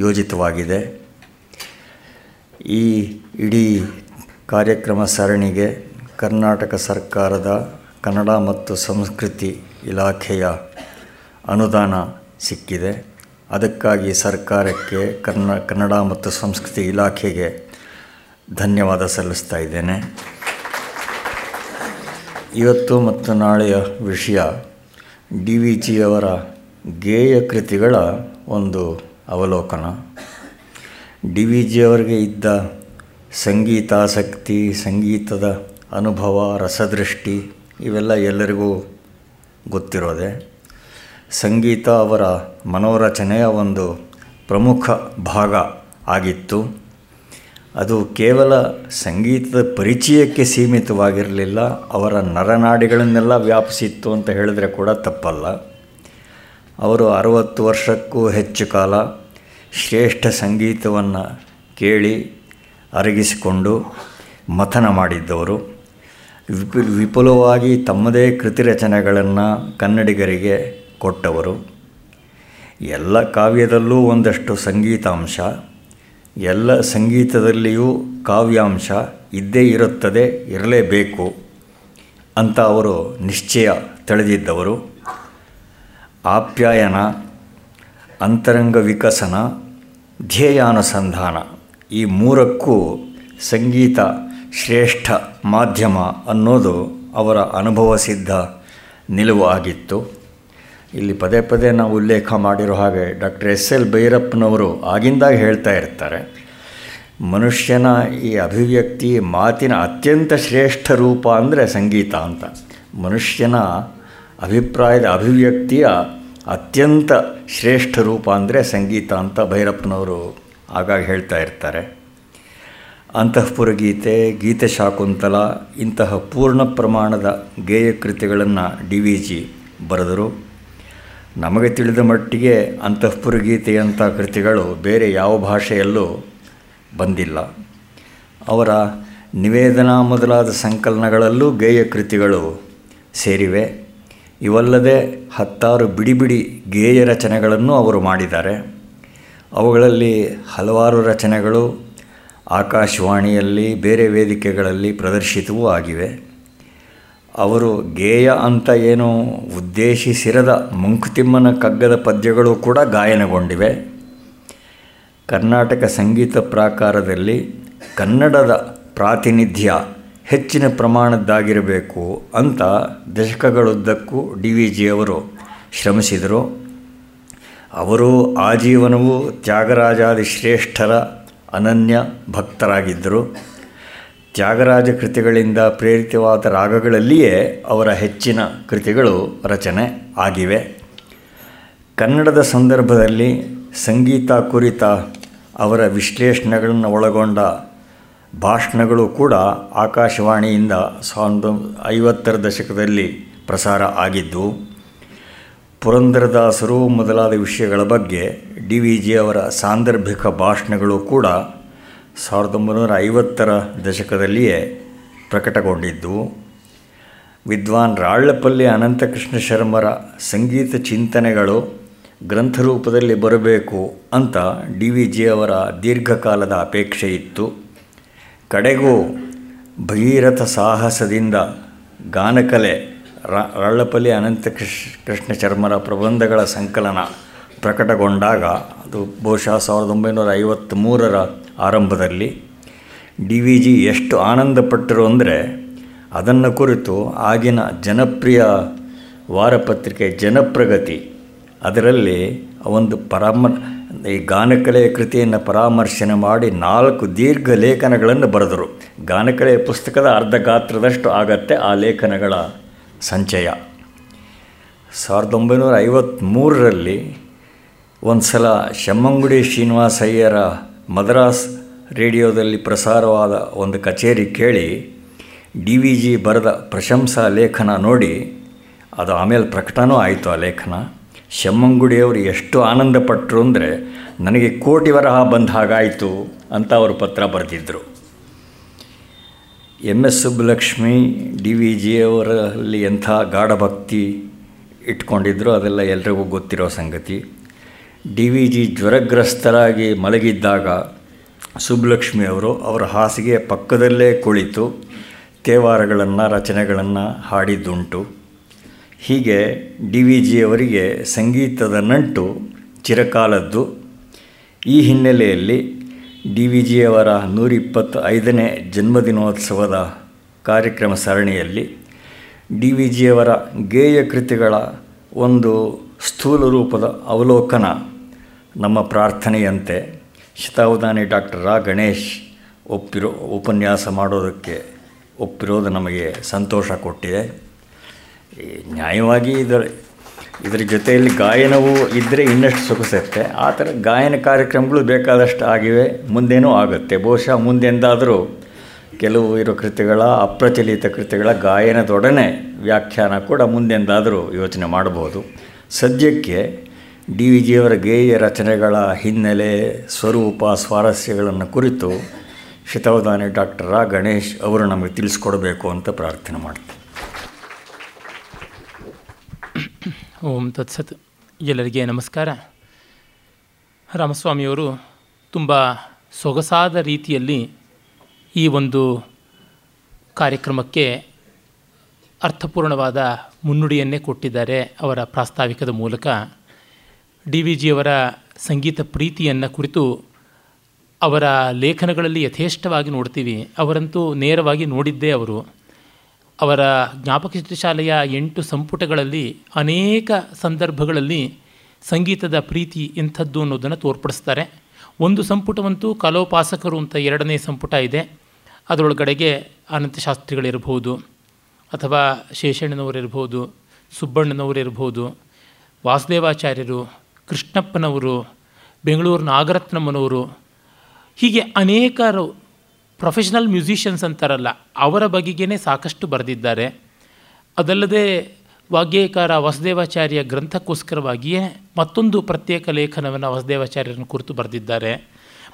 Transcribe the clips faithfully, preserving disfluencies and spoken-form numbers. ಯೋಜಿತವಾಗಿದೆ. ಈ ಇಡೀ ಕಾರ್ಯಕ್ರಮ ಸರಣಿಗೆ ಕರ್ನಾಟಕ ಸರ್ಕಾರದ ಕನ್ನಡ ಮತ್ತು ಸಂಸ್ಕೃತಿ ಇಲಾಖೆಯ ಅನುದಾನ ಸಿಕ್ಕಿದೆ. ಅದಕ್ಕಾಗಿ ಸರ್ಕಾರಕ್ಕೆ, ಕನ್ನ ಕನ್ನಡ ಮತ್ತು ಸಂಸ್ಕೃತಿ ಇಲಾಖೆಗೆ ಧನ್ಯವಾದ ಸಲ್ಲಿಸ್ತಾ ಇದ್ದೇನೆ. ಇವತ್ತು ಮತ್ತು ನಾಳೆಯ ವಿಷಯ ಡಿ ವಿ ಜಿಯವರ ಗೇಯ ಕೃತಿಗಳ ಒಂದು ಅವಲೋಕನ. ಡಿ ವಿ ಜಿಯವರಿಗೆ ಇದ್ದ ಸಂಗೀತಾಸಕ್ತಿ, ಸಂಗೀತದ ಅನುಭವ, ರಸದೃಷ್ಟಿ ಇವೆಲ್ಲ ಎಲ್ಲರಿಗೂ ಗೊತ್ತಿರೋದೆ. ಸಂಗೀತ ಅವರ ಮನೋರಚನೆಯ ಒಂದು ಪ್ರಮುಖ ಭಾಗ ಆಗಿತ್ತು. ಅದು ಕೇವಲ ಸಂಗೀತದ ಪರಿಚಯಕ್ಕೆ ಸೀಮಿತವಾಗಿರಲಿಲ್ಲ, ಅವರ ನರನಾಡಿಗಳನ್ನೆಲ್ಲ ವ್ಯಾಪಿಸಿತ್ತು ಅಂತ ಹೇಳಿದ್ರೆ ಕೂಡ ತಪ್ಪಲ್ಲ. ಅವರು ಅರವತ್ತು ವರ್ಷಕ್ಕೂ ಹೆಚ್ಚು ಕಾಲ ಶ್ರೇಷ್ಠ ಸಂಗೀತವನ್ನು ಕೇಳಿ ಅರಗಿಸಿಕೊಂಡು ಮಥನ ಮಾಡಿದ್ದವರು. ವಿಪು ವಿಪುಲವಾಗಿ ತಮ್ಮದೇ ಕೃತಿ ರಚನೆಗಳನ್ನು ಕನ್ನಡಿಗರಿಗೆ ಕೊಟ್ಟವರು. ಎಲ್ಲ ಕಾವ್ಯದಲ್ಲೂ ಒಂದಷ್ಟು ಸಂಗೀತಾಂಶ, ಎಲ್ಲ ಸಂಗೀತದಲ್ಲಿಯೂ ಕಾವ್ಯಾಂಶ ಇದ್ದೇ ಇರುತ್ತದೆ, ಇರಲೇಬೇಕು ಅಂತ ಅವರು ನಿಶ್ಚಯ ತಳೆದಿದ್ದವರು. ಆಪ್ಯಾಯನ, ಅಂತರಂಗ ವಿಕಸನ, ಧ್ಯೇಯಾನುಸಂಧಾನ ಈ ಮೂರಕ್ಕೂ ಸಂಗೀತ ಶ್ರೇಷ್ಠ ಮಾಧ್ಯಮ ಅನ್ನೋದು ಅವರ ಅನುಭವ ಸಿದ್ಧ ನಿಲುವು ಆಗಿತ್ತು. ಇಲ್ಲಿ ಪದೇ ಪದೇ ನಾವು ಉಲ್ಲೇಖ ಮಾಡಿರೋ ಹಾಗೆ ಡಾಕ್ಟರ್ ಎಸ್ ಎಲ್ ಭೈರಪ್ಪನವರು ಆಗಿಂದಾಗ ಹೇಳ್ತಾ ಇರ್ತಾರೆ, ಮನುಷ್ಯನ ಈ ಅಭಿವ್ಯಕ್ತಿ ಮಾತಿನ ಅತ್ಯಂತ ಶ್ರೇಷ್ಠ ರೂಪ ಅಂದರೆ ಸಂಗೀತ ಅಂತ. ಮನುಷ್ಯನ ಅಭಿಪ್ರಾಯದ ಅಭಿವ್ಯಕ್ತಿಯ ಅತ್ಯಂತ ಶ್ರೇಷ್ಠ ರೂಪ ಅಂದರೆ ಸಂಗೀತ ಅಂತ ಭೈರಪ್ಪನವರು ಆಗಾಗ ಹೇಳ್ತಾ ಇರ್ತಾರೆ. ಅಂತಃಪುರಗೀತೆ, ಗೀತೆ ಶಾಕುಂತಲ ಇಂತಹ ಪೂರ್ಣ ಪ್ರಮಾಣದ ಗೇಯ ಕೃತಿಗಳನ್ನು ಡಿ ವಿ ಜಿ ಬರೆದರು. ನಮಗೆ ತಿಳಿದ ಮಟ್ಟಿಗೆ ಅಂತಃಪುರಗೀತೆಯಂಥ ಕೃತಿಗಳು ಬೇರೆ ಯಾವ ಭಾಷೆಯಲ್ಲೂ ಬಂದಿಲ್ಲ. ಅವರ ನಿವೇದನ ಮೊದಲಾದ ಸಂಕಲನಗಳಲ್ಲೂ ಗೇಯ ಕೃತಿಗಳು ಸೇರಿವೆ. ಇವಲ್ಲದೆ ಹತ್ತಾರು ಬಿಡಿ ಬಿಡಿ ಗೇಯ ರಚನೆಗಳನ್ನು ಅವರು ಮಾಡಿದ್ದಾರೆ. ಅವುಗಳಲ್ಲಿ ಹಲವಾರು ರಚನೆಗಳು ಆಕಾಶವಾಣಿಯಲ್ಲಿ, ಬೇರೆ ವೇದಿಕೆಗಳಲ್ಲಿ ಪ್ರದರ್ಶಿತವೂ ಆಗಿವೆ. ಅವರು ಗೇಯ ಅಂತ ಏನು ಉದ್ದೇಶಿಸಿರದ ಮಂಕುತಿಮ್ಮನ ಕಗ್ಗದ ಪದ್ಯಗಳು ಕೂಡ ಗಾಯನಗೊಂಡಿವೆ. ಕರ್ನಾಟಕ ಸಂಗೀತ ಪ್ರಾಕಾರದಲ್ಲಿ ಕನ್ನಡದ ಪ್ರಾತಿನಿಧ್ಯ ಹೆಚ್ಚಿನ ಪ್ರಮಾಣದ್ದಾಗಿರಬೇಕು ಅಂತ ದಶಕಗಳುದ್ದಕ್ಕೂ ಡಿ ವಿ ಜಿಯವರು ಶ್ರಮಿಸಿದರು. ಅವರು ಆಜೀವನವೂ ತ್ಯಾಗರಾಜಾದಿ ಶ್ರೇಷ್ಠರ ಅನನ್ಯ ಭಕ್ತರಾಗಿದ್ದರು. ತ್ಯಾಗರಾಜ ಕೃತಿಗಳಿಂದ ಪ್ರೇರಿತವಾದ ರಾಗಗಳಲ್ಲಿಯೇ ಅವರ ಹೆಚ್ಚಿನ ಕೃತಿಗಳು ರಚನೆ ಆಗಿವೆ. ಕನ್ನಡದ ಸಂದರ್ಭದಲ್ಲಿ ಸಂಗೀತ ಕುರಿತ ಅವರ ವಿಶ್ಲೇಷಣೆಗಳನ್ನು ಒಳಗೊಂಡ ಭಾಷಣಗಳು ಕೂಡ ಆಕಾಶವಾಣಿಯಿಂದ ಸಾವಿರದ ಐವತ್ತರ ದಶಕದಲ್ಲಿ ಪ್ರಸಾರ ಆಗಿದ್ದು, ಪುರಂದರದಾಸರು ಮೊದಲಾದ ವಿಷಯಗಳ ಬಗ್ಗೆ ಡಿ ವಿ ಜಿಯವರ ಸಾಂದರ್ಭಿಕ ಭಾಷಣಗಳು ಕೂಡ ಸಾವಿರದ ಒಂಬೈನೂರ ಐವತ್ತರ ದಶಕದಲ್ಲಿಯೇ ಪ್ರಕಟಗೊಂಡಿದ್ದವು. ವಿದ್ವಾನ್ ರಾಳ್ಳಪಲ್ಲಿ ಅನಂತಕೃಷ್ಣ ಶರ್ಮರ ಸಂಗೀತ ಚಿಂತನೆಗಳು ಗ್ರಂಥರೂಪದಲ್ಲಿ ಬರಬೇಕು ಅಂತ ಡಿ ವಿ ಜಿಯವರ ದೀರ್ಘಕಾಲದ ಅಪೇಕ್ಷೆ ಇತ್ತು. ಕಡೆಗೂ ಭಗೀರಥ ಸಾಹಸದಿಂದ ಗಾನಕಲೆ ರಾಳ್ಳಪಲ್ಲಿ ಅನಂತಕೃಷ್ಣ ಕೃಷ್ಣ ಶರ್ಮರ ಪ್ರಬಂಧಗಳ ಸಂಕಲನ ಪ್ರಕಟಗೊಂಡಾಗ, ಅದು ಬಹುಶಃ ಸಾವಿರದ ಒಂಬೈನೂರ ಐವತ್ತ್ಮೂರರ ಆರಂಭದಲ್ಲಿ, ಡಿ ವಿ ಜಿ ಎಷ್ಟು ಆನಂದಪಟ್ಟರು ಅಂದರೆ ಅದನ್ನು ಕುರಿತು ಆಗಿನ ಜನಪ್ರಿಯ ವಾರಪತ್ರಿಕೆ ಜನಪ್ರಗತಿ ಅದರಲ್ಲಿ ಒಂದು ಪರಾಮರ್ ಈ ಗಾನಕಲೆಯ ಕೃತಿಯನ್ನು ಪರಾಮರ್ಶನೆ ಮಾಡಿ ನಾಲ್ಕು ದೀರ್ಘ ಲೇಖನಗಳನ್ನು ಬರೆದರು. ಗಾನಕಲೆಯ ಪುಸ್ತಕದ ಅರ್ಧ ಗಾತ್ರದಷ್ಟು ಆಗತ್ತೆ ಆ ಲೇಖನಗಳ ಸಂಚಯ. ಸಾವಿರದ ಒಂಬೈನೂರ ಐವತ್ತ್ಮೂರರಲ್ಲಿ ಒಂದು ಸಲ ಶಮ್ಮಂಗುಡಿ ಶ್ರೀನಿವಾಸಯ್ಯರ ಮದ್ರಾಸ್ ರೇಡಿಯೋದಲ್ಲಿ ಪ್ರಸಾರವಾದ ಒಂದು ಕಚೇರಿ ಕೇಳಿ ಡಿ ವಿ ಜಿ ಬರೆದ ಪ್ರಶಂಸಾ ಲೇಖನ ನೋಡಿ, ಅದು ಆಮೇಲೆ ಪ್ರಕಟನೂ ಆಯಿತು ಆ ಲೇಖನ. ಶಮ್ಮಂಗುಡಿಯವರು ಎಷ್ಟು ಆನಂದಪಟ್ಟರು ಅಂದರೆ ನನಗೆ ಕೋಟಿ ವರಹ ಬಂದ ಹಾಗಾಯಿತು ಅಂತ ಅವರು ಪತ್ರ ಬರೆದಿದ್ದರು. M S Subbulakshmi D V ಜಿಯವರಲ್ಲಿ ಎಂಥ ಗಾಢಭಕ್ತಿ ಇಟ್ಕೊಂಡಿದ್ದರು ಅದೆಲ್ಲ ಎಲ್ರಿಗೂ ಗೊತ್ತಿರೋ ಸಂಗತಿ. ಡಿ ವಿ ಜಿ ಜ್ವರಗ್ರಸ್ತರಾಗಿ ಮಲಗಿದ್ದಾಗ ಸುಬ್ಬಲಕ್ಷ್ಮಿ ಅವರು ಅವರ ಹಾಸಿಗೆ ಪಕ್ಕದಲ್ಲೇ ಕುಳಿತು ತೇವಾರಗಳನ್ನು, ರಚನೆಗಳನ್ನು ಹಾಡಿದ್ದುಂಟು. ಹೀಗೆ ಡಿ ವಿ ಜಿಯವರಿಗೆ ಸಂಗೀತದ ನಂಟು ಚಿರಕಾಲದ್ದು. ಈ ಹಿನ್ನೆಲೆಯಲ್ಲಿ ಡಿ ವಿ ಜಿಯವರ ನೂರಿಪ್ಪತ್ತೈದನೇ ಜನ್ಮದಿನೋತ್ಸವದ ಕಾರ್ಯಕ್ರಮ ಸರಣಿಯಲ್ಲಿ ಡಿ ವಿ ಜಿಯವರ ಗೇಯ ಕೃತಿಗಳ ಒಂದು ಸ್ಥೂಲ ರೂಪದ ಅವಲೋಕನ ನಮ್ಮ ಪ್ರಾರ್ಥನೆಯಂತೆ ಶತಾವಧಾನಿ ಡಾಕ್ಟರ್ ರಾ ಗಣೇಶ್ ಒಪ್ಪಿರೋ ಉಪನ್ಯಾಸ ಮಾಡೋದಕ್ಕೆ ಒಪ್ಪಿರೋದು ನಮಗೆ ಸಂತೋಷ ಕೊಟ್ಟಿದೆ. ನ್ಯಾಯವಾಗಿ ಇದರ ಇದರ ಜೊತೆಯಲ್ಲಿ ಗಾಯನವೂ ಇದ್ದರೆ ಇನ್ನಷ್ಟು ಸೊಗಸುತ್ತೆ. ಆ ಥರ ಗಾಯನ ಕಾರ್ಯಕ್ರಮಗಳು ಬೇಕಾದಷ್ಟು ಆಗಿವೆ, ಮುಂದೇನೂ ಆಗುತ್ತೆ. ಬಹುಶಃ ಮುಂದೆಂದಾದರೂ ಕೆಲವು ಇರೋ ಕೃತಿಗಳ, ಅಪ್ರಚಲಿತ ಕೃತಿಗಳ ಗಾಯನದೊಡನೆ ವ್ಯಾಖ್ಯಾನ ಕೂಡ ಮುಂದೆಂದಾದರೂ ಯೋಚನೆ ಮಾಡಬಹುದು. ಸದ್ಯಕ್ಕೆ ಡಿ ವಿ ಜಿಯವರ ಗೇಯ ರಚನೆಗಳ ಹಿನ್ನೆಲೆ, ಸ್ವರೂಪ, ಸ್ವಾರಸ್ಯಗಳನ್ನು ಕುರಿತು ಶತಾವಧಾನಿ ಡಾಕ್ಟರ್ ರಾ ಗಣೇಶ್ ಅವರು ನಮಗೆ ತಿಳಿಸ್ಕೊಡಬೇಕು ಅಂತ ಪ್ರಾರ್ಥನೆ ಮಾಡ್ತೀನಿ. ಓಂ ತತ್ಸತ್. ಎಲ್ಲರಿಗೆ ನಮಸ್ಕಾರ. ರಾಮಸ್ವಾಮಿಯವರು ತುಂಬ ಸೊಗಸಾದ ರೀತಿಯಲ್ಲಿ ಈ ಒಂದು ಕಾರ್ಯಕ್ರಮಕ್ಕೆ ಅರ್ಥಪೂರ್ಣವಾದ ಮುನ್ನುಡಿಯನ್ನೇ ಕೊಟ್ಟಿದ್ದಾರೆ ಅವರ ಪ್ರಾಸ್ತಾವಿಕದ ಮೂಲಕ. ಡಿ ವಿ ಜಿಯವರ ಸಂಗೀತ ಪ್ರೀತಿಯನ್ನು ಕುರಿತು ಅವರ ಲೇಖನಗಳಲ್ಲಿ ಯಥೇಷ್ಟವಾಗಿ ನೋಡ್ತೀವಿ. ಅವರಂತೂ ನೇರವಾಗಿ ನೋಡಿದ್ದೇ ಅವರು. ಅವರ ಜ್ಞಾಪಕ ಚಿತ್ರಶಾಲೆಯ ಎಂಟು ಸಂಪುಟಗಳಲ್ಲಿ ಅನೇಕ ಸಂದರ್ಭಗಳಲ್ಲಿ ಸಂಗೀತದ ಪ್ರೀತಿ ಎಂಥದ್ದು ಅನ್ನೋದನ್ನು ತೋರ್ಪಡಿಸ್ತಾರೆ. ಒಂದು ಸಂಪುಟವಂತೂ ಕಲೋಪಾಸಕರು ಅಂತ ಎರಡನೇ ಸಂಪುಟ ಇದೆ. ಅದರೊಳಗಡೆಗೆ ಅನಂತಶಾಸ್ತ್ರಿಗಳಿರ್ಬೋದು, ಅಥವಾ ಶೇಷಣ್ಣನವರಿರ್ಬೋದು, ಸುಬ್ಬಣ್ಣನವರಿರ್ಬೋದು, ವಾಸುದೇವಾಚಾರ್ಯರು, ಕೃಷ್ಣಪ್ಪನವರು, ಬೆಂಗಳೂರು ನಾಗರತ್ನಮ್ಮನವರು, ಹೀಗೆ ಅನೇಕರು ಪ್ರೊಫೆಷನಲ್ ಮ್ಯೂಸಿಷಿಯನ್ಸ್ ಅಂತಾರಲ್ಲ, ಅವರ ಬಗೆಗೇ ಸಾಕಷ್ಟು ಬರೆದಿದ್ದಾರೆ. ಅದಲ್ಲದೆ ವಾಗ್ಗೇಯಕಾರ ವಾಸುದೇವಾಚಾರ್ಯ ಗ್ರಂಥಕ್ಕೋಸ್ಕರವಾಗಿಯೇ ಮತ್ತೊಂದು ಪ್ರತ್ಯೇಕ ಲೇಖನವನ್ನು ವಾಸುದೇವಾಚಾರ್ಯರನ್ನು ಕುರಿತು ಬರೆದಿದ್ದಾರೆ.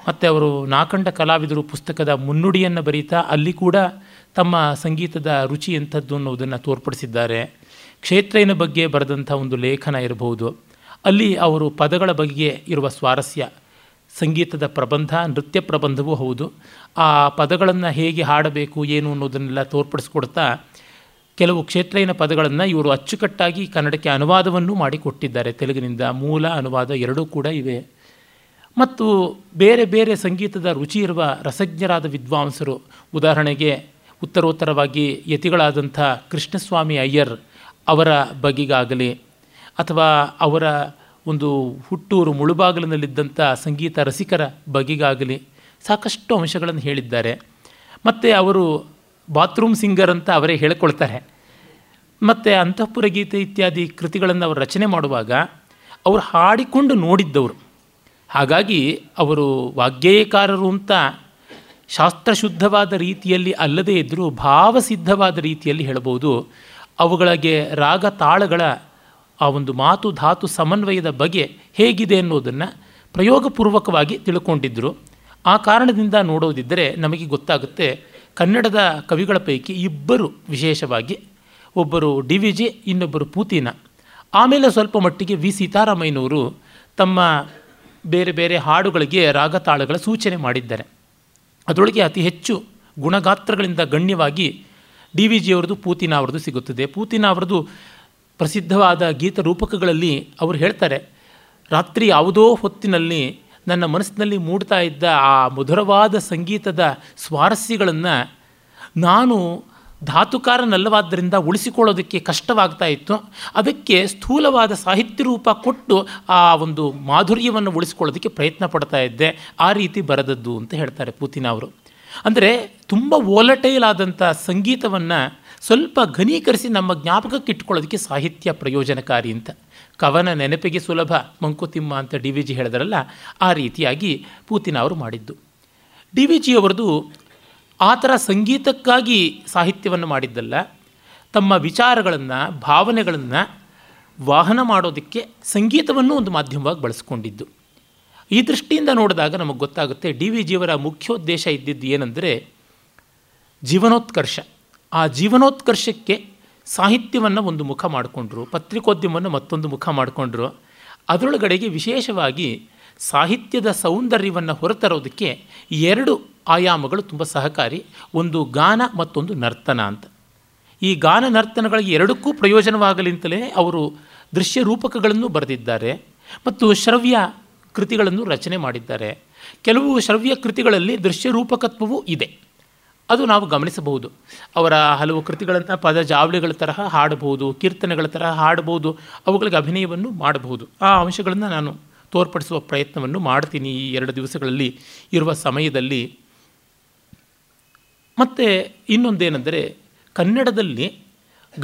ಮತ್ತು ಅವರು ನಾಕಂಡ ಕಲಾವಿದರು ಪುಸ್ತಕದ ಮುನ್ನುಡಿಯನ್ನು ಬರೀತಾ ಅಲ್ಲಿ ಕೂಡ ತಮ್ಮ ಸಂಗೀತದ ರುಚಿ ಎಂಥದ್ದು ಅನ್ನೋದನ್ನು ತೋರ್ಪಡಿಸಿದ್ದಾರೆ. ಕ್ಷೇತ್ರೇನ ಬಗ್ಗೆ ಬರೆದಂಥ ಒಂದು ಲೇಖನ ಇರಬಹುದು, ಅಲ್ಲಿ ಅವರು ಪದಗಳ ಬಗ್ಗೆ ಇರುವ ಸ್ವಾರಸ್ಯ, ಸಂಗೀತದ ಪ್ರಬಂಧ, ನೃತ್ಯ ಪ್ರಬಂಧವೂ ಹೌದು, ಆ ಪದಗಳನ್ನು ಹೇಗೆ ಹಾಡಬೇಕು ಏನು ಅನ್ನೋದನ್ನೆಲ್ಲ ತೋರ್ಪಡಿಸ್ಕೊಡ್ತಾ ಕೆಲವು ಕ್ಷೇತ್ರೇನ ಪದಗಳನ್ನು ಇವರು ಅಚ್ಚುಕಟ್ಟಾಗಿ ಕನ್ನಡಕ್ಕೆ ಅನುವಾದವನ್ನು ಮಾಡಿಕೊಟ್ಟಿದ್ದಾರೆ. ತೆಲುಗಿನಿಂದ ಮೂಲ ಅನುವಾದ ಎರಡೂ ಕೂಡ ಇವೆ. ಮತ್ತು ಬೇರೆ ಬೇರೆ ಸಂಗೀತದ ರುಚಿ ಇರುವ ರಸಜ್ಞರಾದ ವಿದ್ವಾಂಸರು, ಉದಾಹರಣೆಗೆ ಉತ್ತರೋತ್ತರವಾಗಿ ಯತಿಗಳಾದಂಥ ಕೃಷ್ಣಸ್ವಾಮಿ ಅಯ್ಯರ್ ಅವರ ಬಗೆಗಾಗಲಿ, ಅಥವಾ ಅವರ ಒಂದು ಹುಟ್ಟೂರು ಮುಳುಬಾಗಿಲಿನಲ್ಲಿದ್ದಂಥ ಸಂಗೀತ ರಸಿಕರ ಬಗೆಗಾಗಲಿ ಸಾಕಷ್ಟು ಅಂಶಗಳನ್ನು ಹೇಳಿದ್ದಾರೆ. ಮತ್ತು ಅವರು ಬಾತ್ರೂಮ್ ಸಿಂಗರ್ ಅಂತ ಅವರೇ ಹೇಳಿಕೊಳ್ತಾರೆ. ಮತ್ತು ಅಂತಃಪುರ ಗೀತೆ ಇತ್ಯಾದಿ ಕೃತಿಗಳನ್ನು ಅವರು ರಚನೆ ಮಾಡುವಾಗ ಅವರು ಹಾಡಿಕೊಂಡು ನೋಡಿದ್ದವರು. ಹಾಗಾಗಿ ಅವರು ವಾಗ್ಗೇಯಕಾರರು ಅಂತ ಶಾಸ್ತ್ರಶುದ್ಧವಾದ ರೀತಿಯಲ್ಲಿ ಅಲ್ಲದೇ ಇದ್ದರೂ ಭಾವಸಿದ್ಧವಾದ ರೀತಿಯಲ್ಲಿ ಹೇಳಬಹುದು. ಅವುಗಳಿಗೆ ರಾಗ ತಾಳಗಳ ಆ ಒಂದು ಮಾತು ಧಾತು ಸಮನ್ವಯದ ಬಗೆ ಹೇಗಿದೆ ಅನ್ನೋದನ್ನು ಪ್ರಯೋಗಪೂರ್ವಕವಾಗಿ ತಿಳ್ಕೊಂಡಿದ್ದರು. ಆ ಕಾರಣದಿಂದ ನೋಡೋದಿದ್ದರೆ ನಮಗೆ ಗೊತ್ತಾಗುತ್ತೆ, ಕನ್ನಡದ ಕವಿಗಳ ಪೈಕಿ ಇಬ್ಬರು ವಿಶೇಷವಾಗಿ, ಒಬ್ಬರು ಡಿ ವಿ ಜಿ, ಇನ್ನೊಬ್ಬರು ಪೂತಿನ. ಆಮೇಲೆ ಸ್ವಲ್ಪ ಮಟ್ಟಿಗೆ ವಿ ಸೀತಾರಾಮಯ್ಯನವರು ತಮ್ಮ ಬೇರೆ ಬೇರೆ ಹಾಡುಗಳಿಗೆ ರಾಗತಾಳಗಳ ಸೂಚನೆ ಮಾಡಿದ್ದಾರೆ. ಅದರೊಳಗೆ ಅತಿ ಹೆಚ್ಚು ಗುಣಗಾತ್ರಗಳಿಂದ ಗಣ್ಯವಾಗಿ ಡಿ ವಿ ಜಿಯವ್ರದ್ದು ಪೂತಿನ ಅವ್ರದ್ದು ಸಿಗುತ್ತದೆ. ಪೂತಿನ ಅವ್ರದ್ದು ಪ್ರಸಿದ್ಧವಾದ ಗೀತ ರೂಪಕಗಳಲ್ಲಿ ಅವರು ಹೇಳ್ತಾರೆ, ರಾತ್ರಿ ಯಾವುದೋ ಹೊತ್ತಿನಲ್ಲಿ ನನ್ನ ಮನಸ್ಸಿನಲ್ಲಿ ಮೂಡ್ತಾ ಇದ್ದ ಆ ಮಧುರವಾದ ಸಂಗೀತದ ಸ್ವಾರಸ್ಯಗಳನ್ನು ನಾನು ಧಾತುಕಾರನಲ್ಲವಾದ್ದರಿಂದ ಉಳಿಸಿಕೊಳ್ಳೋದಕ್ಕೆ ಕಷ್ಟವಾಗ್ತಾ ಇತ್ತು. ಅದಕ್ಕೆ ಸ್ಥೂಲವಾದ ಸಾಹಿತ್ಯ ರೂಪ ಕೊಟ್ಟು ಆ ಒಂದು ಮಾಧುರ್ಯವನ್ನು ಉಳಿಸಿಕೊಳ್ಳೋದಕ್ಕೆ ಪ್ರಯತ್ನ ಪಡ್ತಾ ಇದ್ದೆ. ಆ ರೀತಿ ಬರೆದದ್ದು ಅಂತ ಹೇಳ್ತಾರೆ ಪೂತಿನ ಅವರು. ಅಂದರೆ ತುಂಬ ವೋಲಟೈಲ್ ಆದಂಥ ಸಂಗೀತವನ್ನು ಸ್ವಲ್ಪ ಘನೀಕರಿಸಿ ನಮ್ಮ ಜ್ಞಾಪಕಕ್ಕೆ ಇಟ್ಕೊಳ್ಳೋದಕ್ಕೆ ಸಾಹಿತ್ಯ ಪ್ರಯೋಜನಕಾರಿ ಅಂತ. ಕವನ ನೆನಪಿಗೆ ಸುಲಭ ಮಂಕುತಿಮ್ಮ ಅಂತ ಡಿ ವಿ ಜಿ ಹೇಳಿದ್ರಲ್ಲ, ಆ ರೀತಿಯಾಗಿ ಪೂತಿನ ಅವರು ಮಾಡಿದ್ದು. ಡಿ ವಿ ಜಿಯವರದು ಆ ಥರ ಸಂಗೀತಕ್ಕಾಗಿ ಸಾಹಿತ್ಯವನ್ನು ಮಾಡಿದ್ದಲ್ಲ, ತಮ್ಮ ವಿಚಾರಗಳನ್ನು, ಭಾವನೆಗಳನ್ನು ವಾಹನ ಮಾಡೋದಕ್ಕೆ ಸಂಗೀತವನ್ನು ಒಂದು ಮಾಧ್ಯಮವಾಗಿ ಬಳಸ್ಕೊಂಡಿದ್ದು. ಈ ದೃಷ್ಟಿಯಿಂದ ನೋಡಿದಾಗ ನಮಗೆ ಗೊತ್ತಾಗುತ್ತೆ, ಡಿ ವಿ ಜಿಯವರ ಮುಖ್ಯೋದ್ದೇಶ ಇದ್ದಿದ್ದು ಏನಂದರೆ ಜೀವನೋತ್ಕರ್ಷ. ಆ ಜೀವನೋತ್ಕರ್ಷಕ್ಕೆ ಸಾಹಿತ್ಯವನ್ನು ಒಂದು ಮುಖ ಮಾಡಿಕೊಂಡ್ರು, ಪತ್ರಿಕೋದ್ಯಮವನ್ನು ಮತ್ತೊಂದು ಮುಖ ಮಾಡಿಕೊಂಡ್ರು. ಅದರೊಳಗಡೆಗೆ ವಿಶೇಷವಾಗಿ ಸಾಹಿತ್ಯದ ಸೌಂದರ್ಯವನ್ನು ಹೊರತರೋದಕ್ಕೆ ಎರಡು ಆಯಾಮಗಳು ತುಂಬ ಸಹಕಾರಿ. ಒಂದು ಗಾನ, ಮತ್ತೊಂದು ನರ್ತನ ಅಂತ. ಈ ಗಾನ ನರ್ತನಗಳಿಗೆ ಎರಡಕ್ಕೂ ಪ್ರಯೋಜನವಾಗಲಿಂತಲೇ ಅವರು ದೃಶ್ಯ ರೂಪಕಗಳನ್ನು ಬರೆದಿದ್ದಾರೆ ಮತ್ತು ಶ್ರವ್ಯ ಕೃತಿಗಳನ್ನು ರಚನೆ ಮಾಡಿದ್ದಾರೆ. ಕೆಲವು ಶ್ರವ್ಯ ಕೃತಿಗಳಲ್ಲಿ ದೃಶ್ಯರೂಪಕತ್ವವೂ ಇದೆ, ಅದು ನಾವು ಗಮನಿಸಬಹುದು. ಅವರ ಹಲವು ಕೃತಿಗಳನ್ನು ಪದ ಜಾವಳಿಗಳ ತರಹ ಹಾಡಬಹುದು, ಕೀರ್ತನೆಗಳ ತರಹ ಹಾಡಬಹುದು, ಅವುಗಳಿಗೆ ಅಭಿನಯವನ್ನು ಮಾಡಬಹುದು. ಆ ಅಂಶಗಳನ್ನು ನಾನು ತೋರ್ಪಡಿಸುವ ಪ್ರಯತ್ನವನ್ನು ಮಾಡ್ತೀನಿ ಈ ಎರಡು ದಿವಸಗಳಲ್ಲಿ ಇರುವ ಸಮಯದಲ್ಲಿ. ಮತ್ತು ಇನ್ನೊಂದೇನೆಂದರೆ, ಕನ್ನಡದಲ್ಲಿ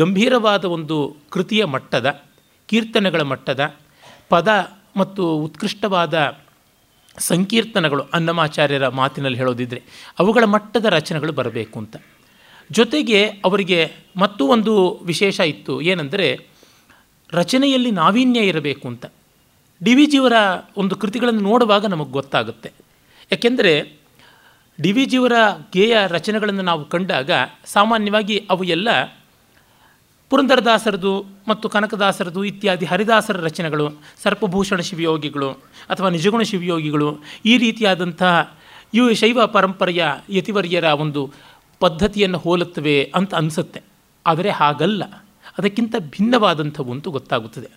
ಗಂಭೀರವಾದ ಒಂದು ಕೃತಿಯ ಮಟ್ಟದ, ಕೀರ್ತನೆಗಳ ಮಟ್ಟದ, ಪದ ಮತ್ತು ಉತ್ಕೃಷ್ಟವಾದ ಸಂಕೀರ್ತನಗಳು, ಅನ್ನಮಾಚಾರ್ಯರ ಮಾತಿನಲ್ಲಿ ಹೇಳೋದಿದ್ದರೆ ಅವುಗಳ ಮಟ್ಟದ ರಚನೆಗಳು ಬರಬೇಕು ಅಂತ. ಜೊತೆಗೆ ಅವರಿಗೆ ಮತ್ತೂ ಒಂದು ವಿಶೇಷ ಇತ್ತು, ಏನೆಂದರೆ ರಚನೆಯಲ್ಲಿ ನಾವೀನ್ಯ ಇರಬೇಕು ಅಂತ. ಡಿ ವಿ ಜಿಯವರ ಒಂದು ಕೃತಿಗಳನ್ನು ನೋಡುವಾಗ ನಮಗೆ ಗೊತ್ತಾಗುತ್ತೆ. ಯಾಕೆಂದರೆ ಡಿ ವಿ ಜಿಯವರ ಗೇಯ ರಚನೆಗಳನ್ನು ನಾವು ಕಂಡಾಗ ಸಾಮಾನ್ಯವಾಗಿ ಅವು ಎಲ್ಲ ಪುರಂದರದಾಸರದು ಮತ್ತು ಕನಕದಾಸರದು ಇತ್ಯಾದಿ ಹರಿದಾಸರ ರಚನೆಗಳು, ಸರ್ಪಭೂಷಣ ಶಿವಯೋಗಿಗಳು ಅಥವಾ ನಿಜಗುಣ ಶಿವಯೋಗಿಗಳು, ಈ ರೀತಿಯಾದಂತಹ ಇವು ಶೈವ ಪರಂಪರೆಯ ಯತಿವರ್ಯರ ಒಂದು ಪದ್ಧತಿಯನ್ನು ಹೋಲುತ್ತವೆ ಅಂತ ಅನಿಸುತ್ತೆ. ಆದರೆ ಹಾಗಲ್ಲ, ಅದಕ್ಕಿಂತ ಭಿನ್ನವಾದಂಥವು ಅಂತೂ ಗೊತ್ತಾಗುತ್ತದೆ.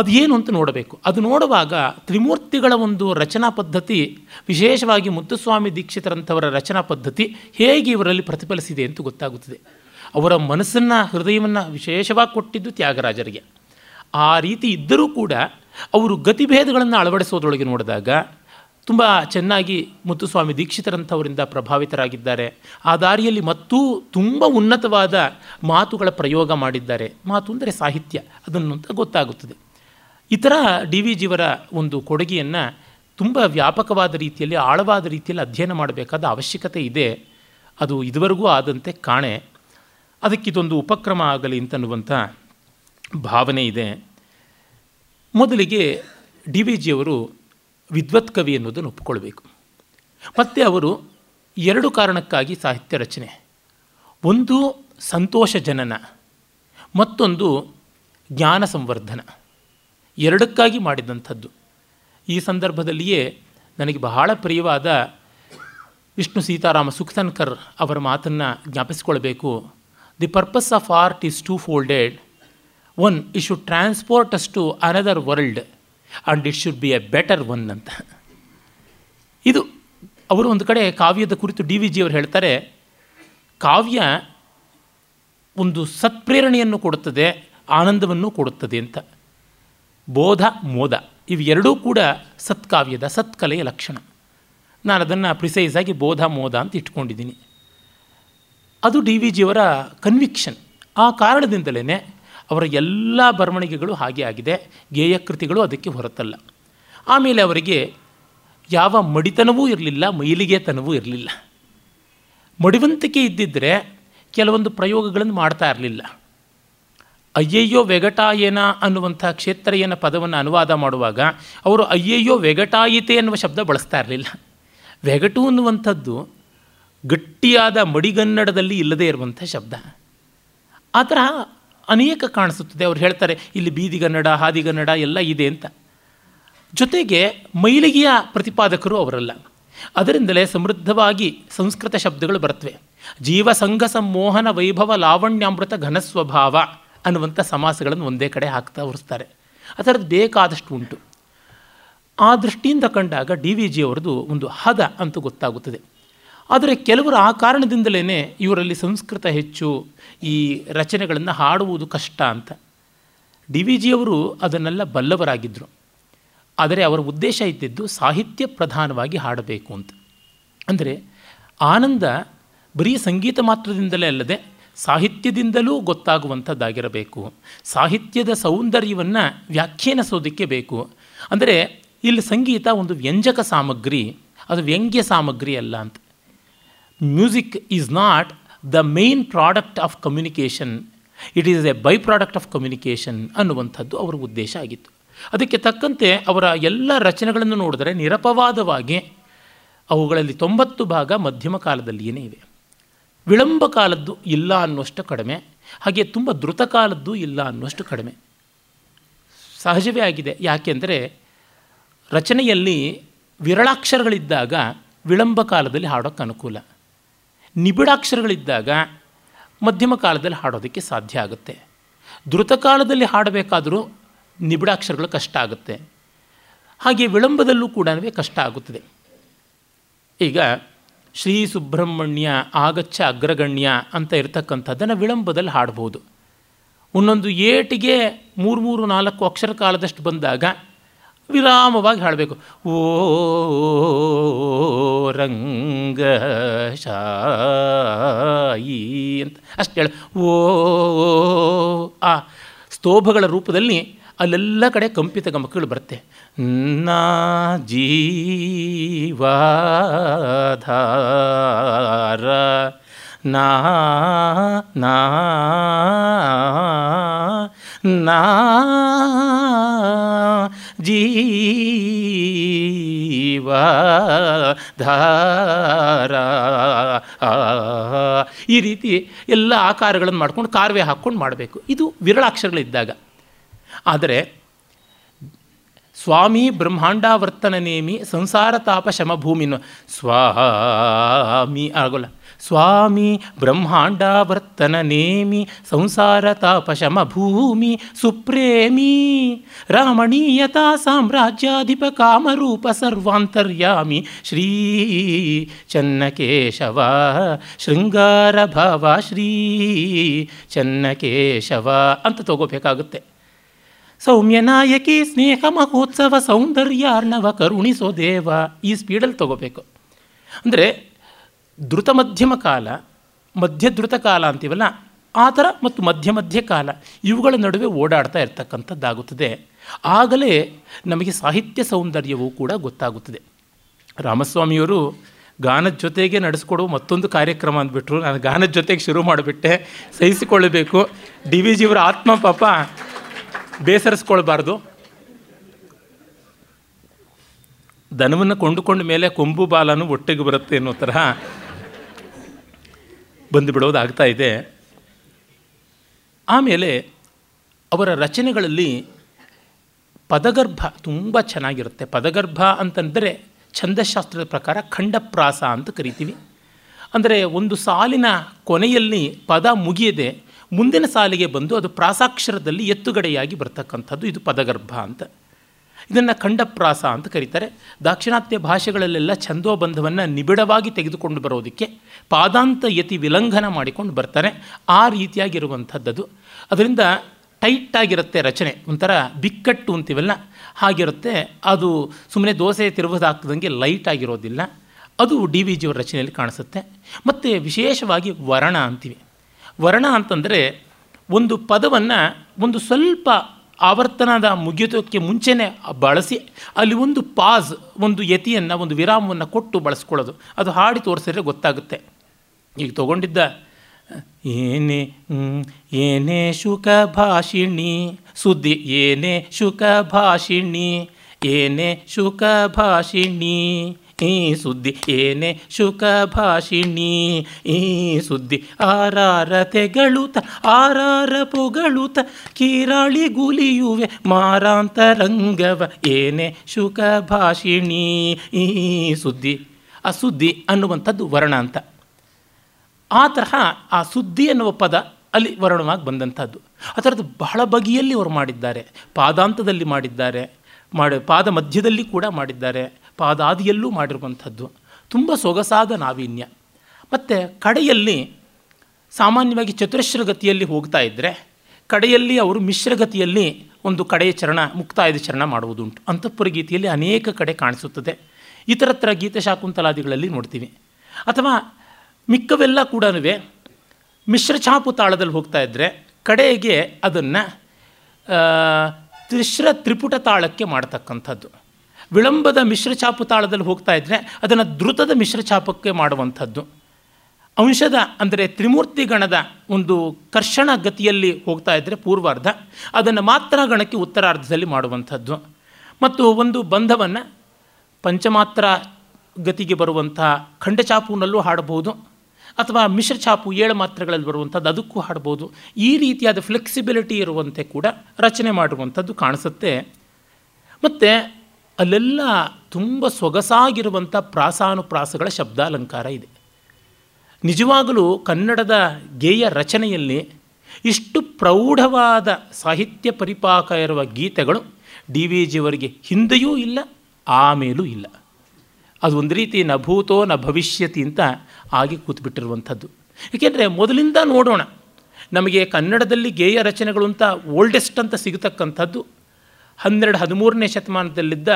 ಅದು ಏನು ಅಂತ ನೋಡಬೇಕು. ಅದು ನೋಡುವಾಗ ತ್ರಿಮೂರ್ತಿಗಳ ಒಂದು ರಚನಾ ಪದ್ಧತಿ, ವಿಶೇಷವಾಗಿ ಮುತ್ತುಸ್ವಾಮಿ ದೀಕ್ಷಿತರಂಥವರ ರಚನಾ ಪದ್ಧತಿ ಹೇಗೆ ಇವರಲ್ಲಿ ಪ್ರತಿಫಲಿಸಿದೆ ಅಂತ ಗೊತ್ತಾಗುತ್ತದೆ. ಅವರ ಮನಸ್ಸನ್ನು, ಹೃದಯವನ್ನು ವಿಶೇಷವಾಗಿ ಕೊಟ್ಟಿದ್ದು ತ್ಯಾಗರಾಜರಿಗೆ. ಆ ರೀತಿ ಇದ್ದರೂ ಕೂಡ ಅವರು ಗತಿಭೇದಗಳನ್ನು ಅಳವಡಿಸೋದ್ರೊಳಗೆ ನೋಡಿದಾಗ ತುಂಬ ಚೆನ್ನಾಗಿ ಮುತ್ತುಸ್ವಾಮಿ ದೀಕ್ಷಿತರಂಥವರಿಂದ ಪ್ರಭಾವಿತರಾಗಿದ್ದಾರೆ. ಆ ದಾರಿಯಲ್ಲಿ ಮತ್ತೂ ತುಂಬ ಉನ್ನತವಾದ ಮಾತುಗಳ ಪ್ರಯೋಗ ಮಾಡಿದ್ದಾರೆ. ಮಾತು ಅಂದರೆ ಸಾಹಿತ್ಯ, ಅದನ್ನು ಅಂತ ಗೊತ್ತಾಗುತ್ತದೆ. ಇತರ ಡಿ ವಿ ಜಿಯವರ ಒಂದು ಕೊಡುಗೆಯನ್ನು ತುಂಬ ವ್ಯಾಪಕವಾದ ರೀತಿಯಲ್ಲಿ, ಆಳವಾದ ರೀತಿಯಲ್ಲಿ ಅಧ್ಯಯನ ಮಾಡಬೇಕಾದ ಅವಶ್ಯಕತೆ ಇದೆ. ಅದು ಇದುವರೆಗೂ ಆದಂತೆ ಕಾಣೆ. ಅದಕ್ಕಿದೊಂದು ಉಪಕ್ರಮ ಆಗಲಿ ಅಂತನ್ನುವಂಥ ಭಾವನೆ ಇದೆ. ಮೊದಲಿಗೆ ಡಿ ವಿ ಜಿಯವರು ವಿದ್ವತ್ ಕವಿ ಅನ್ನೋದನ್ನು ಒಪ್ಪಿಕೊಳ್ಬೇಕು. ಮತ್ತು ಅವರು ಎರಡು ಕಾರಣಕ್ಕಾಗಿ ಸಾಹಿತ್ಯ ರಚನೆ, ಒಂದು ಸಂತೋಷ ಜನನ, ಮತ್ತೊಂದು ಜ್ಞಾನ ಸಂವರ್ಧನ, ಎರಡಕ್ಕಾಗಿ ಮಾಡಿದಂಥದ್ದು. ಈ ಸಂದರ್ಭದಲ್ಲಿಯೇ ನನಗೆ ಬಹಳ ಪ್ರಿಯವಾದ ವಿಷ್ಣು ಸೀತಾರಾಮ ಸುಖತನ್ಕರ್ ಅವರ ಮಾತನ್ನು ಜ್ಞಾಪಿಸಿಕೊಳ್ಬೇಕು. The purpose of art is two-folded. One, it should transport us to another world and it should be a better one ಅಂತ. ಇದು ಅವರು ಒಂದು ಕಡೆ ಕಾವ್ಯದ ಕುರಿತು ಡಿ ವಿ ಜಿ ಅವರು ಹೇಳ್ತಾರೆ, ಕಾವ್ಯ ಒಂದು ಸತ್ಪ್ರೇರಣೆಯನ್ನು ಕೊಡುತ್ತದೆ, ಆನಂದವನ್ನು ಕೊಡುತ್ತದೆ ಅಂತ. ಬೋಧ, ಮೋದ ಇವೆರಡೂ ಕೂಡ ಸತ್ಕಾವ್ಯದ, ಸತ್ಕಲೆಯ ಲಕ್ಷಣ. ನಾನು ಅದನ್ನು ಪ್ರಿಸೈಸಾಗಿ ಬೋಧ ಮೋದ ಅಂತ ಇಟ್ಕೊಂಡಿದ್ದೀನಿ. ಅದು ಡಿ ವಿ ಜಿಯವರ ಕನ್ವಿಕ್ಷನ್. ಆ ಕಾರಣದಿಂದಲೇ ಅವರ ಎಲ್ಲ ಬರವಣಿಗೆಗಳು ಹಾಗೆ ಆಗಿದೆ, ಗೇಯ ಕೃತಿಗಳು ಅದಕ್ಕೆ ಹೊರತಲ್ಲ. ಆಮೇಲೆ ಅವರಿಗೆ ಯಾವ ಮಡಿತನವೂ ಇರಲಿಲ್ಲ, ಮೈಲಿಗೆತನವೂ ಇರಲಿಲ್ಲ. ಮಡಿವಂತಿಕೆ ಇದ್ದಿದ್ದರೆ ಕೆಲವೊಂದು ಪ್ರಯೋಗಗಳನ್ನು ಮಾಡ್ತಾ ಇರಲಿಲ್ಲ. ಅಯ್ಯಯ್ಯೋ ವೆಗಟಾಯೇನ ಅನ್ನುವಂಥ ಕ್ಷೇತ್ರಯೇನ ಪದವನ್ನು ಅನುವಾದ ಮಾಡುವಾಗ ಅವರು ಅಯ್ಯಯ್ಯೋ ವೆಗಟಾಯಿತೆ ಎನ್ನುವ ಶಬ್ದ ಬಳಸ್ತಾ ಇರಲಿಲ್ಲ. ವೆಗಟು ಅನ್ನುವಂಥದ್ದು ಗಟ್ಟಿಯಾದ ಮಡಿಗನ್ನಡದಲ್ಲಿ ಇಲ್ಲದೇ ಇರುವಂಥ ಶಬ್ದ. ಆ ತರಹ ಅನೇಕ ಕಾಣಿಸುತ್ತದೆ. ಅವ್ರು ಹೇಳ್ತಾರೆ ಇಲ್ಲಿ ಬೀದಿಗನ್ನಡ, ಹಾದಿಗನ್ನಡ ಎಲ್ಲ ಇದೆ ಅಂತ. ಜೊತೆಗೆ ಮೈಲಿಗೆಯ ಪ್ರತಿಪಾದಕರು ಅವರಲ್ಲ. ಅದರಿಂದಲೇ ಸಮೃದ್ಧವಾಗಿ ಸಂಸ್ಕೃತ ಶಬ್ದಗಳು ಬರ್ತವೆ. ಜೀವಸಂಘ ಸಂಮೋಹನ ವೈಭವ ಲಾವಣ್ಯಾಮೃತ ಘನಸ್ವಭಾವ ಅನ್ನುವಂಥ ಸಮಾಸಗಳನ್ನು ಒಂದೇ ಕಡೆ ಹಾಕ್ತಾ ಹೊರಿಸ್ತಾರೆ. ಆ ಥರದ್ದು ಬೇಕಾದಷ್ಟು ಉಂಟು. ಆ ದೃಷ್ಟಿಯಿಂದ ಕಂಡಾಗ ಡಿ ವಿ ಜಿ ಅವರದು ಒಂದು ಹದ ಅಂತೂ ಗೊತ್ತಾಗುತ್ತದೆ. ಆದರೆ ಕೆಲವರು ಆ ಕಾರಣದಿಂದಲೇ ಇವರಲ್ಲಿ ಸಂಸ್ಕೃತ ಹೆಚ್ಚು, ಈ ರಚನೆಗಳನ್ನು ಹಾಡುವುದು ಕಷ್ಟ ಅಂತ. ಡಿ ವಿ ಜಿಯವರು ಅದನ್ನೆಲ್ಲ ಬಲ್ಲವರಾಗಿದ್ದರು. ಆದರೆ ಅವರ ಉದ್ದೇಶ ಇದ್ದಿದ್ದು ಸಾಹಿತ್ಯ ಪ್ರಧಾನವಾಗಿ ಹಾಡಬೇಕು ಅಂತ. ಅಂದರೆ ಆನಂದ ಬರೀ ಸಂಗೀತ ಮಾತ್ರದಿಂದಲೇ ಅಲ್ಲದೆ ಸಾಹಿತ್ಯದಿಂದಲೂ ಗೊತ್ತಾಗುವಂಥದ್ದಾಗಿರಬೇಕು. ಸಾಹಿತ್ಯದ ಸೌಂದರ್ಯವನ್ನು ವ್ಯಾಖ್ಯಾನಿಸೋದಕ್ಕೆ ಬೇಕು. ಅಂದರೆ ಇಲ್ಲಿ ಸಂಗೀತ ಒಂದು ವ್ಯಂಜಕ ಸಾಮಗ್ರಿ, ಅದು ವ್ಯಂಗ್ಯ ಸಾಮಗ್ರಿ ಅಲ್ಲ ಅಂತ. Music is not the main product of communication. It is a byproduct of communication ಅನ್ನುವಂಥದ್ದು ಅವರ ಉದ್ದೇಶ ಆಗಿತ್ತು. ಅದಕ್ಕೆ ತಕ್ಕಂತೆ ಅವರ ಎಲ್ಲ ರಚನೆಗಳನ್ನು ನೋಡಿದರೆ ನಿರಪವಾದವಾಗಿ ಅವುಗಳಲ್ಲಿ ತೊಂಬತ್ತು ಭಾಗ ಮಧ್ಯಮ ಕಾಲದಲ್ಲಿಯೇ ಇವೆ. ವಿಳಂಬ ಕಾಲದ್ದು ಇಲ್ಲ ಅನ್ನೋಷ್ಟು ಕಡಿಮೆ, ಹಾಗೆ ತುಂಬ ದ್ರುತ ಕಾಲದ್ದು ಇಲ್ಲ ಅನ್ನೋಷ್ಟು ಕಡಿಮೆ. ಸಹಜವೇ ಆಗಿದೆ. ಯಾಕೆಂದರೆ ರಚನೆಯಲ್ಲಿ ವಿರಳಾಕ್ಷರಗಳಿದ್ದಾಗ ವಿಳಂಬ ಕಾಲದಲ್ಲಿ ಹಾಡೋಕ್ಕೆ ಅನುಕೂಲ, ನಿಬಿಡಾಕ್ಷರಗಳಿದ್ದಾಗ ಮಧ್ಯಮ ಕಾಲದಲ್ಲಿ ಹಾಡೋದಕ್ಕೆ ಸಾಧ್ಯ ಆಗುತ್ತೆ. ದ್ರುತಕಾಲದಲ್ಲಿ ಹಾಡಬೇಕಾದರೂ ನಿಬಿಡಾಕ್ಷರಗಳು ಕಷ್ಟ ಆಗುತ್ತೆ, ಹಾಗೆ ವಿಳಂಬದಲ್ಲೂ ಕೂಡ ಕಷ್ಟ ಆಗುತ್ತದೆ. ಈಗ ಶ್ರೀ ಸುಬ್ರಹ್ಮಣ್ಯ ಆಗಚ್ಚ ಅಗ್ರಗಣ್ಯ ಅಂತ ಇರತಕ್ಕಂಥದ್ದನ್ನು ವಿಳಂಬದಲ್ಲಿ ಹಾಡ್ಬೋದು. ಒಂದೊಂದು ಏಟಿಗೆ ಮೂರು ಮೂರು ನಾಲ್ಕು ಅಕ್ಷರ ಕಾಲದಷ್ಟು ಬಂದಾಗ ವಿರಾಮವಾಗಿ ಹಾಡಬೇಕು. ಓ ರಂಗ ಶಾಯಿ ಅಂತ ಅಷ್ಟು ಹೇಳ. ಓ ಆ ಸ್ತೋಭಗಳ ರೂಪದಲ್ಲಿ ಅಲ್ಲೆಲ್ಲ ಕಡೆ ಕಂಪಿತ ಗಮಕಗಳು ಬರುತ್ತೆ. ನಾ ಜೀವಾಧಾರ ನಾ ನಾ ನಾ ಜೀವಾಧಾರ. ಈ ರೀತಿ ಎಲ್ಲ ಆಕಾರಗಳನ್ನು ಮಾಡಿಕೊಂಡು ಕಾರ್ವೆ ಹಾಕ್ಕೊಂಡು ಮಾಡಬೇಕು, ಇದು ವಿರಳಾಕ್ಷರಗಳಿದ್ದಾಗ. ಆದರೆ ಸ್ವಾಮಿ ಬ್ರಹ್ಮಾಂಡಾವರ್ತನ ನೇಮಿ ಸಂಸಾರ ತಾಪ ಶಮಭೂಮಿನ ಸ್ವಾಮಿ ಆಗೋಲ್ಲ. ಸ್ವಾಮಿ ಬ್ರಹ್ಮಾಂಡಾವರ್ತನ ನೇಮಿ ಸಂಸಾರ ತಾಪ ಶಮಭೂಮಿ ಸುಪ್ರೇಮಿ ರಮಣೀಯತಾ ಸಾಮ್ರಾಜ್ಯಾಧಿಪ ಕಾಮರೂಪ ಸರ್ವಾಂತರ್ಯಾಮಿ ಶ್ರೀ ಚನ್ನಕೇಶವ ಶೃಂಗಾರ ಭಾವ ಶ್ರೀ ಚನ್ನಕೇಶವ ಅಂತ ತಗೋಬೇಕಾಗುತ್ತೆ. ಸೌಮ್ಯನಾಯಕಿ ಸ್ನೇಹ ಮಹೋತ್ಸವ ಸೌಂದರ್ಯಾರ್ಣವ ಕರುಣಿಸೋ ದೇವ, ಈ ಸ್ಪೀಡಲ್ಲಿ ತಗೋಬೇಕು. ಅಂದರೆ ದ್ರುತ ಮಧ್ಯಮ ಕಾಲ, ಮಧ್ಯ ದ್ರುತ ಕಾಲ ಅಂತೀವಲ್ಲ ಆ ಥರ, ಮತ್ತು ಮಧ್ಯ ಮಧ್ಯ ಕಾಲ, ಇವುಗಳ ನಡುವೆ ಓಡಾಡ್ತಾ ಇರ್ತಕ್ಕಂಥದ್ದಾಗುತ್ತದೆ. ಆಗಲೇ ನಮಗೆ ಸಾಹಿತ್ಯ ಸೌಂದರ್ಯವೂ ಕೂಡ ಗೊತ್ತಾಗುತ್ತದೆ. ರಾಮಸ್ವಾಮಿಯವರು ಗಾನದ ಜೊತೆಗೆ ನಡೆಸ್ಕೊಡುವ ಮತ್ತೊಂದು ಕಾರ್ಯಕ್ರಮ ಅಂದ್ಬಿಟ್ರು. ನಾನು ಗಾನದ ಜೊತೆಗೆ ಶುರು ಮಾಡಿಬಿಟ್ಟೆ, ಸಹಿಸಿಕೊಳ್ಳಬೇಕು. ಡಿ ವಿ ಜಿಯವರ ಆತ್ಮ ಪಾಪ ಬೇಸರಿಸ್ಕೊಳ್ಬಾರ್ದು. ದನವನ್ನು ಕೊಂಡುಕೊಂಡ ಮೇಲೆ ಕೊಂಬು ಬಾಲನೂ ಒಟ್ಟಿಗೆ ಬರುತ್ತೆ ಅನ್ನೋ ತರಹ ಬಂದು ಬಿಡೋದಾಗ್ತಾ ಇದೆ. ಆಮೇಲೆ ಅವರ ರಚನೆಗಳಲ್ಲಿ ಪದಗರ್ಭ ತುಂಬ ಚೆನ್ನಾಗಿರುತ್ತೆ. ಪದಗರ್ಭ ಅಂತಂದರೆ ಛಂದಶಾಸ್ತ್ರದ ಪ್ರಕಾರ ಖಂಡಪ್ರಾಸ ಅಂತ ಕರಿತೀವಿ. ಅಂದರೆ ಒಂದು ಸಾಲಿನ ಕೊನೆಯಲ್ಲಿ ಪದ ಮುಗಿಯದೆ ಮುಂದಿನ ಸಾಲಿಗೆ ಬಂದು ಅದು ಪ್ರಾಸಾಕ್ಷರದಲ್ಲಿ ಎತ್ತುಗಡೆಯಾಗಿ ಬರ್ತಕ್ಕಂಥದ್ದು, ಇದು ಪದಗರ್ಭ ಅಂತ. ಇದನ್ನು ಖಂಡಪ್ರಾಸ ಅಂತ ಕರೀತಾರೆ. ದಾಕ್ಷಿಣಾತ್ಯ ಭಾಷೆಗಳಲ್ಲೆಲ್ಲ ಛಂದೋಬಂಧವನ್ನು ನಿಬಿಡವಾಗಿ ತೆಗೆದುಕೊಂಡು ಬರೋದಕ್ಕೆ ಪಾದಾಂತ ಯತಿ ವಿಲಂಘನ ಮಾಡಿಕೊಂಡು ಬರ್ತಾರೆ. ಆ ರೀತಿಯಾಗಿರುವಂಥದ್ದು. ಅದರಿಂದ ಟೈಟಾಗಿರುತ್ತೆ ರಚನೆ, ಒಂಥರ ಬಿಕ್ಕಟ್ಟು ಅಂತೀವಲ್ಲ ಹಾಗಿರುತ್ತೆ. ಅದು ಸುಮ್ಮನೆ ದೋಸೆ ತಿರುವುದಾಕ್ದಂಗೆ ಲೈಟ್ ಆಗಿರೋದಿಲ್ಲ. ಅದು ಡಿ ವಿ ಜಿಯವರ ರಚನೆಯಲ್ಲಿ ಕಾಣಿಸುತ್ತೆ. ಮತ್ತು ವಿಶೇಷವಾಗಿ ವರ್ಣ ಅಂತೀವಿ. ವರ್ಣ ಅಂತಂದರೆ ಒಂದು ಪದವನ್ನು ಒಂದು ಸ್ವಲ್ಪ ಆವರ್ತನದ ಮುಗಿಯೋದಕ್ಕೆ ಮುಂಚೆನೇ ಬಳಸಿ ಅಲ್ಲಿ ಒಂದು ಪಾಸ್, ಒಂದು ಯತಿಯನ್ನು, ಒಂದು ವಿರಾಮವನ್ನು ಕೊಟ್ಟು ಬಳಸ್ಕೊಳ್ಳೋದು. ಅದು ಹಾಡಿ ತೋರಿಸಿದ್ರೆ ಗೊತ್ತಾಗುತ್ತೆ. ಈಗ ತಗೊಂಡಿದ್ದ ಏನೇ ಏನೇ ಶುಕ ಭಾಷಿಣಿ ಸುದ್ದಿ, ಏನೇ ಶುಕ ಭಾಷಿಣಿ, ಏನೇ ಶುಕ ಭಾಷಿಣಿ ಈ ಸುದ್ದಿ, ಏನೇ ಶುಕ ಭಾಷಿಣಿ ಈ ಸುದ್ದಿ. ಆರಾರ ತೆಗಳುತ ಆರಾರ ಪೊಗಳುತ ಕೀರಾಳಿ ಗುಲಿಯುವೆ ಮಾರಾಂತರಂಗವ, ಏನೇ ಶುಕ ಭಾಷಿಣಿ ಈ ಸುದ್ದಿ. ಆ ಸುದ್ದಿ ಅನ್ನುವಂಥದ್ದು ವರ್ಣ ಅಂತ. ಆ ತರಹ ಆ ಸುದ್ದಿ ಅನ್ನುವ ಪದ ಅಲ್ಲಿ ವರ್ಣವಾಗಿ ಬಂದಂಥದ್ದು. ಆ ಥರದ್ದು ಬಹಳ ಬಗೆಯಲ್ಲಿ ಅವರು ಮಾಡಿದ್ದಾರೆ. ಪಾದಾಂತದಲ್ಲಿ ಮಾಡಿದ್ದಾರೆ, ಮಾಡಿ ಪಾದ ಮಧ್ಯದಲ್ಲಿ ಕೂಡ ಮಾಡಿದ್ದಾರೆ, ಪಾದಾದಿಯಲ್ಲೂ ಮಾಡಿರುವಂಥದ್ದು. ತುಂಬ ಸೊಗಸಾದ ನಾವೀನ್ಯ. ಮತ್ತು ಕಡೆಯಲ್ಲಿ ಸಾಮಾನ್ಯವಾಗಿ ಚತುರಶ್ರಗತಿಯಲ್ಲಿ ಹೋಗ್ತಾ ಇದ್ದರೆ ಕಡೆಯಲ್ಲಿ ಅವರು ಮಿಶ್ರಗತಿಯಲ್ಲಿ ಒಂದು ಕಡೆಯ ಚರಣ, ಮುಕ್ತಾಯದ ಚರಣ ಮಾಡುವುದುಂಟು. ಅಂತಃಪುರಗೀತೆಯಲ್ಲಿ ಅನೇಕ ಕಡೆ ಕಾಣಿಸುತ್ತದೆ. ಇತರತ್ರ ಗೀತಶಾಕುಂತಲಾದಿಗಳಲ್ಲಿ ನೋಡ್ತೀವಿ. ಅಥವಾ ಮಿಕ್ಕವೆಲ್ಲ ಕೂಡ ಮಿಶ್ರಛಾಪು ತಾಳದಲ್ಲಿ ಹೋಗ್ತಾ ಇದ್ದರೆ ಕಡೆಗೆ ಅದನ್ನು ಮಿಶ್ರ ತ್ರಿಪುಟ ತಾಳಕ್ಕೆ ಮಾಡ್ತಕ್ಕಂಥದ್ದು. ವಿಳಂಬದ ಮಿಶ್ರಚಾಪು ತಾಳದಲ್ಲಿ ಹೋಗ್ತಾ ಇದ್ದರೆ ಅದನ್ನು ದ್ರುತದ ಮಿಶ್ರಚಾಪಕ್ಕೆ ಮಾಡುವಂಥದ್ದು. ಅಂಶದ ಅಂದರೆ ತ್ರಿಮೂರ್ತಿ ಗಣದ ಒಂದು ಕರ್ಷಣ ಗತಿಯಲ್ಲಿ ಹೋಗ್ತಾ ಇದ್ದರೆ ಪೂರ್ವಾರ್ಧ, ಅದನ್ನು ಮಾತ್ರ ಗಣಕ್ಕೆ ಉತ್ತರಾರ್ಧದಲ್ಲಿ ಮಾಡುವಂಥದ್ದು. ಮತ್ತು ಒಂದು ಬಂಧವನ್ನು ಪಂಚಮಾತ್ರ ಗತಿಗೆ ಬರುವಂಥ ಖಂಡಚಾಪುನಲ್ಲೂ ಹಾಡಬಹುದು. ಅಥವಾ ಮಿಶ್ರಛಾಪು ಏಳು ಮಾತ್ರೆಗಳಲ್ಲಿ ಬರುವಂಥದ್ದು ಅದಕ್ಕೂ ಹಾಡ್ಬೋದು. ಈ ರೀತಿಯಾದ ಫ್ಲೆಕ್ಸಿಬಿಲಿಟಿ ಇರುವಂತೆ ಕೂಡ ರಚನೆ ಮಾಡುವಂಥದ್ದು ಕಾಣಿಸುತ್ತೆ. ಮತ್ತು ಅಲ್ಲೆಲ್ಲ ತುಂಬ ಸೊಗಸಾಗಿರುವಂಥ ಪ್ರಾಸಾನುಪ್ರಾಸಗಳ ಶಬ್ದಾಲಂಕಾರ ಇದೆ. ನಿಜವಾಗಲೂ ಕನ್ನಡದ ಗೇಯ ರಚನೆಯಲ್ಲಿ ಇಷ್ಟು ಪ್ರೌಢವಾದ ಸಾಹಿತ್ಯ ಪರಿಪಾಕ ಇರುವ ಗೀತೆಗಳು ಡಿ ವಿ ಜಿಯವರಿಗೆ ಹಿಂದೆಯೂ ಇಲ್ಲ, ಆಮೇಲೂ ಇಲ್ಲ. ಅದು ಒಂದು ರೀತಿ ನ ಭೂತೋ ನ ಭವಿಷ್ಯತಿ ಅಂತ ಆಗಿ ಕೂತ್ಬಿಟ್ಟಿರುವಂಥದ್ದು. ಏಕೆಂದರೆ ಮೊದಲಿಂದ ನೋಡೋಣ, ನಮಗೆ ಕನ್ನಡದಲ್ಲಿ ಗೇಯ ರಚನೆಗಳು ಅಂತ ಓಲ್ಡೆಸ್ಟ್ ಅಂತ ಸಿಗತಕ್ಕಂಥದ್ದು ಹನ್ನೆರಡು ಹದಿಮೂರನೇ ಶತಮಾನದಲ್ಲಿದ್ದ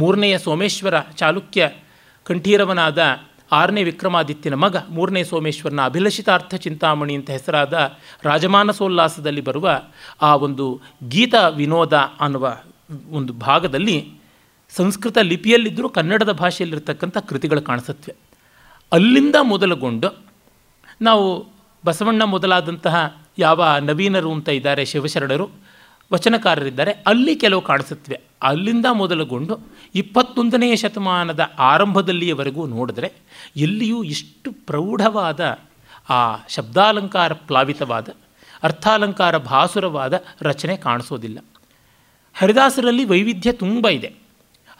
ಮೂರನೆಯ ಸೋಮೇಶ್ವರ ಚಾಲುಕ್ಯ ಕಂಠೀರವನಾದ ಆರನೇ ವಿಕ್ರಮಾದಿತ್ಯನ ಮಗ ಮೂರನೇ ಸೋಮೇಶ್ವರನ ಅಭಿಲಷಿತಾರ್ಥ ಚಿಂತಾಮಣಿ ಅಂತ ಹೆಸರಾದ ರಾಜಮಾನಸೋಲ್ಲಾಸದಲ್ಲಿ ಬರುವ ಆ ಒಂದು ಗೀತ ವಿನೋದ ಅನ್ನುವ ಒಂದು ಭಾಗದಲ್ಲಿ ಸಂಸ್ಕೃತ ಲಿಪಿಯಲ್ಲಿದ್ದರೂ ಕನ್ನಡದ ಭಾಷೆಯಲ್ಲಿರ್ತಕ್ಕಂಥ ಕೃತಿಗಳು ಕಾಣಿಸುತ್ತವೆ. ಅಲ್ಲಿಂದ ಮೊದಲುಗೊಂಡು ನಾವು ಬಸವಣ್ಣ ಮೊದಲಾದಂತಹ ಯಾವ ನವೀನರು ಅಂತ ಇದ್ದಾರೆ, ಶಿವಶರಣರು, ವಚನಕಾರರಿದ್ದಾರೆ, ಅಲ್ಲಿ ಕೆಲವು ಕಾಣಿಸುತ್ತವೆ. ಅಲ್ಲಿಂದ ಮೊದಲುಗೊಂಡು ಇಪ್ಪತ್ತೊಂದನೆಯ ಶತಮಾನದ ಆರಂಭದಲ್ಲಿಯವರೆಗೂ ನೋಡಿದ್ರೆ ಎಲ್ಲಿಯೂ ಇಷ್ಟು ಪ್ರೌಢವಾದ ಆ ಶಬ್ದಾಲಂಕಾರ ಪ್ಲಾವಿತವಾದ ಅರ್ಥಾಲಂಕಾರ ಭಾಸುರವಾದ ರಚನೆ ಕಾಣಿಸೋದಿಲ್ಲ. ಹರಿದಾಸರಲ್ಲಿ ವೈವಿಧ್ಯ ತುಂಬ ಇದೆ.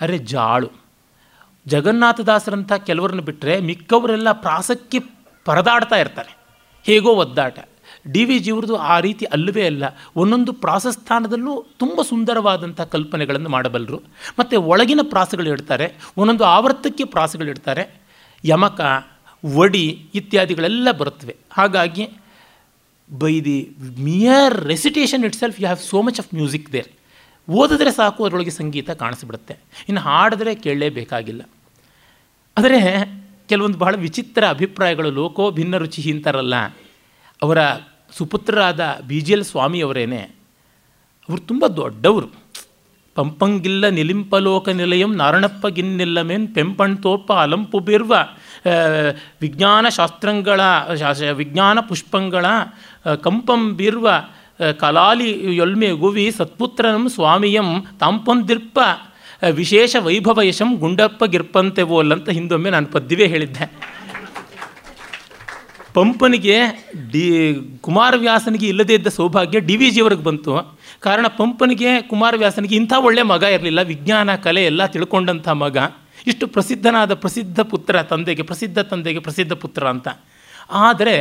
ಅರೆ ಜಾಳು ಜಗನ್ನಾಥದಾಸರಂಥ ಕೆಲವರನ್ನು ಬಿಟ್ಟರೆ ಮಿಕ್ಕವರೆಲ್ಲ ಪ್ರಾಸಕ್ಕೆ ಪರದಾಡ್ತಾ ಇರ್ತಾರೆ, ಹೇಗೋ ಒದ್ದಾಟ. ಡಿ ವಿ ಜಿಯವ್ರದ್ದು ಆ ರೀತಿ ಅಲ್ಲವೇ ಅಲ್ಲ. ಒಂದೊಂದು ಪ್ರಾಸಸ್ಥಾನದಲ್ಲೂ ತುಂಬ ಸುಂದರವಾದಂಥ ಕಲ್ಪನೆಗಳನ್ನು ಮಾಡಬಲ್ಲರು. ಮತ್ತು ಒಳಗಿನ ಪ್ರಾಸಗಳು ಇಡ್ತಾರೆ, ಒಂದೊಂದು ಆವರ್ತಕ್ಕೆ ಪ್ರಾಸಗಳಿಡ್ತಾರೆ. ಯಮಕ, ಒಡಿ ಇತ್ಯಾದಿಗಳೆಲ್ಲ ಬರುತ್ತವೆ. ಹಾಗಾಗಿ by the mere recitation itself you have so much of music there. ಓದಿದ್ರೆ ಸಾಕು, ಅದರೊಳಗೆ ಸಂಗೀತ ಕಾಣಿಸ್ಬಿಡುತ್ತೆ. ಇನ್ನು ಹಾಡಿದ್ರೆ ಕೇಳಲೇಬೇಕಾಗಿಲ್ಲ. ಆದರೆ ಕೆಲವೊಂದು ಬಹಳ ವಿಚಿತ್ರ ಅಭಿಪ್ರಾಯಗಳು, ಲೋಕೋ ಭಿನ್ನ ರುಚಿ ಅಂತಾರಲ್ಲ, ಅವರ ಸುಪುತ್ರರಾದ ಬಿ ಜಿ ಎಲ್ ಸ್ವಾಮಿಯವರೇನೆ ಅವರು ತುಂಬ ದೊಡ್ಡವರು. ಪಂಪಂಗಿಲ್ಲ ನಿಲಿಂಪಲೋಕ ನಿಲಯಂ ನಾರಣಪ್ಪ ಗಿನ್ನಿಲ್ಲಮೇನ್ ಪೆಂಪಣ್ ತೋಪ ಅಲಂಪು ಬಿರ್ವ ವಿಜ್ಞಾನ ಶಾಸ್ತ್ರಗಳ ವಿಜ್ಞಾನ ಪುಷ್ಪಂಗಳ ಕಂಪಂ ಬಿರ್ವ ಕಲಾಲಿ ಯೊಲ್ಮೆ ಗುವಿ ಸತ್ಪುತ್ರನಂ ಸ್ವಾಮಿಯಂ ತಾಂಪಂದಿರ್ಪ ವಿಶೇಷ ವೈಭವ ಯಶಂ ಗುಂಡಪ್ಪ ಗಿರ್ಪಂತೆ ಓಲ್ ಅಂತ ಹಿಂದೊಮ್ಮೆ ನಾನು ಪದ್ಯವೇ ಹೇಳಿದ್ದೆ. ಪಂಪನಿಗೆ ಡಿ ಕುಮಾರವ್ಯಾಸನಿಗೆ ಇಲ್ಲದೇ ಇದ್ದ ಸೌಭಾಗ್ಯ ಡಿ ವಿ ಜಿಯವರೆಗೆ ಬಂತು. ಕಾರಣ ಪಂಪನಿಗೆ ಕುಮಾರವ್ಯಾಸನಿಗೆ ಇಂಥ ಒಳ್ಳೆಯ ಮಗ ಇರಲಿಲ್ಲ, ವಿಜ್ಞಾನ ಕಲೆ ಎಲ್ಲ ತಿಳ್ಕೊಂಡಂಥ ಮಗ. ಇಷ್ಟು ಪ್ರಸಿದ್ಧನಾದ ಪ್ರಸಿದ್ಧ ಪುತ್ರ, ತಂದೆಗೆ ಪ್ರಸಿದ್ಧ ತಂದೆಗೆ ಪ್ರಸಿದ್ಧ ಪುತ್ರ ಅಂತ. ಆದರೆ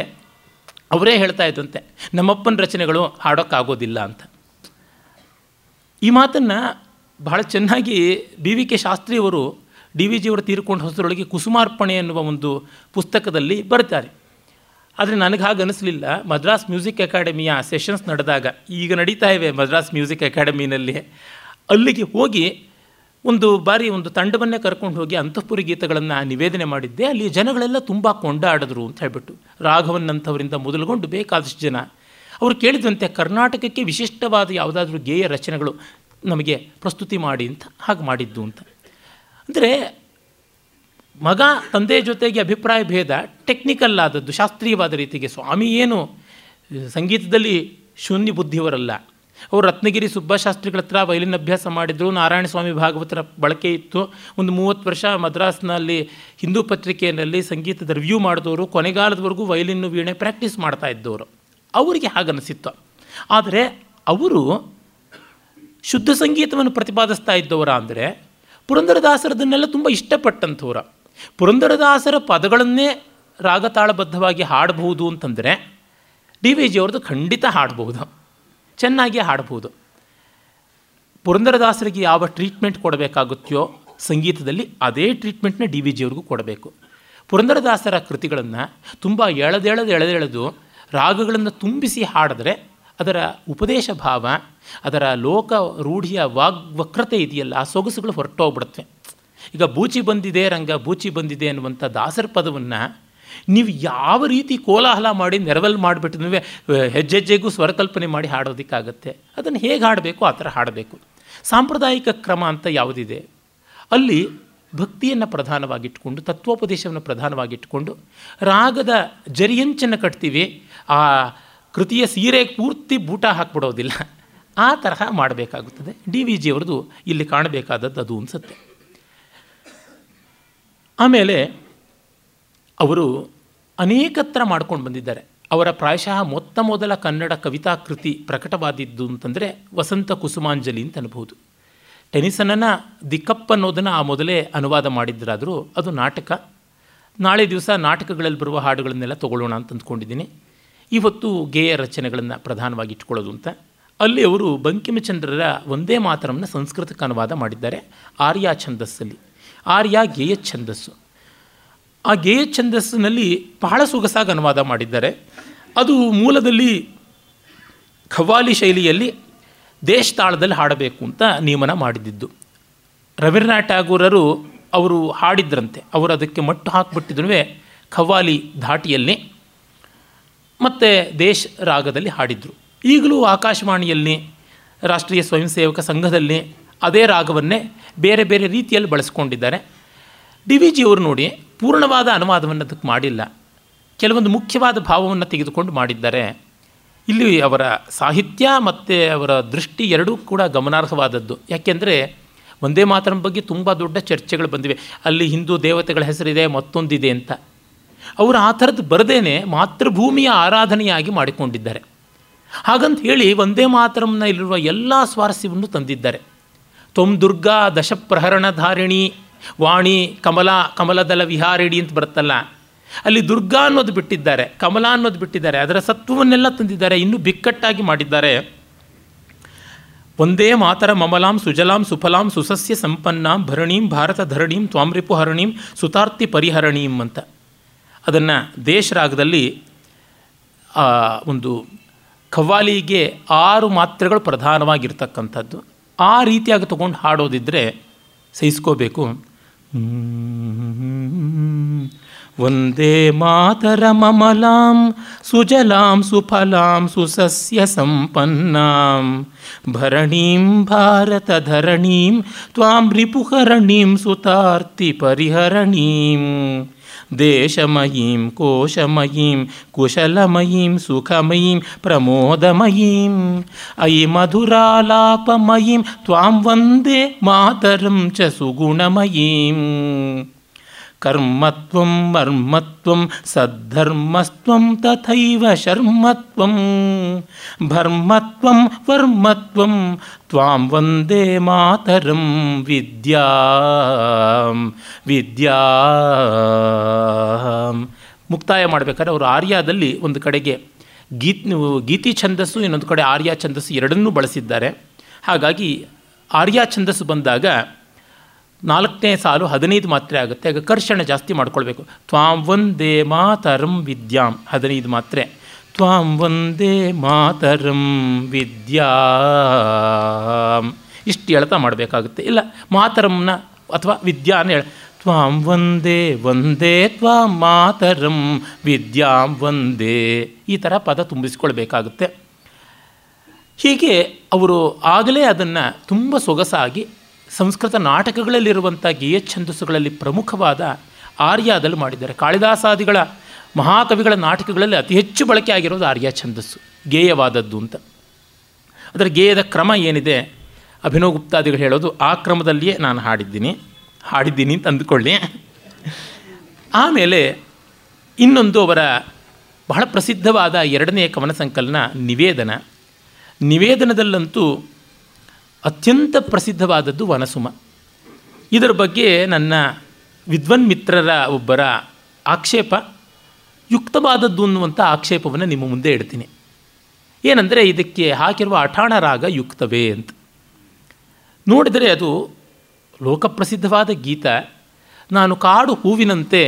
ಅವರೇ ಹೇಳ್ತಾ ಇದ್ದಂತೆ ನಮ್ಮಪ್ಪನ ರಚನೆಗಳು ಹಾಡೋಕ್ಕಾಗೋದಿಲ್ಲ ಅಂತ. ಈ ಮಾತನ್ನು ಬಹಳ ಚೆನ್ನಾಗಿ ಬಿ ವಿ ಕೆ ಶಾಸ್ತ್ರಿಯವರು ಡಿ ವಿ ಜಿಯವರು ತೀರಿಕೊಂಡ ಹೊಸದರೊಳಗೆ ಕುಸುಮಾರ್ಪಣೆ ಎನ್ನುವ ಒಂದು ಪುಸ್ತಕದಲ್ಲಿ ಬರ್ತಾರೆ. ಆದರೆ ನನಗೆ ಹಾಗೆ ಅನಿಸ್ಲಿಲ್ಲ. ಮದ್ರಾಸ್ ಮ್ಯೂಸಿಕ್ ಅಕಾಡೆಮಿಯ ಸೆಷನ್ಸ್ ನಡೆದಾಗ, ಈಗ ನಡೀತಾ ಇವೆ ಮದ್ರಾಸ್ ಮ್ಯೂಸಿಕ್ ಅಕಾಡೆಮಿನಲ್ಲಿ, ಅಲ್ಲಿಗೆ ಹೋಗಿ ಒಂದು ಬಾರಿ ಒಂದು ತಂಡವನ್ನೇ ಕರ್ಕೊಂಡು ಹೋಗಿ ಅಂತಃಪುರಿ ಗೀತೆಗಳನ್ನು ನಿವೇದನೆ ಮಾಡಿದ್ದೆ. ಅಲ್ಲಿ ಜನಗಳೆಲ್ಲ ತುಂಬ ಕೊಂಡಾಡಿದ್ರು ಅಂತ ಹೇಳ್ಬಿಟ್ಟು, ರಾಘವನ್ನಂಥವರಿಂದ ಮೊದಲುಗೊಂಡು ಬೇಕಾದಷ್ಟು ಜನ ಅವರು ಕೇಳಿದಂತೆ ಕರ್ನಾಟಕಕ್ಕೆ ವಿಶಿಷ್ಟವಾದ ಯಾವುದಾದ್ರೂ ಗೇಯ ರಚನೆಗಳು ನಮಗೆ ಪ್ರಸ್ತುತಿ ಮಾಡಿ ಅಂತ. ಹಾಗೆ ಮಾಡಿದ್ದು ಅಂತ ಅಂದರೆ ಮಗ ತಂದೆಯ ಜೊತೆಗೆ ಅಭಿಪ್ರಾಯ ಭೇದ ಟೆಕ್ನಿಕಲ್ ಆದದ್ದು, ಶಾಸ್ತ್ರೀಯವಾದ ರೀತಿಗೆ. ಸ್ವಾಮಿ ಏನು ಸಂಗೀತದಲ್ಲಿ ಶೂನ್ಯ ಬುದ್ಧಿಯವರಲ್ಲ. ಅವರು ರತ್ನಗಿರಿ ಸುಬ್ಬಶಾಸ್ತ್ರಿಗಳ ಹತ್ರ ವಯಲಿನ್ ಅಭ್ಯಾಸ ಮಾಡಿದ್ರು. ನಾರಾಯಣ ಸ್ವಾಮಿ ಭಾಗವತರ ಬಳಕೆ ಇತ್ತು. ಒಂದು ಮೂವತ್ತು ವರ್ಷ ಮದ್ರಾಸ್ನಲ್ಲಿ ಹಿಂದೂ ಪತ್ರಿಕೆಯಲ್ಲಿ ಸಂಗೀತದ ರಿವ್ಯೂ ಮಾಡಿದವರು, ಕೊನೆಗಾಲದವರೆಗೂ ವಯಲಿನ್ನು ವೀಣೆ ಪ್ರಾಕ್ಟೀಸ್ ಮಾಡ್ತಾ ಇದ್ದವರು. ಅವರಿಗೆ ಹಾಗನಿಸಿತ್ತು. ಆದರೆ ಅವರು ಶುದ್ಧ ಸಂಗೀತವನ್ನು ಪ್ರತಿಪಾದಿಸ್ತಾ ಇದ್ದವರ ಅಂದರೆ ಪುರಂದರದಾಸರದನ್ನೆಲ್ಲ ತುಂಬ ಇಷ್ಟಪಟ್ಟಂಥವ್ರ. ಪುರಂದರದಾಸರ ಪದಗಳನ್ನೇ ರಾಗತಾಳಬದ್ಧವಾಗಿ ಹಾಡಬಹುದು ಅಂತಂದರೆ ಡಿ ವಿ ಜಿಯವ್ರದ್ದು ಖಂಡಿತ ಹಾಡಬಹುದು, ಚೆನ್ನಾಗಿ ಹಾಡಬಹುದು. ಪುರಂದರದಾಸರಿಗೆ ಯಾವ ಟ್ರೀಟ್ಮೆಂಟ್ ಕೊಡಬೇಕಾಗುತ್ತೋ ಸಂಗೀತದಲ್ಲಿ ಅದೇ ಟ್ರೀಟ್ಮೆಂಟ್ನ ಡಿ ವಿ ಜಿಯವ್ರಿಗೂ ಕೊಡಬೇಕು. ಪುರಂದರದಾಸರ ಕೃತಿಗಳನ್ನು ತುಂಬ ಎಳೆದೆಳೆದು ಎಳೆದೆಳೆದು ರಾಗಗಳನ್ನು ತುಂಬಿಸಿ ಹಾಡಿದ್ರೆ ಅದರ ಉಪದೇಶ ಭಾವ, ಅದರ ಲೋಕ ರೂಢಿಯ ವಾಗ್ ವಕ್ರತೆ ಇದೆಯಲ್ಲ, ಆ ಸೊಗಸುಗಳು ಹೊರಟೋಗ್ಬಿಡುತ್ತೆ. ಈಗ ಬೂಚಿ ಬಂದಿದೆ ರಂಗ ಬೂಚಿ ಬಂದಿದೆ ಅನ್ನುವಂಥ ದಾಸರ ಪದವನ್ನು ನೀವು ಯಾವ ರೀತಿ ಕೋಲಾಹಲ ಮಾಡಿ ನೆರವಲ್ ಮಾಡಿಬಿಟ್ಟು ನೀವೇ ಹೆಜ್ಜೆಜ್ಜೆಗೂ ಸ್ವರಕಲ್ಪನೆ ಮಾಡಿ ಹಾಡೋದಕ್ಕಾಗತ್ತೆ. ಅದನ್ನು ಹೇಗೆ ಹಾಡಬೇಕು ಆ ಥರ ಹಾಡಬೇಕು. ಸಾಂಪ್ರದಾಯಿಕ ಕ್ರಮ ಅಂತ ಯಾವುದಿದೆ ಅಲ್ಲಿ ಭಕ್ತಿಯನ್ನು ಪ್ರಧಾನವಾಗಿಟ್ಟುಕೊಂಡು, ತತ್ವೋಪದೇಶವನ್ನು ಪ್ರಧಾನವಾಗಿಟ್ಟುಕೊಂಡು ರಾಗದ ಜರಿಯಂಚನ್ನು ಕಟ್ತೀವಿ, ಆ ಕೃತಿಯ ಸೀರೆ ಪೂರ್ತಿ ಬೂಟ ಹಾಕ್ಬಿಡೋದಿಲ್ಲ, ಆ ತರಹ ಮಾಡಬೇಕಾಗುತ್ತದೆ. ಡಿ ವಿ ಜಿಯವ್ರದ್ದು ಇಲ್ಲಿ ಕಾಣಬೇಕಾದದ್ದು ಅದು ಅನಿಸುತ್ತೆ. ಆಮೇಲೆ ಅವರು ಅನೇಕತ್ರ ಮಾಡ್ಕೊಂಡು ಬಂದಿದ್ದಾರೆ. ಅವರ ಪ್ರಾಯಶಃ ಮೊತ್ತ ಮೊದಲ ಕನ್ನಡ ಕವಿತಾ ಕೃತಿ ಪ್ರಕಟವಾದಿದ್ದು ಅಂತಂದರೆ ವಸಂತ ಕುಸುಮಾಂಜಲಿ ಅಂತ ಅನ್ಬೋದು. ಟೆನಿಸನನ್ನು ದಿಕ್ಕಪ್ಪ ಅನ್ನೋದನ್ನು ಆ ಮೊದಲೇ ಅನುವಾದ ಮಾಡಿದ್ದರಾದರೂ ಅದು ನಾಟಕ. ನಾಳೆ ದಿವಸ ನಾಟಕಗಳಲ್ಲಿ ಬರುವ ಹಾಡುಗಳನ್ನೆಲ್ಲ ತೊಗೊಳ್ಳೋಣ ಅಂತ ಅಂದ್ಕೊಂಡಿದ್ದೀನಿ. ಇವತ್ತು ಗೇಯ ರಚನೆಗಳನ್ನು ಪ್ರಧಾನವಾಗಿ ಇಟ್ಕೊಳ್ಳೋದು ಅಂತ. ಅಲ್ಲಿ ಅವರು ಬಂಕಿಮಚಂದ್ರರ ಒಂದೇ ಮಾತರವನ್ನು ಸಂಸ್ಕೃತಕ್ಕೆ ಅನುವಾದ ಮಾಡಿದ್ದಾರೆ ಆರ್ಯ ಛಂದಸ್ಸಲ್ಲಿ. ಆರ್ಯ ಗೇಯ ಛಂದಸ್ಸು. ಆ ಗೇಯ ಛಂದಸ್ಸಿನಲ್ಲಿ ಬಹಳ ಸೊಗಸಾಗಿ ಅನುವಾದ ಮಾಡಿದ್ದಾರೆ. ಅದು ಮೂಲದಲ್ಲಿ ಖವ್ವಾಲಿ ಶೈಲಿಯಲ್ಲಿ ದೇಶ ತಾಳದಲ್ಲಿ ಹಾಡಬೇಕು ಅಂತ ನಿಯಮನ ಮಾಡಿದ್ದಿದ್ದು. ರವೀಂದ್ರನಾಥ್ ಟ್ಯಾಗೂರರು ಅವರು ಹಾಡಿದ್ರಂತೆ, ಅವರು ಅದಕ್ಕೆ ಮಟ್ಟು ಹಾಕಿಬಿಟ್ಟಿದ್ರು ಖವ್ವಾಲಿ ಧಾಟಿಯಲ್ಲಿ ಮತ್ತು ದೇಶ ರಾಗದಲ್ಲಿ ಹಾಡಿದರು. ಈಗಲೂ ಆಕಾಶವಾಣಿಯಲ್ಲಿ, ರಾಷ್ಟ್ರೀಯ ಸ್ವಯಂ ಸೇವಕ ಸಂಘದಲ್ಲಿ ಅದೇ ರಾಗವನ್ನೇ ಬೇರೆ ಬೇರೆ ರೀತಿಯಲ್ಲಿ ಬಳಸ್ಕೊಂಡಿದ್ದಾರೆ. ಡಿ ವಿ ಜಿಯವರು ನೋಡಿ ಪೂರ್ಣವಾದ ಅನುವಾದವನ್ನು ಅದಕ್ಕೆ ಮಾಡಿಲ್ಲ, ಕೆಲವೊಂದು ಮುಖ್ಯವಾದ ಭಾವವನ್ನು ತೆಗೆದುಕೊಂಡು ಮಾಡಿದ್ದಾರೆ. ಇಲ್ಲಿ ಅವರ ಸಾಹಿತ್ಯ ಮತ್ತು ಅವರ ದೃಷ್ಟಿ ಎರಡೂ ಕೂಡ ಗಮನಾರ್ಹವಾದದ್ದು. ಯಾಕೆಂದರೆ ಒಂದೇ ಮಾತರಂ ಬಗ್ಗೆ ತುಂಬ ದೊಡ್ಡ ಚರ್ಚೆಗಳು ಬಂದಿವೆ, ಅಲ್ಲಿ ಹಿಂದೂ ದೇವತೆಗಳ ಹೆಸರಿದೆ ಮತ್ತೊಂದಿದೆ ಅಂತ. ಅವರು ಆ ಥರದ್ದು ಬರದೇನೆ ಮಾತೃಭೂಮಿಯ ಆರಾಧನೆಯಾಗಿ ಮಾಡಿಕೊಂಡಿದ್ದಾರೆ. ಹಾಗಂತ ಹೇಳಿ ವಂದೇ ಮಾತರಂನ ಇಲ್ಲಿರುವ ಎಲ್ಲ ಸ್ವಾರಸ್ಯವನ್ನು ತಂದಿದ್ದಾರೆ. ತ್ವಂ ದುರ್ಗಾ ದಶಪ್ರಹರಣಧಾರಿಣಿ ವಾಣಿ ಕಮಲಾ ಕಮಲದಲ ವಿಹಾರಿಣಿ ಅಂತ ಬರುತ್ತಲ್ಲ, ಅಲ್ಲಿ ದುರ್ಗಾ ಅನ್ನೋದು ಬಿಟ್ಟಿದ್ದಾರೆ, ಕಮಲಾ ಅನ್ನೋದು ಬಿಟ್ಟಿದ್ದಾರೆ, ಅದರ ಸತ್ವವನ್ನೆಲ್ಲ ತಂದಿದ್ದಾರೆ. ಇನ್ನೂ ಬಿಕ್ಕಟ್ಟಾಗಿ ಮಾಡಿದ್ದಾರೆ. ವಂದೇ ಮಾತರ ಮಮಲಾಂ ಸುಜಲಾಂ ಸುಫಲಾಂ ಸುಸಸ್ಯ ಸಂಪನ್ನಾಂ ಭರಣೀಂ ಭಾರತ ಧರಣೀಂ ತ್ವಾಂ ರಿಪುಹರಣೀಂ ಸುತಾರ್ತಿ ಪರಿಹರಣೀಂ ಅಂತ. ಅದನ್ನು ದೇಶ ರಾಗದಲ್ಲಿ ಒಂದು ಖವ್ವಾಲಿಗೆ ಆರು ಮಾತ್ರೆಗಳು ಪ್ರಧಾನವಾಗಿರ್ತಕ್ಕಂಥದ್ದು. ಆ ರೀತಿಯಾಗಿ ತೊಗೊಂಡು ಹಾಡೋದಿದ್ದರೆ ಸಹಿಸ್ಕೋಬೇಕು. ವಂದೇ ಮಾತರ ಮಮಲಾಂ ಸುಜಲಾಂ ಸುಫಲಾಂ ಸುಸಸ್ಯ ಸಂಪನ್ನಾಂ ಭರಣೀಂ ಭಾರತ ಧರಣೀಂ ತ್ವಾಂ ರಿಪುಹರಣೀಂ ಸುತಾರ್ತಿ ಪರಿಹರಣೀಂ ದೇಶಮಯೀಂ ಕೋಶಮಯೀಂ ಕುಶಲಮಯೀಂ ಸುಖಮಯೀಂ ಪ್ರಮೋದಮಯೀಂ ಅಯಿ ಮಧುರಾಲಾಪಮಯೀಂ ತ್ವಾಂ ವಂದೇ ಮಾತರಂ ಚ ಸುಗುಣಮಯೀಂ ಕರ್ಮತ್ವಂ ಮರ್ಮತ್ವಂ ಸದ್ಧರ್ಮಸ್ತ್ವಂ ತಥೈವ ಶರ್ಮತ್ವಂ ಭರ್ಮತ್ವಂ ವರ್ಮತ್ವಂ ತ್ವಾಂ ವಂದೇ ಮಾತರಂ ವಿದ್ಯಾಂ ವಿದ್ಯಾಂ. ಮುಕ್ತಾಯ ಮಾಡಬೇಕಾದ್ರೆ ಅವರು ಆರ್ಯದಲ್ಲಿ ಒಂದು ಕಡೆಗೆ ಗೀತ್ ಗೀತಿ ಛಂದಸ್ಸು, ಇನ್ನೊಂದು ಕಡೆ ಆರ್ಯ ಛಂದಸ್ಸು ಎರಡನ್ನೂ ಬಳಸಿದ್ದಾರೆ. ಹಾಗಾಗಿ ಆರ್ಯ ಛಂದಸ್ಸು ಬಂದಾಗ ನಾಲ್ಕನೇ ಸಾಲು ಹದಿನೈದು ಮಾತ್ರೆ ಆಗುತ್ತೆ. ಆಗ ಕರ್ಷಣೆ ಜಾಸ್ತಿ ಮಾಡ್ಕೊಳ್ಬೇಕು. ತ್ವಾಂ ವಂದೇ ಮಾತರಂ ವಿದ್ಯಾಂ ಹದಿನೈದು ಮಾತ್ರೆ, ತ್ವಾಂ ವಂದೇ ಮಾತರಂ ವಿದ್ಯಾಂ ಇಷ್ಟು ಎಳ್ತಾ ಮಾಡಬೇಕಾಗುತ್ತೆ. ಇಲ್ಲ ಮಾತರಂನ ಅಥವಾ ವಿದ್ಯಾನ ಹೇಳ ತ್ವಾಂ ವಂದೇ ವಂದೇ ತ್ವಾಂ ಮಾತರಂ ವಿದ್ಯಾಂ ವಂದೇ ಈ ಥರ ಪದ ತುಂಬಿಸ್ಕೊಳ್ಬೇಕಾಗುತ್ತೆ. ಹೀಗೆ ಅವರು ಆಗಲೇ ಅದನ್ನು ತುಂಬ ಸೊಗಸಾಗಿ ಸಂಸ್ಕೃತ ನಾಟಕಗಳಲ್ಲಿರುವಂಥ ಗೇಯ ಛಂದಸ್ಸುಗಳಲ್ಲಿ ಪ್ರಮುಖವಾದ ಆರ್ಯದಲ್ಲಿ ಮಾಡಿದ್ದಾರೆ. ಕಾಳಿದಾಸಾದಿಗಳ ಮಹಾಕವಿಗಳ ನಾಟಕಗಳಲ್ಲಿ ಅತಿ ಹೆಚ್ಚು ಬಳಕೆ ಆಗಿರೋದು ಆರ್ಯ ಛಂದಸ್ಸು, ಗೇಯವಾದದ್ದು ಅಂತ. ಅದರ ಗೇಯದ ಕ್ರಮ ಏನಿದೆ ಅಭಿನವ್ ಗುಪ್ತಾದಿಗಳು ಹೇಳೋದು, ಆ ಕ್ರಮದಲ್ಲಿಯೇ ನಾನು ಹಾಡಿದ್ದೀನಿ ಹಾಡಿದ್ದೀನಿ ಅಂತ ಅಂದುಕೊಳ್ಳಿ. ಆಮೇಲೆ ಇನ್ನೊಂದು ಅವರ ಬಹಳ ಪ್ರಸಿದ್ಧವಾದ ಎರಡನೇ ಕವನ ಸಂಕಲನ ನಿವೇದನ. ನಿವೇದನದಲ್ಲಂತೂ ಅತ್ಯಂತ ಪ್ರಸಿದ್ಧವಾದದ್ದು ವನಸುಮ. ಇದರ ಬಗ್ಗೆ ನನ್ನ ವಿದ್ವನ್ ಮಿತ್ರರ ಒಬ್ಬರ ಆಕ್ಷೇಪ ಯುಕ್ತವಾದದ್ದು ಅನ್ನುವಂಥ ಆಕ್ಷೇಪವನ್ನು ನಿಮ್ಮ ಮುಂದೆ ಇಡ್ತೀನಿ. ಏನಂದರೆ ಇದಕ್ಕೆ ಹಾಕಿರುವ ಅಠಾಣ ರಾಗ ಯುಕ್ತವೇ ಅಂತ ನೋಡಿದರೆ ಅದು ಲೋಕಪ್ರಸಿದ್ಧವಾದ ಗೀತ. ನಾನು ಕಾಡು ಹೂವಿನಂತೆ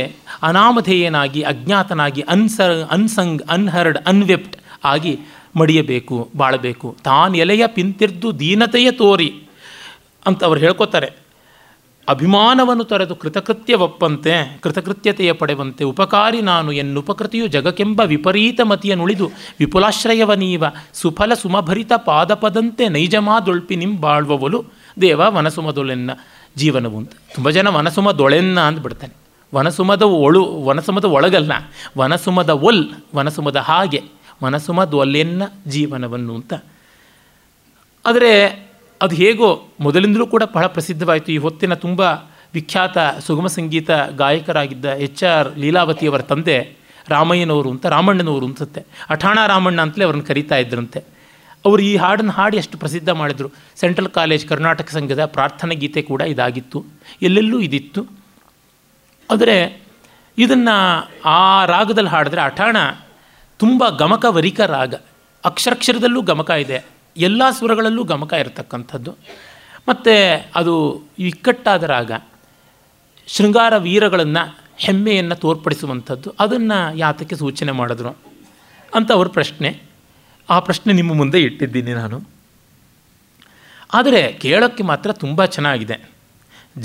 ಅನಾಮಧೇಯನಾಗಿ ಅಜ್ಞಾತನಾಗಿ ಅನ್ಸ ಅನ್ಸಂಗ್ ಅನ್ಹರ್ಡ್ ಅನ್ವೆಪ್ಟ್ ಆಗಿ ಮಡಿಯಬೇಕು ಬಾಳಬೇಕು, ತಾನು ಎಲೆಯ ಪಿಂತಿರ್ದು ದೀನತೆಯ ತೋರಿ ಅಂತ ಅವ್ರು ಹೇಳ್ಕೊತಾರೆ. ಅಭಿಮಾನವನ್ನು ತೊರೆದು ಕೃತಕೃತ್ಯವಪ್ಪಂತೆ ಕೃತಕೃತ್ಯತೆಯ ಪಡೆವಂತೆ ಉಪಕಾರಿ ನಾನು ಎನ್ನುಪಕೃತಿಯು ಜಗಕ್ಕೆಂಬ ವಿಪರೀತ ಮತಿಯನುಳಿದು ವಿಪುಲಾಶ್ರಯವನೀವ ಸುಫಲ ಸುಮಭರಿತ ಪಾದಪದಂತೆ ನೈಜಮಾದೊಳ್ಪಿ ನಿಮ್ ಬಾಳ್ವವಲು ದೇವ ವನಸುಮದೊಳೆನ್ನ ಜೀವನವು ಅಂತ. ತುಂಬ ಜನ ವನಸುಮದೊಳೆನ್ನ ಅಂದ್ಬಿಡ್ತಾನೆ. ವನಸುಮದ ಒಳು ವನಸುಮದ ಒಳಗಲ್ಲ, ವನಸುಮದ ಒಲ್ ವನಸುಮದ ಹಾಗೆ ಮನಸುಮದೊಲ್ಲೆನ್ನ ಜೀವನವನ್ನು ಅಂತ. ಆದರೆ ಅದು ಹೇಗೋ ಮೊದಲಿಂದಲೂ ಕೂಡ ಬಹಳ ಪ್ರಸಿದ್ಧವಾಯಿತು. ಈ ಹೊತ್ತಿನ ತುಂಬ ವಿಖ್ಯಾತ ಸುಗಮ ಸಂಗೀತ ಗಾಯಕರಾಗಿದ್ದ ಎಚ್ ಆರ್ ಲೀಲಾವತಿಯವರ ತಂದೆ ರಾಮಯ್ಯನವರು ಅಂತ, ರಾಮಣ್ಣನವರು ಅನ್ಸುತ್ತೆ, ಅಠಾಣ ರಾಮಣ್ಣ ಅಂತಲೇ ಅವ್ರನ್ನ ಕರೀತಾ ಇದ್ರಂತೆ. ಅವರು ಈ ಹಾಡನ್ನು ಹಾಡಿ ಎಷ್ಟು ಪ್ರಸಿದ್ಧ ಮಾಡಿದರು. ಸೆಂಟ್ರಲ್ ಕಾಲೇಜ್ ಕರ್ನಾಟಕ ಸಂಘದ ಪ್ರಾರ್ಥನಾ ಗೀತೆ ಕೂಡ ಇದಾಗಿತ್ತು, ಎಲ್ಲೆಲ್ಲೂ ಇದಿತ್ತು. ಆದರೆ ಇದನ್ನು ಆ ರಾಗದಲ್ಲಿ ಹಾಡಿದ್ರೆ, ಅಠಾಣ ತುಂಬ ಗಮಕವರಿಕ ರಾಗ, ಅಕ್ಷರಕ್ಷರದಲ್ಲೂ ಗಮಕ ಇದೆ, ಎಲ್ಲ ಸ್ವರಗಳಲ್ಲೂ ಗಮಕ ಇರತಕ್ಕಂಥದ್ದು. ಮತ್ತು ಅದು ಇಕ್ಕಟ್ಟಾದ ರಾಗ, ಶೃಂಗಾರ ವೀರಗಳನ್ನು, ಹೆಮ್ಮೆಯನ್ನು ತೋರ್ಪಡಿಸುವಂಥದ್ದು. ಅದನ್ನು ಯಾತಕ್ಕೆ ಸೂಚನೆ ಮಾಡಿದ್ರು ಅಂತ ಅವ್ರ ಪ್ರಶ್ನೆ. ಆ ಪ್ರಶ್ನೆ ನಿಮ್ಮ ಮುಂದೆ ಇಟ್ಟಿದ್ದೀನಿ ನಾನು. ಆದರೆ ಕೇಳೋಕ್ಕೆ ಮಾತ್ರ ತುಂಬ ಚೆನ್ನಾಗಿದೆ.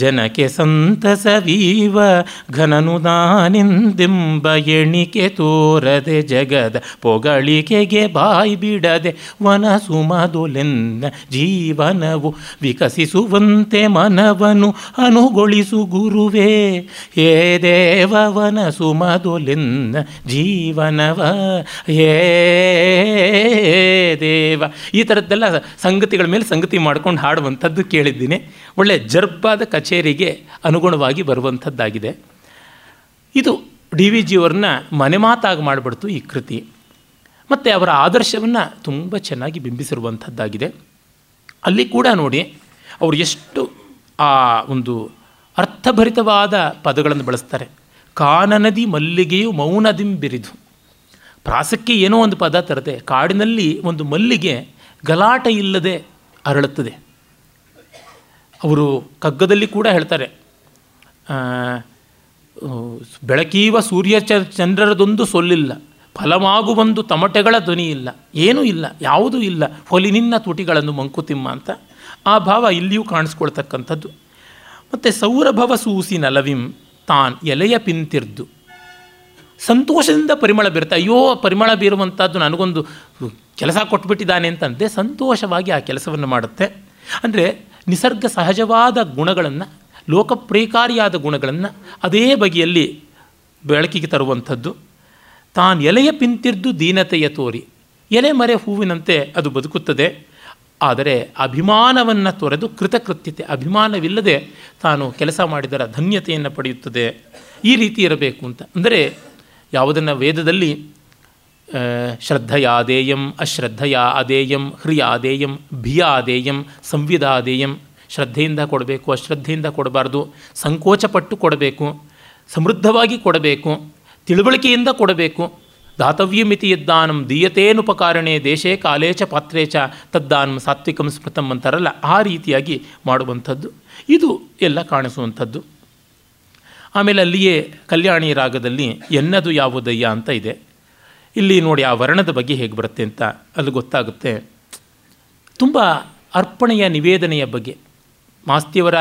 ಜನಕ್ಕೆ ಸಂತಸವೀವ ಘನನುದಾನಿಂದೆಂಬ ಎಣಿಕೆ ತೋರದೆ, ಜಗದ ಪೊಗಳಿಕೆಗೆ ಬಾಯಿ ಬಿಡದೆ, ವನಸುಮದುಲೆಂದ ಜೀವನವು ವಿಕಸಿಸುವಂತೆ ಮನವನು ಅನುಗೊಳಿಸು ಗುರುವೇ. ಹೇ ದೇವ ವನಸುಮದುಲೆಂದ ಜೀವನವ, ಹೇ ದೇವ. ಈ ಥರದ್ದೆಲ್ಲ ಸಂಗತಿಗಳ ಮೇಲೆ ಸಂಗತಿ ಮಾಡ್ಕೊಂಡು ಹಾಡುವಂಥದ್ದು ಕೇಳಿದ್ದೀನಿ. ಒಳ್ಳೆ ಜರ್ಬಾದ ಕಚೇರಿಗೆ ಅನುಗುಣವಾಗಿ ಬರುವಂಥದ್ದಾಗಿದೆ. ಇದು ಡಿ ವಿ ಜಿಯವ್ರನ್ನ ಮನೆ ಮಾತಾಗಿ ಮಾಡಿಬಿಡ್ತು ಈ ಕೃತಿ, ಮತ್ತು ಅವರ ಆದರ್ಶವನ್ನು ತುಂಬ ಚೆನ್ನಾಗಿ ಬಿಂಬಿಸಿರುವಂಥದ್ದಾಗಿದೆ. ಅಲ್ಲಿ ಕೂಡ ನೋಡಿ ಅವರು ಎಷ್ಟು ಆ ಒಂದು ಅರ್ಥಭರಿತವಾದ ಪದಗಳನ್ನು ಬಳಸ್ತಾರೆ. ಕಾನನದಿ ಮಲ್ಲಿಗೆಯು ಮೌನದಿಂಬಿರಿದು, ಪ್ರಾಸಕ್ಕೆ ಏನೋ ಒಂದು ಪದ ತರದೆ, ಕಾಡಿನಲ್ಲಿ ಒಂದು ಮಲ್ಲಿಗೆ ಗಲಾಟೆ ಇಲ್ಲದೆ ಅರಳುತ್ತದೆ. ಅವರು ಕಗ್ಗದಲ್ಲಿ ಕೂಡ ಹೇಳ್ತಾರೆ, ಬೆಳಕೀವ ಸೂರ್ಯ ಚ ಚಂದ್ರರದೊಂದು ಸೊಲ್ಲಿಲ್ಲ, ಫಲವಾಗುವಂದು ತಮಟೆಗಳ ಧ್ವನಿ ಇಲ್ಲ, ಏನೂ ಇಲ್ಲ, ಯಾವುದೂ ಇಲ್ಲ, ಹೊಲಿನಿನ್ನ ತುಟಿಗಳನ್ನು ಮಂಕುತಿಮ್ಮ ಅಂತ. ಆ ಭಾವ ಇಲ್ಲಿಯೂ ಕಾಣಿಸ್ಕೊಳ್ತಕ್ಕಂಥದ್ದು. ಮತ್ತು ಸೌರಭವ ಸೂಸಿ ನಲವಿಂ ತಾನ್ ಎಲೆಯ ಪಿಂತಿರ್ದು, ಸಂತೋಷದಿಂದ ಪರಿಮಳ ಬೀರುತ್ತೆ. ಅಯ್ಯೋ, ಪರಿಮಳ ಬೀರುವಂಥದ್ದು ನನಗೊಂದು ಕೆಲಸ ಕೊಟ್ಬಿಟ್ಟಿದ್ದಾನೆ ಅಂತಂದರೆ ಸಂತೋಷವಾಗಿ ಆ ಕೆಲಸವನ್ನು ಮಾಡುತ್ತೆ. ಅಂದರೆ ನಿಸರ್ಗ ಸಹಜವಾದ ಗುಣಗಳನ್ನು, ಲೋಕಪ್ರೇಕಾರಿಯಾದ ಗುಣಗಳನ್ನು ಅದೇ ಬಗೆಯಲ್ಲಿ ಬೆಳಕಿಗೆ ತರುವಂಥದ್ದು. ತಾನು ಎಲೆಯ ಪಿಂತಿರ್ದು ದೀನತೆಯ ತೋರಿ, ಎಲೆ ಮರೆ ಹೂವಿನಂತೆ ಅದು ಬದುಕುತ್ತದೆ, ಆದರೆ ಅಭಿಮಾನವನ್ನು ತೊರೆದು ಕೃತಕೃತ್ಯತೆ, ಅಭಿಮಾನವಿಲ್ಲದೆ ತಾನು ಕೆಲಸ ಮಾಡಿದರ ಧನ್ಯತೆಯನ್ನು ಪಡೆಯುತ್ತದೆ. ಈ ರೀತಿ ಇರಬೇಕು ಅಂತ. ಅಂದರೆ ಯಾವುದನ್ನು ವೇದದಲ್ಲಿ ಶ್ರದ್ಧೆಯಾದೇಯಂ ಅಶ್ರದ್ಧೆಯಾದೇಯಂ ಹ್ರಿಯಾದೇಯಂ ಭಿಯಾದೇಯಂ ಸಂವಿದಾದೇಯಂ, ಶ್ರದ್ಧೆಯಿಂದ ಕೊಡಬೇಕು, ಅಶ್ರದ್ಧೆಯಿಂದ ಕೊಡಬಾರ್ದು, ಸಂಕೋಚಪಟ್ಟು ಕೊಡಬೇಕು, ಸಮೃದ್ಧವಾಗಿ ಕೊಡಬೇಕು, ತಿಳುವಳಿಕೆಯಿಂದ ಕೊಡಬೇಕು. ದಾತವ್ಯ ಮಿತಿ ಯದ್ದಾನಂ ದೀಯತೇನುಪಕಾರಣೆ ದೇಶೇ ಕಾಲೇ ಚ ಪಾತ್ರೇ ಚ ತದ್ದಾನಂ ಸಾತ್ವಿಕಂ ಸ್ಮೃತಂ ಅಂತಾರಲ್ಲ, ಆ ರೀತಿಯಾಗಿ ಮಾಡುವಂಥದ್ದು ಇದು ಎಲ್ಲ ಕಾಣಿಸುವಂಥದ್ದು. ಆಮೇಲೆ ಅಲ್ಲಿಯೇ ಕಲ್ಯಾಣಿ ರಾಗದಲ್ಲಿ ಎನ್ನದು ಯಾವುದಯ್ಯ ಅಂತ ಇದೆ. ಇಲ್ಲಿ ನೋಡಿ ಆ ವರ್ಣದ ಬಗ್ಗೆ ಹೇಗೆ ಬರುತ್ತೆ ಅಂತ ಅಲ್ಲಿ ಗೊತ್ತಾಗುತ್ತೆ. ತುಂಬ ಅರ್ಪಣೆಯ ನಿವೇದನೆಯ ಬಗ್ಗೆ ಮಾಸ್ತಿಯವರ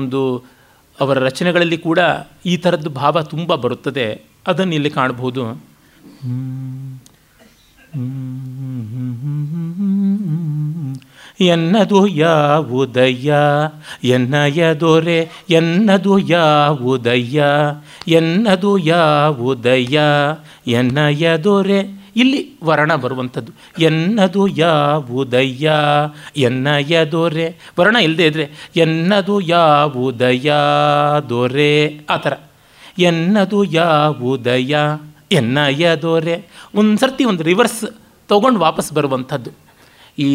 ಒಂದು ಅವರ ರಚನೆಗಳಲ್ಲಿ ಕೂಡ ಈ ಥರದ್ದು ಭಾವ ತುಂಬ ಬರುತ್ತದೆ. ಅದನ್ನು ಇಲ್ಲಿ ಕಾಣಬಹುದು. ಎನ್ನದು ಯಾವುದಯ್ಯ ಎನ್ನಯ ದೊರೆ ಎನ್ನದು ಯಾವುದಯ್ಯ ಎನ್ನದು ಯಾವುದಯ್ಯ ಎನ್ನಯ ದೊರೆ, ಇಲ್ಲಿ ವರ್ಣ ಬರುವಂಥದ್ದು. ಎನ್ನದು ಯಾವುದಯ್ಯ ಎನ್ನಯ ದೊರೆ, ವರ್ಣ ಇಲ್ಲದೆ ಇದ್ದರೆ ಎನ್ನದು ಯಾವುದಯ್ಯ ದೊರೆ ಆ ಥರ. ಎನ್ನದು ಯಾವುದಯ್ಯ ಎನ್ನಯ ದೊರೆ, ಒಂದು ಸರ್ತಿ ಒಂದು ರಿವರ್ಸ್ ತೊಗೊಂಡು ವಾಪಸ್ ಬರುವಂಥದ್ದು. ಈ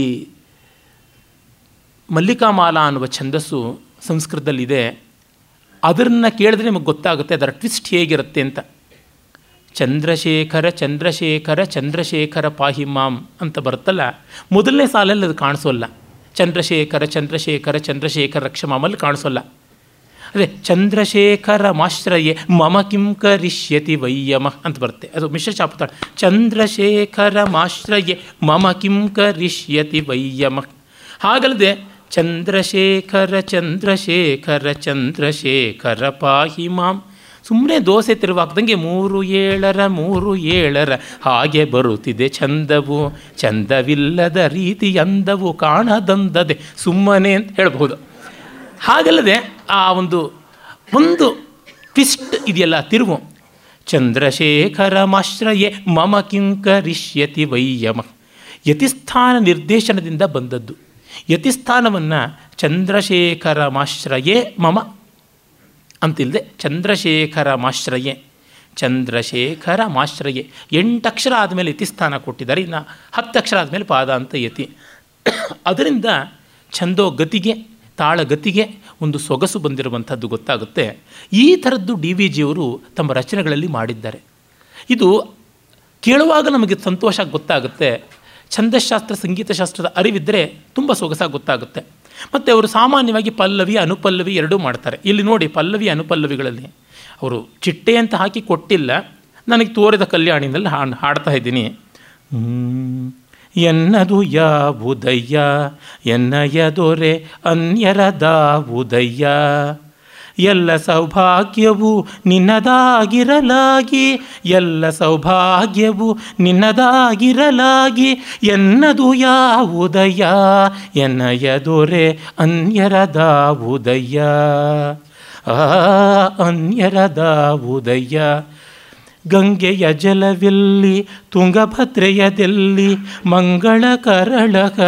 ಮಲ್ಲಿಕಾಮಾಲಾ ಅನ್ನುವ ಛಂದಸ್ಸು ಸಂಸ್ಕೃತದಲ್ಲಿದೆ, ಅದನ್ನು ಕೇಳಿದ್ರೆ ನಿಮಗೆ ಗೊತ್ತಾಗುತ್ತೆ ಅದರ ಟ್ವಿಸ್ಟ್ ಹೇಗಿರುತ್ತೆ ಅಂತ. ಚಂದ್ರಶೇಖರ ಚಂದ್ರಶೇಖರ ಚಂದ್ರಶೇಖರ ಪಾಹಿ ಮಾಮ್ ಅಂತ ಬರುತ್ತಲ್ಲ, ಮೊದಲನೇ ಸಾಲಲ್ಲಿ ಅದು ಕಾಣಿಸೋಲ್ಲ. ಚಂದ್ರಶೇಖರ ಚಂದ್ರಶೇಖರ ಚಂದ್ರಶೇಖರ ರಕ್ಷಮಾಮಲ್ಲಿ ಕಾಣಿಸೋಲ್ಲ. ಅದೇ ಚಂದ್ರಶೇಖರ ಮಾಶ್ರಯೇ ಮಮ ಕಿಂ ಕರಿಷ್ಯತಿ ವೈಯಮ ಅಂತ ಬರುತ್ತೆ, ಅದು ಮಿಶ್ರ ಶಾಪತಾಳ. ಚಂದ್ರಶೇಖರ ಮಾಶ್ರಯೇ ಮಮ ಕಿಂ ಕರಿಷ್ಯತಿ ವೈಯಮ. ಹಾಗಲ್ಲದೆ ಚಂದ್ರಶೇಖರ ಚಂದ್ರಶೇಖರ ಚಂದ್ರಶೇಖರ ಪಾಹಿ ಮಾಂ, ಸುಮ್ಮನೆ ದೋಸೆ ತಿರುವಾಕ್ದಂಗೆ ಮೂರು ಏಳರ ಮೂರು ಏಳರ ಹಾಗೆ ಬರುತ್ತಿದೆ ಚಂದವು. ಚಂದವಿಲ್ಲದ ರೀತಿ ಅಂದವು ಕಾಣದಂದದೆ ಸುಮ್ಮನೆ ಅಂತ ಹೇಳ್ಬೋದು. ಹಾಗಲ್ಲದೆ ಆ ಒಂದು ಒಂದು ಟ್ವಿಸ್ಟ್ ಇದೆಯಲ್ಲ, ತಿರುವು. ಚಂದ್ರಶೇಖರ ಮಾಶ್ರಯೇ ಮಮ ಕಿಂಕರಿಷ್ಯತಿ ವೈಯಮ, ಯತಿಸ್ಥಾನ ನಿರ್ದೇಶನದಿಂದ ಬಂದದ್ದು. ಯತಿಸ್ಥಾನವನ್ನು ಚಂದ್ರಶೇಖರ ಮಾಶ್ರಯೇ ಮಮ ಅಂತಿಲ್ಲದೆ ಚಂದ್ರಶೇಖರ ಮಾಶ್ರಯೇ ಚಂದ್ರಶೇಖರ ಮಾಶ್ರಯೆ. ಎಂಟಕ್ಷರ ಆದಮೇಲೆ ಯತಿಸ್ಥಾನ ಕೊಟ್ಟಿದ್ದಾರೆ, ಇನ್ನು ಹತ್ತಕ್ಷರ ಆದಮೇಲೆ ಪಾದ ಅಂತ ಯತಿ. ಅದರಿಂದ ಛಂದೋ ಗತಿಗೆ ತಾಳಗತಿಗೆ ಒಂದು ಸೊಗಸು ಬಂದಿರುವಂಥದ್ದು ಗೊತ್ತಾಗುತ್ತೆ. ಈ ಥರದ್ದು ಡಿ ವಿ ಜಿಯವರು ತಮ್ಮ ರಚನೆಗಳಲ್ಲಿ ಮಾಡಿದ್ದಾರೆ. ಇದು ಕೇಳುವಾಗ ನಮಗೆ ಸಂತೋಷ ಗೊತ್ತಾಗುತ್ತೆ, ಛಂದಶಾಸ್ತ್ರ ಸಂಗೀತಶಾಸ್ತ್ರದ ಅರಿವಿದ್ದರೆ ತುಂಬ ಸೊಗಸಾಗಿ ಗೊತ್ತಾಗುತ್ತೆ. ಮತ್ತು ಅವರು ಸಾಮಾನ್ಯವಾಗಿ ಪಲ್ಲವಿ ಅನುಪಲ್ಲವಿ ಎರಡೂ ಮಾಡ್ತಾರೆ. ಇಲ್ಲಿ ನೋಡಿ, ಪಲ್ಲವಿ ಅನುಪಲ್ಲವಿಗಳಲ್ಲಿ ಅವರು ಚಿಟ್ಟೆ ಅಂತ ಹಾಕಿ ಕೊಟ್ಟಿಲ್ಲ, ನನಗೆ ತೋರಿದ ಕಲ್ಯಾಣಿನಲ್ಲಿ ಹಾಡು ಹಾಡ್ತಾ ಇದ್ದೀನಿ. ಎನ್ನದು ಯಾವುದಯ್ಯ ಎನ್ನಯ ದೊರೆ ಅನ್ಯರದಾವುದಯ್ಯ, ಎಲ್ಲ ಸೌಭಾಗ್ಯವು ನಿನ್ನದಾಗಿರಲಾಗಿ ಎಲ್ಲ ಸೌಭಾಗ್ಯವು ನಿನ್ನದಾಗಿರಲಾಗಿ, ಎನ್ನದು ಯಾವುದಯ್ಯ ಎನ್ನಯ ದೊರೆ ಅನ್ಯರದಾವುದಯ್ಯ ಆ ಅನ್ಯರದಾವುದಯ್ಯ. ಗಂಗೆಯ ಜಲವಿಲ್ಲಿ ತುಂಗಭದ್ರೆಯದಲ್ಲಿ ಮಂಗಳ ಕರಳಕ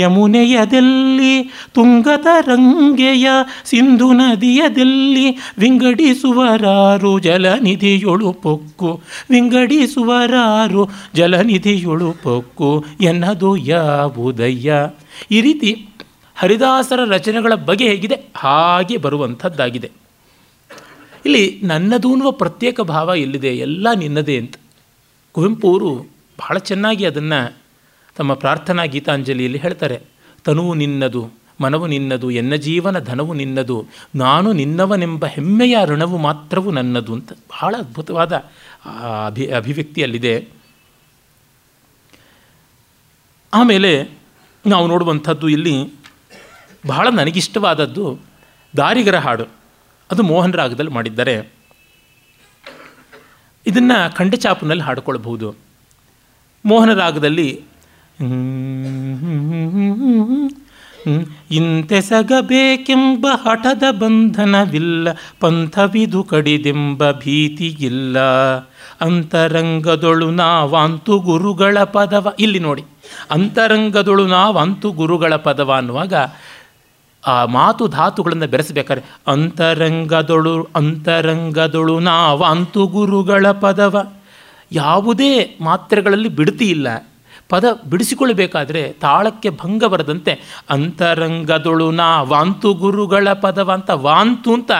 ಯಮುನೆಯದಲ್ಲಿ ತುಂಗತರಂಗೆಯ ಸಿಂಧು ನದಿಯದಲ್ಲಿ ವಿಂಗಡಿಸುವರಾರು ಜಲನಿಧಿಯೊಳು ಪೊಕ್ಕು ವಿಂಗಡಿಸುವರಾರು ಜಲನಿಧಿಯೊಳು ಪೊಕ್ಕು ಎನ್ನದು ಯಾವುದಯ್ಯ. ಈ ರೀತಿ ಹರಿದಾಸರ ರಚನೆಗಳ ಬಗೆ ಹೇಗಿದೆ ಹಾಗೆ ಬರುವಂಥದ್ದಾಗಿದೆ. ಇಲ್ಲಿ ನನ್ನದು ಅನ್ನುವ ಪ್ರತ್ಯೇಕ ಭಾವ ಎಲ್ಲಿದೆ, ಎಲ್ಲ ನಿನ್ನದೇ ಅಂತ ಕುವೆಂಪು ಅವರು ಬಹಳ ಚೆನ್ನಾಗಿ ಅದನ್ನು ತಮ್ಮ ಪ್ರಾರ್ಥನಾ ಗೀತಾಂಜಲಿಯಲ್ಲಿ ಹೇಳ್ತಾರೆ. ತನುವು ನಿನ್ನದು ಮನವು ನಿನ್ನದು ಎನ್ನ ಜೀವನ ಧನವು ನಿನ್ನದು, ನಾನು ನಿನ್ನವನೆಂಬ ಹೆಮ್ಮೆಯ ಋಣವು ಮಾತ್ರವೂ ನನ್ನದು ಅಂತ ಬಹಳ ಅದ್ಭುತವಾದ ಅಭಿ ಅಭಿವ್ಯಕ್ತಿಯಲ್ಲಿದೆ. ಆಮೇಲೆ ನಾವು ನೋಡುವಂಥದ್ದು ಇಲ್ಲಿ ಬಹಳ ನನಗಿಷ್ಟವಾದದ್ದು ದಾರಿಗರ ಹಾಡು, ಅದು ಮೋಹನ್ ರಾಗದಲ್ಲಿ ಮಾಡಿದ್ದಾರೆ. ಇದನ್ನು ಖಂಡಚಾಪುನಲ್ಲಿ ಹಾಡಿಕೊಳ್ಬಹುದು. ಮೋಹನ ರಾಗದಲ್ಲಿ ಇಂತೆಸಗಬೇಕೆಂಬ ಹಠದ ಬಂಧನವಿಲ್ಲ, ಪಂಥವಿದು ಕಡಿದೆಂಬ ಭೀತಿಗಿಲ್ಲ, ಅಂತರಂಗದೊಳು ನಾವಂತು ಗುರುಗಳ ಪದವ. ಇಲ್ಲಿ ನೋಡಿ, ಅಂತರಂಗದೊಳು ನಾವಂತು ಗುರುಗಳ ಪದವ ಅನ್ನುವಾಗ ಆ ಮಾತು ಧಾತುಗಳನ್ನು ಬೆರೆಸಬೇಕಾದ್ರೆ ಅಂತರಂಗದೊಳು ಅಂತರಂಗದೊಳು ನಾವಂತು ಗುರುಗಳ ಪದವ, ಯಾವುದೇ ಮಾತ್ರೆಗಳಲ್ಲಿ ಬಿಡ್ತಿ ಇಲ್ಲ. ಪದ ಬಿಡಿಸಿಕೊಳ್ಳಬೇಕಾದ್ರೆ ತಾಳಕ್ಕೆ ಭಂಗ ಬರದಂತೆ ಅಂತರಂಗದೊಳು ನಾವಂತು ಗುರುಗಳ ಪದವ ಅಂತ ವಾಂತು ಅಂತ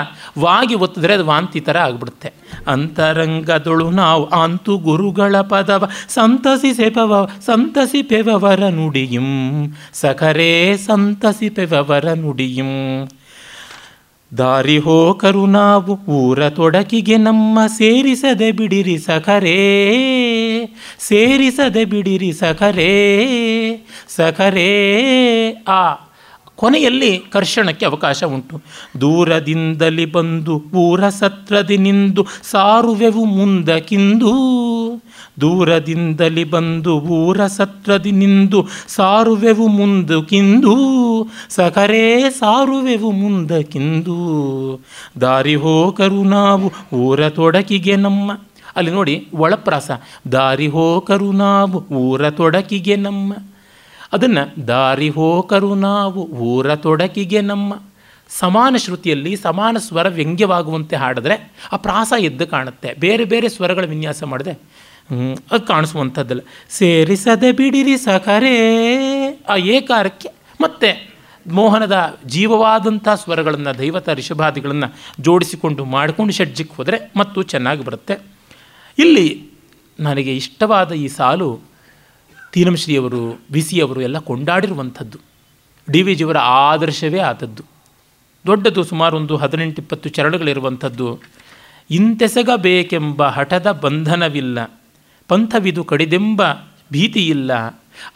ವಾಗಿ ಒತ್ತಿದ್ರೆ ಅದು ವಾಂತಿ ಥರ ಆಗಿಬಿಡುತ್ತೆ. ಅಂತರಂಗದೊಳು ನಾವು ಅಂತು ಗುರುಗಳ ಪದವ ಸಂತಸಿ ಪೆವ ಸಂತಸಿ ಪೆವವರ ನುಡಿಯಂ ಸಖರೇ ಸಂತಸಿ ಪೆವವರ ನುಡಿಯಂ. ದಾರಿ ಹೋಕರು ನಾವು ಊರ ತೊಡಕಿಗೆ ನಮ್ಮ ಸೇರಿಸದೆ ಬಿಡಿರಿ ಸಖರೇ ಸೇರಿಸದೆ ಬಿಡಿರಿ ಸಖರೇ ಸಖರೇ. ಆ ಕೊನೆಯಲ್ಲಿ ಕರ್ಷಣಕ್ಕೆ ಅವಕಾಶ ಉಂಟು. ದೂರದಿಂದಲಿ ಬಂದು ಊರ ಸತ್ರದಿ ನಿಂದು ಸಾರುವೆವು ಮುಂದಕ್ಕಿಂದು, ದೂರದಿಂದಲಿ ಬಂದು ಊರ ಸತ್ರದಿ ನಿಂದು ಸಾರುವೆವು ಮುಂದಕ್ಕಿಂದು ಸಖರೇ ಸಾರುವೆವು ಮುಂದಕ್ಕಿಂದು. ದಾರಿ ಹೋಕರು ನಾವು ಊರ ತೊಡಕಿಗೆ ನಮ್ಮ, ಅಲ್ಲಿ ನೋಡಿ ಒಳಪ್ರಾಸ ದಾರಿ ಹೋಕರು ನಾವು ಊರ ತೊಡಕಿಗೆ ನಮ್ಮ, ಅದನ್ನು ದಾರಿ ಹೋಕರು ನಾವು ಊರ ತೊಡಕಿಗೆ ನಮ್ಮ ಸಮಾನ ಶ್ರುತಿಯಲ್ಲಿ ಸಮಾನ ಸ್ವರ ವ್ಯಂಗ್ಯವಾಗುವಂತೆ ಹಾಡಿದ್ರೆ ಆ ಪ್ರಾಸ ಎದ್ದು ಕಾಣುತ್ತೆ. ಬೇರೆ ಬೇರೆ ಸ್ವರಗಳ ವಿನ್ಯಾಸ ಮಾಡಿದೆ ಅದು ಕಾಣಿಸುವಂಥದ್ದಲ್ಲ. ಸೇರಿಸದೆ ಬಿಡಿರಿ ಸಖರೇ, ಆ ಏಕಾರಕ್ಕೆ ಮತ್ತೆ ಮೋಹನದ ಜೀವವಾದಂಥ ಸ್ವರಗಳನ್ನು ದೈವತ ಋಷಭಾದಿಗಳನ್ನು ಜೋಡಿಸಿಕೊಂಡು ಮಾಡಿಕೊಂಡು ಷಡ್ಜಿಗೆ ಹೋದರೆ ಮತ್ತು ಚೆನ್ನಾಗಿ ಬರುತ್ತೆ. ಇಲ್ಲಿ ನನಗೆ ಇಷ್ಟವಾದ ಈ ಸಾಲು ತೀನಂಶ್ರೀಯವರು ವಿ ಸಿಯವರು ಎಲ್ಲ ಕೊಂಡಾಡಿರುವಂಥದ್ದು, ಡಿ ವಿ ಜಿಯವರ ಆದರ್ಶವೇ ಆದದ್ದು. ದೊಡ್ಡದು, ಸುಮಾರು ಒಂದು ಹದಿನೆಂಟು ಇಪ್ಪತ್ತು ಚರಣಗಳಿರುವಂಥದ್ದು. ಇಂತೆಸಗಬೇಕೆಂಬ ಹಠದ ಬಂಧನವಿಲ್ಲ, ಪಂಥವಿದು ಕಡಿದೆಂಬ ಭೀತಿಯಿಲ್ಲ,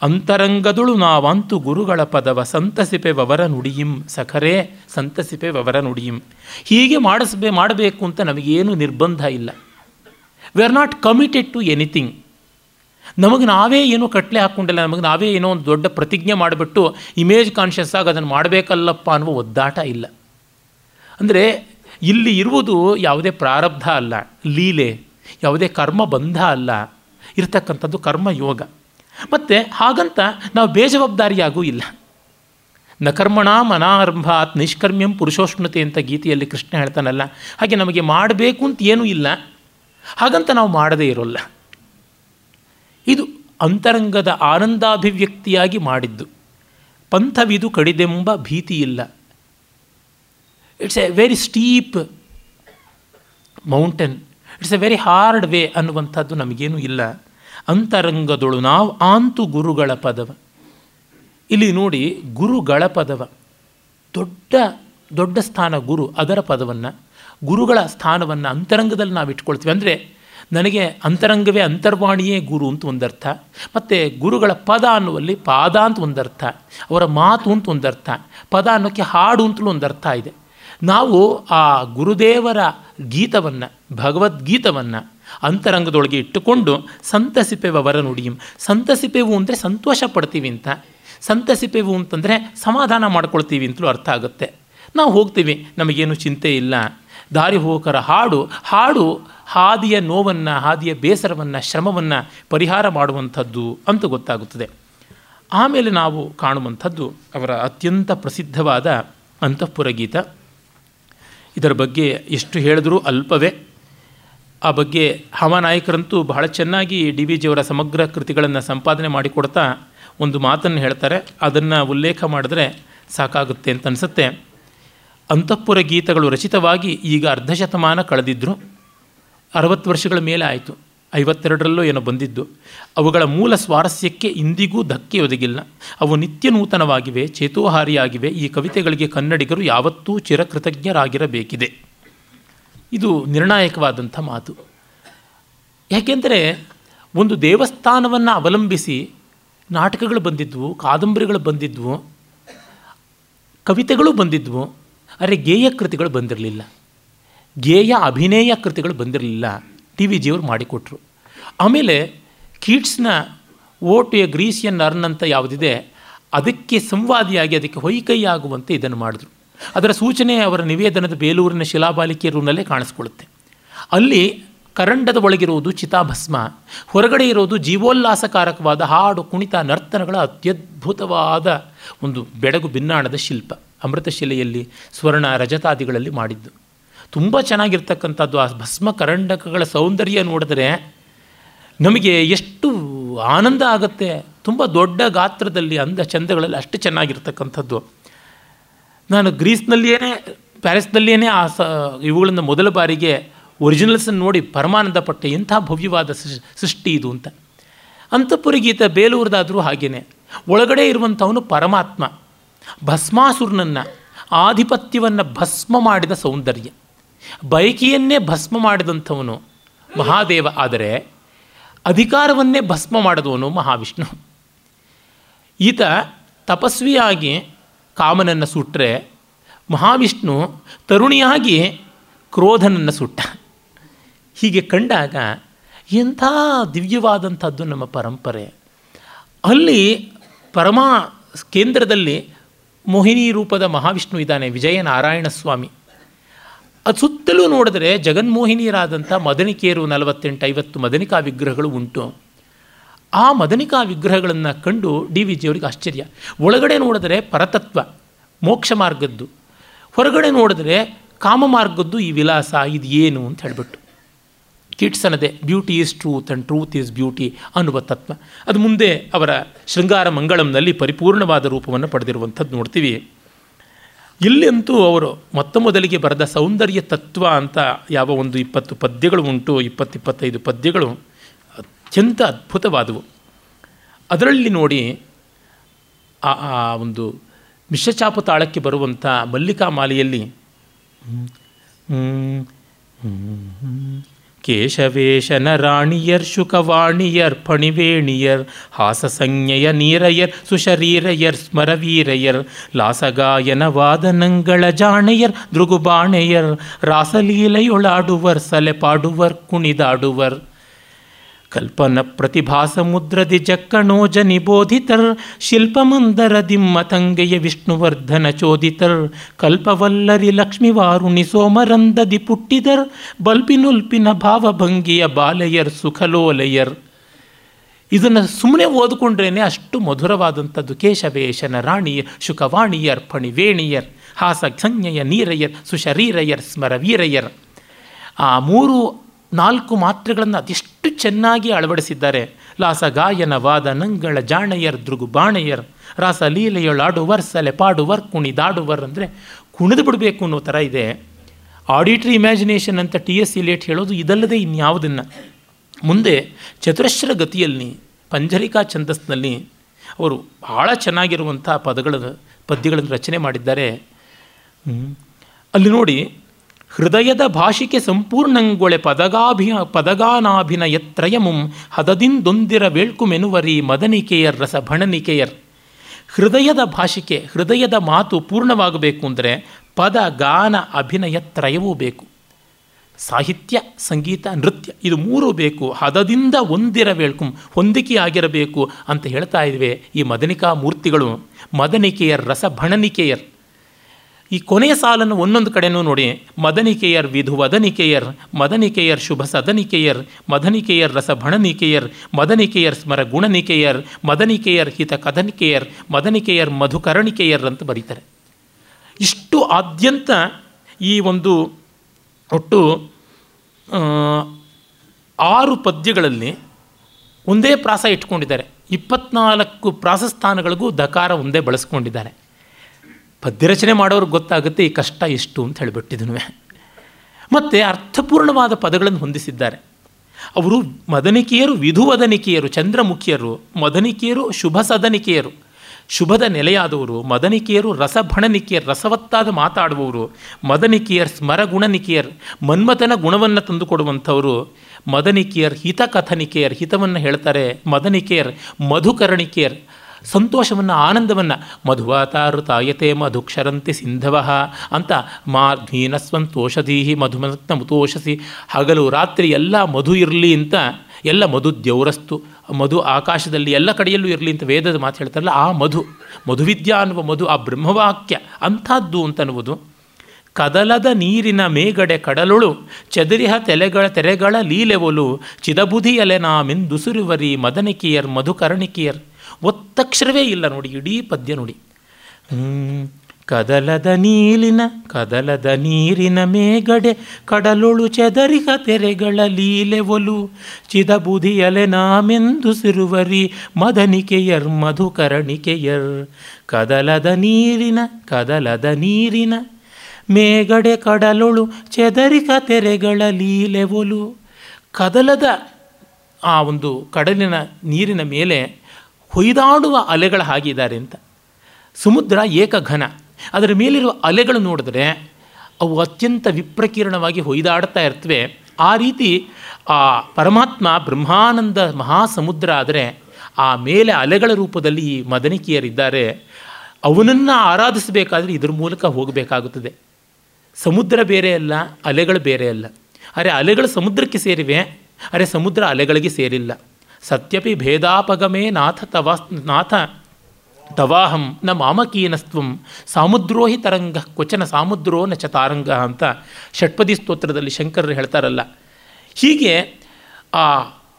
ಅಂತರಂಗದೊಳು ನಾವಂತೂ ಗುರುಗಳ ಪದವ ಸಂತಸಿಪೆವರ ನುಡಿಯಿಂ ಸಖರೇ ಸಂತಸಿಪೆವರ ನುಡಿಯಿಂ. ಹೀಗೆ ಮಾಡಿಸ್ಬೇ ಮಾಡಬೇಕು ಅಂತ ನಮಗೇನು ನಿರ್ಬಂಧ ಇಲ್ಲ. We are not committed to anything. ನಮಗೆ ನಾವೇ ಏನೋ ಕಟ್ಲೆ ಹಾಕ್ಕೊಂಡಿಲ್ಲ, ನಮಗೆ ನಾವೇ ಏನೋ ಒಂದು ದೊಡ್ಡ ಪ್ರತಿಜ್ಞೆ ಮಾಡಿಬಿಟ್ಟು ಇಮೇಜ್ ಕಾನ್ಷಿಯಸ್ ಆಗಿ ಅದನ್ನು ಮಾಡಬೇಕಲ್ಲಪ್ಪ ಅನ್ನುವ ಒದ್ದಾಟ ಇಲ್ಲ. ಅಂದರೆ ಇಲ್ಲಿ ಇರುವುದು ಯಾವುದೇ ಪ್ರಾರಬ್ಧ ಅಲ್ಲ, ಲೀಲೆ, ಯಾವುದೇ ಕರ್ಮ ಬಂಧ ಅಲ್ಲ, ಇರತಕ್ಕಂಥದ್ದು ಕರ್ಮಯೋಗ. ಮತ್ತು ಹಾಗಂತ ನಾವು ಬೇಜವಾಬ್ದಾರಿಯಾಗೂ ಇಲ್ಲ. ನ ಕರ್ಮಣ ಮನಾರಂಭಾತ್ ನಿಷ್ಕರ್ಮ್ಯಂ ಪುರುಷೋಷ್ಣತೆ ಅಂತ ಗೀತೆಯಲ್ಲಿ ಕೃಷ್ಣ ಹೇಳ್ತಾನಲ್ಲ ಹಾಗೆ ನಮಗೆ ಮಾಡಬೇಕು ಅಂತ ಏನೂ ಇಲ್ಲ. ಹಾಗಂತ ನಾವು ಮಾಡದೇ ಇರೋಲ್ಲ. ಇದು ಅಂತರಂಗದ ಆನಂದಾಭಿವ್ಯಕ್ತಿಯಾಗಿ ಮಾಡಿದ್ದು. ಪಂಥವಿದು ಕಡಿದೆಂಬ ಭೀತಿಯಿಲ್ಲ. It's a very steep mountain, it's a very hard way ಅನ್ನುವಂಥದ್ದು ನಮಗೇನೂ ಇಲ್ಲ. ಅಂತರಂಗದೊಳು ನಾವು ಆಂತು ಗುರುಗಳ ಪದವ. ಇಲ್ಲಿ ನೋಡಿ, ಗುರುಗಳ ಪದವ, ದೊಡ್ಡ ದೊಡ್ಡ ಸ್ಥಾನ ಗುರು, ಅದರ ಪದವನ್ನು, ಗುರುಗಳ ಸ್ಥಾನವನ್ನು ಅಂತರಂಗದಲ್ಲಿ ನಾವು ಇಟ್ಕೊಳ್ತೀವಿ. ಅಂದರೆ ನನಗೆ ಅಂತರಂಗವೇ ಅಂತರ್ವಾಣಿಯೇ ಗುರು ಅಂತ ಒಂದರ್ಥ, ಮತ್ತು ಗುರುಗಳ ಪದ ಅನ್ನುವಲ್ಲಿ ಪಾದ ಅಂತ ಒಂದರ್ಥ, ಅವರ ಮಾತು ಅಂತ ಒಂದರ್ಥ, ಪದ ಅನ್ನೋಕ್ಕೆ ಹಾಡು ಅಂತಲೂ ಒಂದರ್ಥ ಇದೆ. ನಾವು ಆ ಗುರುದೇವರ ಗೀತವನ್ನು, ಭಗವದ್ಗೀತವನ್ನು ಅಂತರಂಗದೊಳಗೆ ಇಟ್ಟುಕೊಂಡು ಸಂತಸಿಪೆವರ ನುಡಿಯಂ. ಸಂತಸಿಪೆವು ಅಂದರೆ ಸಂತೋಷ ಪಡ್ತೀವಿ ಅಂತ, ಸಂತಸಿಪೆವು ಅಂತಂದರೆ ಸಮಾಧಾನ ಮಾಡ್ಕೊಳ್ತೀವಿ ಅಂತಲೂ ಅರ್ಥ ಆಗುತ್ತೆ. ನಾವು ಹೋಗ್ತೀವಿ, ನಮಗೇನು ಚಿಂತೆ ಇಲ್ಲ. ದಾರಿ ಹೋಕರ ಹಾಡು ಹಾಡು ಹಾದಿಯ ನೋವನ್ನು, ಹಾದಿಯ ಬೇಸರವನ್ನು, ಶ್ರಮವನ್ನು ಪರಿಹಾರ ಮಾಡುವಂಥದ್ದು ಅಂತ ಗೊತ್ತಾಗುತ್ತದೆ. ಆಮೇಲೆ ನಾವು ಕಾಣುವಂಥದ್ದು ಅವರ ಅತ್ಯಂತ ಪ್ರಸಿದ್ಧವಾದ ಅಂತಃಪುರ ಗೀತ. ಇದರ ಬಗ್ಗೆ ಎಷ್ಟು ಹೇಳಿದ್ರೂ ಅಲ್ಪವೇ. ಆ ಬಗ್ಗೆ ಹವಾನಾಯಕರಂತೂ ಬಹಳ ಚೆನ್ನಾಗಿ ಡಿ ವಿ ಜಿಯವರ ಸಮಗ್ರ ಕೃತಿಗಳನ್ನು ಸಂಪಾದನೆ ಮಾಡಿಕೊಡ್ತಾ ಒಂದು ಮಾತನ್ನು ಹೇಳ್ತಾರೆ. ಅದನ್ನು ಉಲ್ಲೇಖ ಮಾಡಿದ್ರೆ ಸಾಕಾಗುತ್ತೆ ಅಂತ ಅನಿಸುತ್ತೆ. ಅಂತಃಪುರ ಗೀತಗಳು ರಚಿತವಾಗಿ ಈಗ ಅರ್ಧ ಶತಮಾನ ಕಳೆದಿದ್ದರು, ಅರವತ್ತು ವರ್ಷಗಳ ಮೇಲೆ ಆಯಿತು, ಐವತ್ತೆರಡರಲ್ಲೋ ಏನೋ ಬಂದಿದ್ದು. ಅವುಗಳ ಮೂಲ ಸ್ವಾರಸ್ಯಕ್ಕೆ ಇಂದಿಗೂ ಧಕ್ಕೆ ಒದಗಿಲ್ಲ. ಅವು ನಿತ್ಯ ನೂತನವಾಗಿವೆ, ಚೇತೋಹಾರಿಯಾಗಿವೆ. ಈ ಕವಿತೆಗಳಿಗೆ ಕನ್ನಡಿಗರು ಯಾವತ್ತೂ ಚಿರಕೃತಜ್ಞರಾಗಿರಬೇಕಿದೆ. ಇದು ನಿರ್ಣಾಯಕವಾದಂಥ ಮಾತು. ಯಾಕೆಂದರೆ ಒಂದು ದೇವಸ್ಥಾನವನ್ನು ಅವಲಂಬಿಸಿ ನಾಟಕಗಳು ಬಂದಿದ್ವು, ಕಾದಂಬರಿಗಳು ಬಂದಿದ್ವು, ಕವಿತೆಗಳು ಬಂದಿದ್ವು, ಆದರೆ ಗೇಯ ಕೃತಿಗಳು ಬಂದಿರಲಿಲ್ಲ, ಗೇಯ ಅಭಿನಯ ಕೃತಿಗಳು ಬಂದಿರಲಿಲ್ಲ. ಟಿ ವಿ ಜಿಯವರು ಮಾಡಿಕೊಟ್ರು. ಆಮೇಲೆ ಕೀಟ್ಸ್ನ ode to a Grecian urn ಅಂತ ಯಾವುದಿದೆ, ಅದಕ್ಕೆ ಸಂವಾದಿಯಾಗಿ, ಅದಕ್ಕೆ ಹೊಯ್ಕೈಯಾಗುವಂತೆ ಇದನ್ನು ಮಾಡಿದ್ರು. ಅದರ ಸೂಚನೆ ಅವರ ನಿವೇದನದ ಬೇಲೂರಿನ ಶಿಲಾಬಾಲಿಕೆ ರೂನಲ್ಲೇ ಕಾಣಿಸ್ಕೊಳ್ಳುತ್ತೆ. ಅಲ್ಲಿ ಕರಂಡದ ಒಳಗಿರುವುದು ಚಿತಾಭಸ್ಮ, ಹೊರಗಡೆ ಇರೋದು ಜೀವೋಲ್ಲಾಸಕಾರಕವಾದ ಹಾಡು, ಕುಣಿತ, ನರ್ತನಗಳ ಅತ್ಯದ್ಭುತವಾದ ಒಂದು ಬೆಡಗು ಬಿನ್ನಾಣದ ಶಿಲ್ಪ. ಅಮೃತಶಿಲೆಯಲ್ಲಿ ಸ್ವರ್ಣ ರಜತಾದಿಗಳಲ್ಲಿ ಮಾಡಿದ್ದು ತುಂಬ ಚೆನ್ನಾಗಿರ್ತಕ್ಕಂಥದ್ದು. ಆ ಭಸ್ಮ ಕರಂಡಕಗಳ ಸೌಂದರ್ಯ ನೋಡಿದ್ರೆ ನಮಗೆ ಎಷ್ಟು ಆನಂದ ಆಗುತ್ತೆ. ತುಂಬ ದೊಡ್ಡ ಗಾತ್ರದಲ್ಲಿ, ಅಂದ ಚಂದಗಳಲ್ಲಿ ಅಷ್ಟು ಚೆನ್ನಾಗಿರ್ತಕ್ಕಂಥದ್ದು. ನಾನು ಗ್ರೀಸ್ನಲ್ಲಿಯೇ, ಪ್ಯಾರಿಸ್ನಲ್ಲಿಯೇ ಆ ಸ ಇವುಗಳನ್ನು ಮೊದಲ ಬಾರಿಗೆ ಒರಿಜಿನಲ್ಸನ್ನು ನೋಡಿ ಪರಮಾನಂದ ಪಟ್ಟೆ. ಇಂಥ ಭವ್ಯವಾದ ಸೃಷ್ಟಿ ಇದು ಅಂತ. ಅಂತಃಪುರಿ ಗೀತ ಬೇಲೂರದಾದರೂ ಹಾಗೇ. ಒಳಗಡೆ ಇರುವಂಥವನು ಪರಮಾತ್ಮ, ಭಸ್ಮಾಸುರನನ್ನು, ಆಧಿಪತ್ಯವನ್ನು ಭಸ್ಮ ಮಾಡಿದ ಸೌಂದರ್ಯ, ಬಯಕೆಯನ್ನೇ ಭಸ್ಮ ಮಾಡಿದಂಥವನು ಮಹಾದೇವ. ಆದರೆ ಅಧಿಕಾರವನ್ನೇ ಭಸ್ಮ ಮಾಡಿದವನು ಮಹಾವಿಷ್ಣು. ಈತ ತಪಸ್ವಿಯಾಗಿ ಕಾಮನನ್ನು ಸುಟ್ಟರೆ, ಮಹಾವಿಷ್ಣು ತರುಣಿಯಾಗಿ ಕ್ರೋಧನನ್ನು ಸುಟ್ಟ. ಹೀಗೆ ಕಂಡಾಗ ಎಂಥ ದಿವ್ಯವಾದಂಥದ್ದು ನಮ್ಮ ಪರಂಪರೆ. ಅಲ್ಲಿ ಪರಮ ಕೇಂದ್ರದಲ್ಲಿ ಮೋಹಿನಿ ರೂಪದ ಮಹಾವಿಷ್ಣು ಇದ್ದಾನೆ, ವಿಜಯನಾರಾಯಣ ಸ್ವಾಮಿ. ಅದು ಸುತ್ತಲೂ ನೋಡಿದ್ರೆ ಜಗನ್ಮೋಹಿನಿಯರಾದಂಥ ಮದನಿಕೆಯರು ನಲವತ್ತೆಂಟು ಐವತ್ತು ಮದನಿಕಾ ವಿಗ್ರಹಗಳು ಉಂಟು. ಆ ಮದನಿಕಾ ವಿಗ್ರಹಗಳನ್ನು ಕಂಡು ಡಿ ವಿ ಜಿಯವರಿಗೆ ಆಶ್ಚರ್ಯ. ಒಳಗಡೆ ನೋಡಿದ್ರೆ ಪರತತ್ವ, ಮೋಕ್ಷ ಮಾರ್ಗದ್ದು, ಹೊರಗಡೆ ನೋಡಿದ್ರೆ ಕಾಮ ಮಾರ್ಗದ್ದು ಈ ವಿಲಾಸ, ಇದು ಏನು ಅಂತ ಹೇಳಿಬಿಟ್ಟು. ಕಿಟ್ಸ್ ಅನ್ನದೆ beauty is truth and truth is beauty ಅನ್ನುವ ತತ್ವ, ಅದು ಮುಂದೆ ಅವರ ಶೃಂಗಾರ ಮಂಗಳಂನಲ್ಲಿ ಪರಿಪೂರ್ಣವಾದ ರೂಪವನ್ನು ಪಡೆದಿರುವಂಥದ್ದು ನೋಡ್ತೀವಿ. ಇಲ್ಲಂತೂ ಅವರು ಮೊತ್ತ ಮೊದಲಿಗೆ ಬರೆದ ಸೌಂದರ್ಯ ತತ್ವ ಅಂತ ಯಾವ ಒಂದು ಇಪ್ಪತ್ತು ಪದ್ಯಗಳು ಉಂಟು, ಇಪ್ಪತ್ತಿಪ್ಪತ್ತೈದು ಪದ್ಯಗಳು ಅತ್ಯಂತ ಅದ್ಭುತವಾದವು. ಅದರಲ್ಲಿ ನೋಡಿ ಆ ಒಂದು ಮಿಶ್ರಚಾಪ ತಾಳಕ್ಕೆ ಬರುವಂಥ ಮಲ್ಲಿಕಾ ಮಾಲೆಯಲ್ಲಿ ಕೇಶವೇಶನ ರಾಣಿಯರ್ ಶುಕವಾಣಿಯರ್ ಪಣಿವೇಣಿಯರ್ ಹಾಸಸಂಜ್ಞೆಯ ನೀರಯರ್ ಸುಶರೀರಯರ್ ಸ್ಮರವೀರಯರ್ ಲಾಸಗಾಯನ ವಾದನಂಗಳ ಜಾಣೆಯರ್ ದೃಗುಬಾಣೆಯರ್ ರಾಸಲೀಲೆಯೊಳಾಡುವರ್ ಸಲೆಪಾಡುವರ್ ಕುಣಿದಾಡುವರ್ ಕಲ್ಪನ ಪ್ರತಿಭಾಸಮುದ್ರದಿ ಜಕ್ಕಣೋಜ ನಿಬೋಧಿತರ್ ಶಿಲ್ಪಮಂದರ ದಿಮ್ಮತಂಗೆಯ ವಿಷ್ಣುವರ್ಧನ ಚೋದಿತರ್ ಕಲ್ಪವಲ್ಲರಿ ಲಕ್ಷ್ಮಿ ವಾರುಣಿ ಸೋಮರಂದದಿ ಪುಟ್ಟಿದರ್ ಬಲ್ಪಿನುಲ್ಪಿನ ಭಾವಭಂಗಿಯ ಬಾಲೆಯರ್ ಸುಖಲೋಲೆಯರ್. ಇದನ್ನು ಸುಮ್ಮನೆ ಓದಿಕೊಂಡ್ರೇನೆ ಅಷ್ಟು ಮಧುರವಾದಂಥದ್ದು. ಕೇಶವೇಶನ ರಾಣಿಯರ್ ಶುಕವಾಣಿಯರ್ ಪಣಿವೇಣಿಯರ್ ಹಾಸಸಂಜ್ಞೆಯ ನೀರಯ್ಯರ್ ಸುಶರೀರಯ್ಯರ್ ಸ್ಮರವೀರಯ್ಯರ್, ಆ ಮೂರು ನಾಲ್ಕು ಮಾತ್ರೆಗಳನ್ನು ಅದೆಷ್ಟು ಚೆನ್ನಾಗಿ ಅಳವಡಿಸಿದ್ದಾರೆ. ಲಾಸ ಗಾಯನ ವಾದನಂಗಳ ಜಾಣೆಯರ್ ದೃಗು ಬಾಣೆಯರ್ ರಾಸ ಲೀಲೆಯೊಳಾಡುವರ್ ಸಲೆ ಪಾಡುವರ್ ಕುಣಿದಾಡುವರ್. ಅಂದರೆ ಕುಣಿದು ಬಿಡಬೇಕು ಅನ್ನೋ ಥರ ಇದೆ. ಆಡಿಟ್ರಿ ಇಮ್ಯಾಜಿನೇಷನ್ ಅಂತ ಟಿ ಎಸ್ ಇಲಿಯಟ್ ಹೇಳೋದು ಇದಲ್ಲದೆ ಇನ್ಯಾವುದನ್ನು. ಮುಂದೆ ಚತುರಶ್ರ ಗತಿಯಲ್ಲಿ ಪಂಜರಿಕಾ ಛಂದಸ್ನಲ್ಲಿ ಅವರು ಭಾಳ ಚೆನ್ನಾಗಿರುವಂಥ ಪದಗಳ ಪದ್ಯಗಳನ್ನು ರಚನೆ ಮಾಡಿದ್ದಾರೆ. ಅಲ್ಲಿ ನೋಡಿ, ಹೃದಯದ ಭಾಷಿಕೆ ಸಂಪೂರ್ಣಂಗೊಳೆ ಪದಗಾಭಿ ಪದಗಾನಾಭಿನಯತ್ರಯಮುಂ ಹದದಿಂದೊಂದಿರ ವೇಳ್ಕುಮೆನುವರಿ ಮದನಿಕೆಯರ್ ರಸ ಭಣನಿಕೆಯರ್. ಹೃದಯದ ಭಾಷಿಕೆ, ಹೃದಯದ ಮಾತು ಪೂರ್ಣವಾಗಬೇಕು ಅಂದರೆ ಪದ ಗಾನ ಅಭಿನಯತ್ರಯವೂ ಬೇಕು. ಸಾಹಿತ್ಯ, ಸಂಗೀತ, ನೃತ್ಯ ಇದು ಮೂರೂ ಬೇಕು. ಹದದಿಂದ ಒಂದಿರಬೇಕು, ಹೊಂದಿಕೆಯಾಗಿರಬೇಕು ಅಂತ ಹೇಳ್ತಾ ಇದ್ವಿ. ಈ ಮದನಿಕಾ ಮೂರ್ತಿಗಳು ಮದನಿಕೆಯರ್ ರಸ ಭಣನಿಕೆಯರ್. ಈ ಕೊನೆಯ ಸಾಲನ್ನು ಒಂದೊಂದು ಕಡೆಯೂ ನೋಡಿ. ಮದನಿಕೆಯರ್ ವಿಧು ವದನಿಕೆಯರ್ ಮದನಿಕೆಯರ್ ಶುಭ ಸದನಿಕೆಯರ್ ಮದನಿಕೆಯರ್ ರಸ ಭಣನಿಕೆಯರ್ ಮದನಿಕೆಯರ್ ಸ್ಮರ ಗುಣನಿಕೆಯರ್ ಮದನಿಕೆಯರ್ ಹಿತ ಕದನಿಕೆಯರ್ ಮದನಿಕೆಯರ್ ಮಧುಕರಣಿಕೆಯರ್ ಅಂತ ಬರೀತಾರೆ. ಇಷ್ಟು ಆದ್ಯಂತ ಈ ಒಂದು ಒಟ್ಟು ಆರು ಪದ್ಯಗಳಲ್ಲಿ ಒಂದೇ ಪ್ರಾಸ ಇಟ್ಕೊಂಡಿದ್ದಾರೆ. ಇಪ್ಪತ್ನಾಲ್ಕು ಪ್ರಾಸಸ್ಥಾನಗಳಿಗೂ ದಕಾರ ಒಂದೇ ಬಳಸ್ಕೊಂಡಿದ್ದಾರೆ. ಪದ್ಯರಚನೆ ಮಾಡೋರಿಗೆ ಗೊತ್ತಾಗುತ್ತೆ ಈ ಕಷ್ಟ ಎಷ್ಟು ಅಂತ ಹೇಳಿಬಿಟ್ಟಿದ್ನು. ಮತ್ತು ಅರ್ಥಪೂರ್ಣವಾದ ಪದಗಳನ್ನು ಹೊಂದಿಸಿದ್ದಾರೆ ಅವರು. ಮದನಿಕೆಯರು ವಿಧುವದನಿಕೆಯರು ಚಂದ್ರಮುಖಿಯರು, ಮದನಿಕೆಯರು ಶುಭ ಸದನಿಕೆಯರು ಶುಭದ ನೆಲೆಯಾದವರು, ಮದನಿಕೆಯರು ರಸಭಣನಿಕೆಯರ್ ರಸವತ್ತಾದ ಮಾತಾಡುವವರು, ಮದನಿಕೆಯರ್ ಸ್ಮರಗುಣನಿಕೆಯರ್ ಮನ್ಮಥನ ಗುಣವನ್ನು ತಂದುಕೊಡುವಂಥವರು, ಮದನಿಕೆಯರ್ ಹಿತ ಕಥನಿಕೆಯರ್ ಹಿತವನ್ನು ಹೇಳ್ತಾರೆ, ಮದನಿಕೆಯರ್ ಮಧುಕರಣಿಕೆಯರ್ ಸಂತೋಷವನ್ನು ಆನಂದವನ್ನು ಮಧುವಾತಾರು ತಾಯತೆ ಮಧುಕ್ಷರಂತಿ ಸಿಂಧವಃ ಅಂತ ಮಾಧೀನ ಸ್ವಂತೋಷಧೀಹಿ ಮಧುಮತ್ನ ಮುತೋಷಸಿ ಹಗಲು ರಾತ್ರಿ ಎಲ್ಲ ಮಧು ಇರಲಿ ಅಂತ, ಎಲ್ಲ ಮಧು ದ್ಯೌರಸ್ತು ಮಧು ಆಕಾಶದಲ್ಲಿ ಎಲ್ಲ ಕಡೆಯಲ್ಲೂ ಇರಲಿ ಅಂತ ವೇದದ ಮಾತು ಹೇಳ್ತಾರಲ್ಲ ಆ ಮಧು, ಮಧುವಿದ್ಯಾ ಅನ್ನುವ ಮಧು, ಆ ಬ್ರಹ್ಮವಾಕ್ಯ ಅಂಥದ್ದು ಅಂತನ್ನುವುದು. ಕದಲದ ನೀರಿನ ಮೇಗಡೆ ಕಡಲೊಳು ಚದುರಿಹ ತೆಲೆಗಳ ತೆರೆಗಳ ಲೀಲೆವೊಲು ಚಿದಬುಧಿಯಲೆ ನಾಮೆಂದುಸುರುವರಿ ಮದನಿಕೆಯರ್ ಮಧುಕರಣಿಕೆಯರ್. ಒತ್ತಕ್ಷರವೇ ಇಲ್ಲ ನೋಡಿ ಇಡೀ ಪದ್ಯ ನೋಡಿ. ಕದಲದ ನೀಲಿನ ಕದಲದ ನೀರಿನ ಮೇಗಡೆ ಕಡಲೊಳು ಚದರಿಹ ತೆರೆಗಳ ಲೀಲೆವೊಲು ಚಿದಬುಧಿಯಲೆ ನಾಮೆಂದುಸಿರುವರಿ ಮದನಿಕೆಯರ್ ಮಧುಕರಣಿಕೆಯರ್. ಕದಲದ ನೀರಿನ ಕದಲದ ನೀರಿನ ಮೇಗಡೆ ಕಡಲೊಳು ಚದರಿಹ ತೆರೆಗಳ ಲೀಲೆವೊಲು. ಕದಲದ ಆ ಒಂದು ಕಡಲಿನ ನೀರಿನ ಮೇಲೆ ಹೊಯ್ದಾಡುವ ಅಲೆಗಳ ಹಾಗಿದ್ದಾರೆ ಅಂತ. ಸಮುದ್ರ ಏಕಘನ, ಅದರ ಮೇಲಿರುವ ಅಲೆಗಳು ನೋಡಿದ್ರೆ ಅವು ಅತ್ಯಂತ ವಿಪ್ರಕೀರ್ಣವಾಗಿ ಹೊಯ್ದಾಡ್ತಾ ಇರ್ತವೆ. ಆ ರೀತಿ ಆ ಪರಮಾತ್ಮ ಬ್ರಹ್ಮಾನಂದ ಮಹಾಸಮುದ್ರ ಆದರೆ ಆ ಮೇಲೆ ಅಲೆಗಳ ರೂಪದಲ್ಲಿ ಈ ಮದನಿಕೆಯರಿದ್ದಾರೆ. ಅವನನ್ನು ಆರಾಧಿಸಬೇಕಾದ್ರೆ ಇದ್ರ ಮೂಲಕ ಹೋಗಬೇಕಾಗುತ್ತದೆ. ಸಮುದ್ರ ಬೇರೆ ಅಲ್ಲ, ಅಲೆಗಳು ಬೇರೆ ಅಲ್ಲ. ಅರೆ ಅಲೆಗಳು ಸಮುದ್ರಕ್ಕೆ ಸೇರಿವೆ, ಅರೆ ಸಮುದ್ರ ಅಲೆಗಳಿಗೆ ಸೇರಿಲ್ಲ. ಸತ್ಯಪಿ ಭೇದಾಪಗಮೇ ನಾಥ ತವಾ ನಾಥ ತವಾಹಂ ನ ಮಾಮಕೀನಸ್ತ್ವಂ ಸಾಮುದ್ರೋ ಹಿ ತರಂಗ ಕ್ವಚನ ಸಾಮುದ್ರೋ ನ ಚ ತಾರಂಗ ಅಂತ ಷಟ್ಪದಿ ಸ್ತೋತ್ರದಲ್ಲಿ ಶಂಕರರು ಹೇಳ್ತಾರಲ್ಲ. ಹೀಗೆ ಆ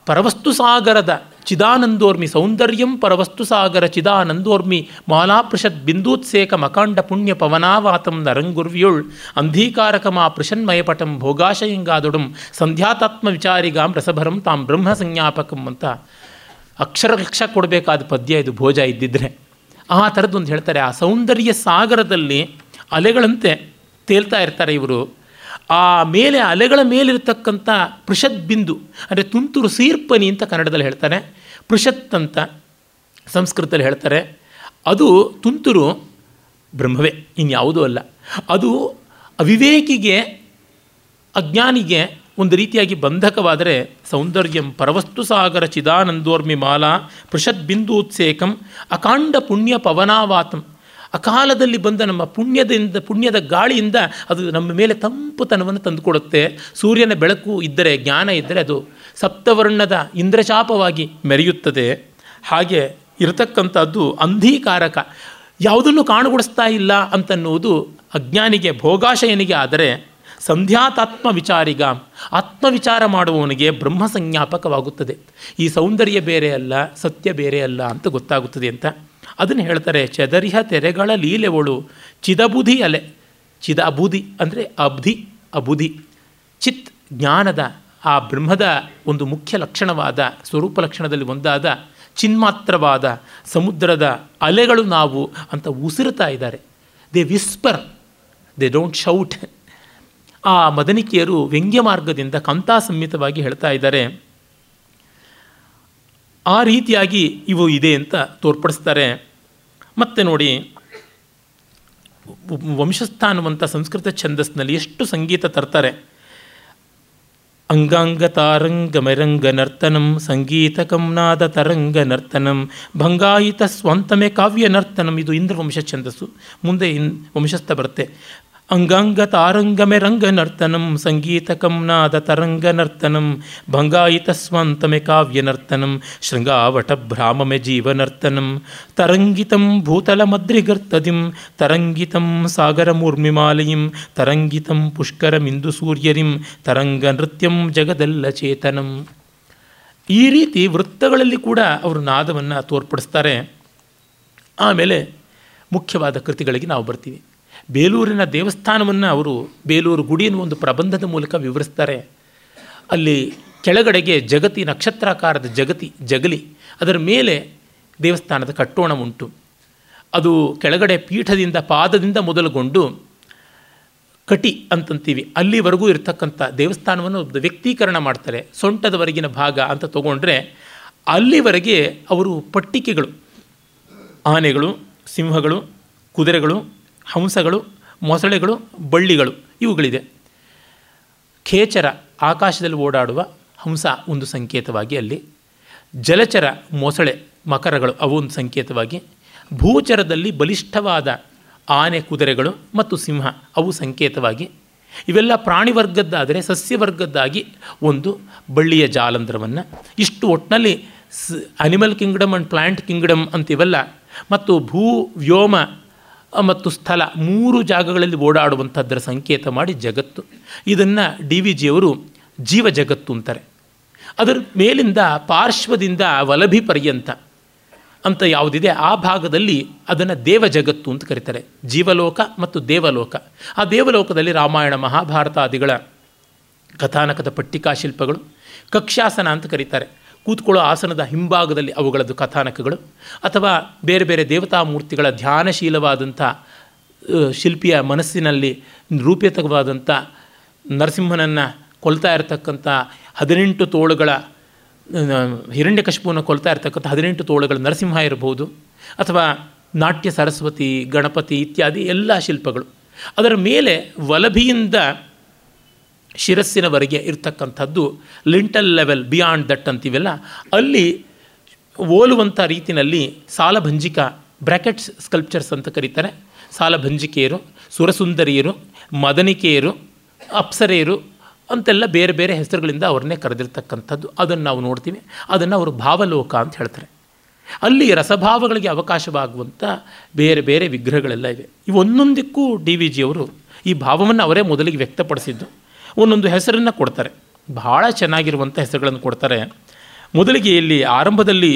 ಪರವಸ್ತು ಸಾಗರದ ಚಿದಾನಂದೋರ್ಮಿ ಸೌಂದರ್ಯಂ ಪರವಸ್ತು ಸಾಗರ ಚಿದಾನಂದೋರ್ಮಿ ಮಾಲಾಪೃಷದ್ ಬಿಂದೂತ್ಸೇಕ ಮಕಾಂಡ ಪುಣ್ಯ ಪವನಾವಾತಂ ನರಂಗುರ್ವ್ಯುಳ್ ಅಂಧೀಕಾರಕಮಾ ಪೃಷನ್ಮಯಪಟಂ ಭೋಗಾಶಯಂಗಾದುಡಂ ಸಂಧ್ಯಾತಾತ್ಮ ವಿಚಾರಿಗಾಂ ರಸಭರಂ ತಾಂ ಬ್ರಹ್ಮ ಸಂಜ್ಞಾಪಕಂ ಅಂತ ಅಕ್ಷರಕ್ಷ ಕೊಡಬೇಕಾದ ಪದ್ಯ ಇದು, ಭೋಜ ಇದ್ದಿದ್ರೆ. ಆ ಥರದ್ದೊಂದು ಹೇಳ್ತಾರೆ. ಆ ಸೌಂದರ್ಯ ಸಾಗರದಲ್ಲಿ ಅಲೆಗಳಂತೆ ತೇಲ್ತಾ ಇರ್ತಾರೆ ಇವರು. ಆ ಮೇಲೆ ಅಲೆಗಳ ಮೇಲಿರ್ತಕ್ಕಂಥ ಪೃಷತ್ ಬಿಂದು ಅಂದರೆ ತುಂತುರು ಸೀರ್ಪನಿ ಅಂತ ಕನ್ನಡದಲ್ಲಿ ಹೇಳ್ತಾರೆ, ಪೃಷತ್ ಅಂತ ಸಂಸ್ಕೃತದಲ್ಲಿ ಹೇಳ್ತಾರೆ. ಅದು ತುಂತುರು ಬ್ರಹ್ಮವೇ, ಇನ್ಯಾವುದೂ ಅಲ್ಲ. ಅದು ಅವಿವೇಕಿಗೆ ಅಜ್ಞಾನಿಗೆ ಒಂದು ರೀತಿಯಾಗಿ ಬಂಧಕವಾದರೆ ಸೌಂದರ್ಯಂ ಪರವಸ್ತು ಸಾಗರ ಚಿದಾನಂದೋರ್ಮಿ ಮಾಲಾ ಪೃಷತ್ ಬಿಂದೂತ್ಸೇಕಂ ಅಕಾಂಡ ಪುಣ್ಯ ಪವನಾವಾತಂ. ಅಕಾಲದಲ್ಲಿ ಬಂದ ನಮ್ಮ ಪುಣ್ಯದಿಂದ ಪುಣ್ಯದ ಗಾಳಿಯಿಂದ ಅದು ನಮ್ಮ ಮೇಲೆ ತಂಪುತನವನ್ನು ತಂದುಕೊಡುತ್ತೆ. ಸೂರ್ಯನ ಬೆಳಕು ಇದ್ದರೆ, ಜ್ಞಾನ ಇದ್ದರೆ ಅದು ಸಪ್ತವರ್ಣದ ಇಂದ್ರಚಾಪವಾಗಿ ಮೆರೆಯುತ್ತದೆ. ಹಾಗೆ ಇರತಕ್ಕಂಥದ್ದು ಅಂಧೀಕಾರಕ, ಯಾವುದನ್ನು ಕಾಣಗೊಡಿಸ್ತಾ ಇಲ್ಲ ಅಂತನ್ನುವುದು ಅಜ್ಞಾನಿಗೆ ಭೋಗಾಶಯನಿಗೆ. ಆದರೆ ಸಂಧ್ಯಾತಾತ್ಮ ವಿಚಾರಿಗ, ಆತ್ಮವಿಚಾರ ಮಾಡುವವನಿಗೆ ಬ್ರಹ್ಮ ಸಂಜ್ಞಾಪಕವಾಗುತ್ತದೆ. ಈ ಸೌಂದರ್ಯ ಬೇರೆ ಅಲ್ಲ, ಸತ್ಯ ಬೇರೆ ಅಲ್ಲ ಅಂತ ಗೊತ್ತಾಗುತ್ತದೆ ಅಂತ ಅದನ್ನು ಹೇಳ್ತಾರೆ. ಚದರಿಹ ತೆರೆಗಳ ಲೀಲೆವಳು ಚಿದಬುಧಿ ಅಲೆ, ಚಿದ ಅಬುಧಿ ಅಂದರೆ ಅಬ್ಧಿ ಅಬುಧಿ, ಚಿತ್ ಜ್ಞಾನದ ಆ ಬ್ರಹ್ಮದ ಒಂದು ಮುಖ್ಯ ಲಕ್ಷಣವಾದ ಸ್ವರೂಪ ಲಕ್ಷಣದಲ್ಲಿ ಒಂದಾದ ಚಿನ್ಮಾತ್ರವಾದ ಸಮುದ್ರದ ಅಲೆಗಳು ನಾವು ಅಂತ ಉಸಿರುತ್ತಾ ಇದ್ದಾರೆ. They whisper, they don't shout. ಆ ಮದನಿಕೆಯರು ವ್ಯಂಗ್ಯ ಮಾರ್ಗದಿಂದ ಕಂತಾ ಸಂಹಿತವಾಗಿ ಹೇಳ್ತಾ ಇದ್ದಾರೆ. ಆ ರೀತಿಯಾಗಿ ಇವು ಇದೆ ಅಂತ ತೋರ್ಪಡಿಸ್ತಾರೆ. ಮತ್ತೆ ನೋಡಿ, ವಂಶಸ್ಥ ಅನ್ನುವಂಥ ಸಂಸ್ಕೃತ ಛಂದಸ್ನಲ್ಲಿ ಎಷ್ಟು ಸಂಗೀತ ತರ್ತಾರೆ. ಅಂಗಾಂಗ ತಾರಂಗ ಮೆರಂಗ ನರ್ತನಂ ಸಂಗೀತಕಂ ನಾದ ತರಂಗ ನರ್ತನಂ ಭಂಗಾಯಿತ ಸ್ವಂತಮೇ ಕಾವ್ಯ ನರ್ತನಂ. ಇದು ಇಂದ್ರವಂಶ ಛಂದಸ್ಸು, ಮುಂದೆ ಇನ್ ವಂಶಸ್ಥ ಬರುತ್ತೆ. ಅಂಗಾಂಗ ತಾರಂಗ ಮೆರಂಗ ನರ್ತನಂ ಸಂಗೀತಕಂ ನಾದ ತರಂಗ ನರ್ತನಂ ಭಂಗಾಯಿತ ಸ್ವಂತಮೆ ಕಾವ್ಯ ನರ್ತನಂ ಶೃಂಗಾವಟ ಭ್ರಾಮಮೆ ಜೀವ ನರ್ತನಂ ತರಂಗಿತಂ ಭೂತಲ ಮದ್ರಿಗರ್ತದಿಂ ತರಂಗಿತಂ ಸಾಗರ ಮೂರ್ಮಿಮಾಲಯಿಂ ತರಂಗಿತಂ ಪುಷ್ಕರಮಿಂದು ಸೂರ್ಯರಿಂ ತರಂಗ ನೃತ್ಯಂ ಜಗದಲ್ಲ ಚೇತನಂ. ಈ ರೀತಿ ವೃತ್ತಗಳಲ್ಲಿ ಕೂಡ ಅವರು ನಾದವನ್ನು ತೋರ್ಪಡಿಸ್ತಾರೆ. ಆಮೇಲೆ ಮುಖ್ಯವಾದ ಕೃತಿಗಳಿಗೆ ನಾವು ಬರ್ತೀವಿ. ಬೇಲೂರಿನ ದೇವಸ್ಥಾನವನ್ನು ಅವರು ಬೇಲೂರು ಗುಡಿಯನ್ನು ಒಂದು ಪ್ರಬಂಧದ ಮೂಲಕ ವಿವರಿಸ್ತಾರೆ. ಅಲ್ಲಿ ಕೆಳಗಡೆಗೆ ಜಗತಿ, ನಕ್ಷತ್ರಾಕಾರದ ಜಗತಿ ಜಗಲಿ, ಅದರ ಮೇಲೆ ದೇವಸ್ಥಾನದ ಕಟ್ಟೋಣ ಉಂಟು. ಅದು ಕೆಳಗಡೆ ಪೀಠದಿಂದ ಪಾದದಿಂದ ಮೊದಲುಗೊಂಡು ಕಟಿ ಅಂತಂತೀವಿ ಅಲ್ಲಿವರೆಗೂ ಇರತಕ್ಕಂಥ ದೇವಸ್ಥಾನವನ್ನು ವ್ಯಕ್ತೀಕರಣ ಮಾಡ್ತಾರೆ. ಸೊಂಟದವರೆಗಿನ ಭಾಗ ಅಂತ ತಗೊಂಡ್ರೆ ಅಲ್ಲಿವರೆಗೆ ಅವರು ಪಟ್ಟಿಕೆಗಳು, ಆನೆಗಳು, ಸಿಂಹಗಳು, ಕುದುರೆಗಳು, ಹಂಸಗಳು, ಮೊಸಳೆಗಳು, ಬಳ್ಳಿಗಳು ಇವುಗಳಿದೆ. ಖೇಚರ ಆಕಾಶದಲ್ಲಿ ಓಡಾಡುವ ಹಂಸ ಒಂದು ಸಂಕೇತವಾಗಿ ಅಲ್ಲಿ, ಜಲಚರ ಮೊಸಳೆ ಮಕರಗಳು ಅವು ಒಂದು ಸಂಕೇತವಾಗಿ, ಭೂಚರದಲ್ಲಿ ಬಲಿಷ್ಠವಾದ ಆನೆ ಕುದುರೆಗಳು ಮತ್ತು ಸಿಂಹ ಅವು ಸಂಕೇತವಾಗಿ, ಇವೆಲ್ಲ ಪ್ರಾಣಿ ವರ್ಗದ್ದಾದರೆ ಸಸ್ಯವರ್ಗದ್ದಾಗಿ ಒಂದು ಬಳ್ಳಿಯ ಜಾಲಂಧರವನ್ನು, ಇಷ್ಟು ಒಟ್ಟಿನಲ್ಲಿ animal kingdom and plant kingdom ಅಂತಿವೆಲ್ಲ, ಮತ್ತು ಭೂ ವ್ಯೋಮ ಮತ್ತು ಸ್ಥಳ ಮೂರು ಜಾಗಗಳಲ್ಲಿ ಓಡಾಡುವಂಥದ್ದರ ಸಂಕೇತ ಮಾಡಿ ಜಗತ್ತು. ಇದನ್ನು ಡಿ ವಿ ಜಿಯವರು ಜೀವ ಜಗತ್ತು ಅಂತಾರೆ. ಅದರ ಮೇಲಿಂದ ಪಾರ್ಶ್ವದಿಂದ ವಲಭಿ ಪರ್ಯಂತ ಅಂತ ಯಾವುದಿದೆ ಆ ಭಾಗದಲ್ಲಿ ಅದನ್ನು ದೇವ ಜಗತ್ತು ಅಂತ ಕರೀತಾರೆ. ಜೀವಲೋಕ ಮತ್ತು ದೇವಲೋಕ. ಆ ದೇವಲೋಕದಲ್ಲಿ ರಾಮಾಯಣ, ಮಹಾಭಾರತಾದಿಗಳ ಕಥಾನಕದ ಪಟ್ಟಿಕಾಶಿಲ್ಪಗಳು, ಕಕ್ಷಾಸನ ಅಂತ ಕರೀತಾರೆ, ಕೂತ್ಕೊಳ್ಳೋ ಆಸನದ ಹಿಂಭಾಗದಲ್ಲಿ ಅವುಗಳದ್ದು ಕಥಾನಕಗಳು, ಅಥವಾ ಬೇರೆ ಬೇರೆ ದೇವತಾಮೂರ್ತಿಗಳ ಧ್ಯಾನಶೀಲವಾದಂಥ ಶಿಲ್ಪಿಯ ಮನಸ್ಸಿನಲ್ಲಿ ರೂಪಿತವಾದಂಥ ನರಸಿಂಹನನ್ನು ಕೊಲ್ತಾ ಇರತಕ್ಕಂಥ ಹದಿನೆಂಟು ತೋಳುಗಳ ಹಿರಣ್ಯಕಶಿಪುವನ್ನು ಕೊಲ್ತಾ ಇರತಕ್ಕಂಥ ಹದಿನೆಂಟು ತೋಳುಗಳ ನರಸಿಂಹ ಇರಬಹುದು, ಅಥವಾ ನಾಟ್ಯ ಸರಸ್ವತಿ, ಗಣಪತಿ ಇತ್ಯಾದಿ ಎಲ್ಲ ಶಿಲ್ಪಗಳು. ಅದರ ಮೇಲೆ ವಲಭಿಯಿಂದ ಶಿರಸ್ಸಿನವರೆಗೆ ಇರತಕ್ಕಂಥದ್ದು ಲಿಂಟಲ್ ಲೆವೆಲ್, ಬಿಯಾಂಡ್ ದಟ್ ಅಂತೀವಲ್ಲ, ಅಲ್ಲಿ ಓಲುವಂಥ ರೀತಿಯಲ್ಲಿ ಸಾಲಭಂಜಿಕ, ಬ್ರ್ಯಾಕೆಟ್ಸ್ ಸ್ಕಲ್ಪ್ಚರ್ಸ್ ಅಂತ ಕರೀತಾರೆ. ಸಾಲಭಂಜಿಕೆಯರು, ಸುರಸುಂದರಿಯರು, ಮದನಿಕೆಯರು, ಅಪ್ಸರೆಯರು ಅಂತೆಲ್ಲ ಬೇರೆ ಬೇರೆ ಹೆಸರುಗಳಿಂದ ಅವ್ರನ್ನೇ ಕರೆದಿರ್ತಕ್ಕಂಥದ್ದು ಅದನ್ನು ನಾವು ನೋಡ್ತೀವಿ. ಅದನ್ನು ಅವರು ಭಾವಲೋಕ ಅಂತ ಹೇಳ್ತಾರೆ. ಅಲ್ಲಿ ರಸಭಾವಗಳಿಗೆ ಅವಕಾಶವಾಗುವಂಥ ಬೇರೆ ಬೇರೆ ವಿಗ್ರಹಗಳೆಲ್ಲ ಇವೆ. ಇವನ್ನೊಂದಕ್ಕೂ ಡಿ ವಿ ಜಿಯವರು ಈ ಭಾವವನ್ನು ಅವರೇ ಮೊದಲಿಗೆ ವ್ಯಕ್ತಪಡಿಸಿದ್ದು. ಒಂದೊಂದು ಹೆಸರನ್ನು ಕೊಡ್ತಾರೆ, ಬಹಳ ಚೆನ್ನಾಗಿರುವಂಥ ಹೆಸರುಗಳನ್ನು ಕೊಡ್ತಾರೆ. ಮೊದಲಿಗೆ ಇಲ್ಲಿ ಆರಂಭದಲ್ಲಿ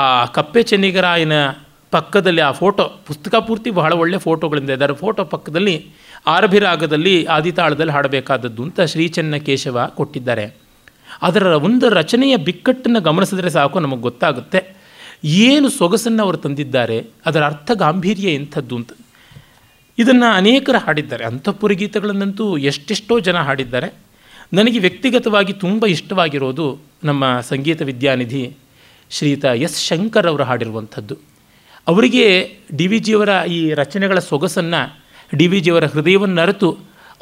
ಆ ಕಪ್ಪೆ ಚೆನ್ನಿಗರಾಯನ ಪಕ್ಕದಲ್ಲಿ ಆ ಫೋಟೋ, ಪುಸ್ತಕ ಪೂರ್ತಿ ಬಹಳ ಒಳ್ಳೆಯ ಫೋಟೋಗಳಿಂದ ಇದ್ದಾರೆ. ಫೋಟೋ ಪಕ್ಕದಲ್ಲಿ ಆರಭಿರಾಗದಲ್ಲಿ ಆದಿತಾಳದಲ್ಲಿ ಹಾಡಬೇಕಾದದ್ದು ಅಂತ ಶ್ರೀ ಚೆನ್ನ ಕೇಶವ ಕೊಟ್ಟಿದ್ದಾರೆ. ಅದರ ಒಂದು ರಚನೆಯ ಬಿಕ್ಕಟ್ಟನ್ನು ಗಮನಿಸಿದ್ರೆ ಸಾಕು ನಮಗೆ ಗೊತ್ತಾಗುತ್ತೆ ಏನು ಸೊಗಸನ್ನು ಅವರು ತಂದಿದ್ದಾರೆ, ಅದರ ಅರ್ಥ ಗಾಂಭೀರ್ಯ ಎಂಥದ್ದು ಅಂತ. ಇದನ್ನು ಅನೇಕರು ಹಾಡಿದ್ದಾರೆ. ಅಂತಃಪುರಿ ಗೀತೆಗಳನ್ನಂತೂ ಎಷ್ಟೆಷ್ಟೋ ಜನ ಹಾಡಿದ್ದಾರೆ. ನನಗೆ ವ್ಯಕ್ತಿಗತವಾಗಿ ತುಂಬ ಇಷ್ಟವಾಗಿರೋದು ನಮ್ಮ ಸಂಗೀತ ವಿದ್ಯಾನಿಧಿ ಶ್ರೀತ ಎಸ್ ಶಂಕರ್ ಅವರು ಹಾಡಿರುವಂಥದ್ದು. ಅವರಿಗೆ ಡಿ ವಿ ಜಿಯವರ ಈ ರಚನೆಗಳ ಸೊಗಸನ್ನು, ಡಿ ವಿ ಜಿಯವರ ಹೃದಯವನ್ನು ಅರಿತು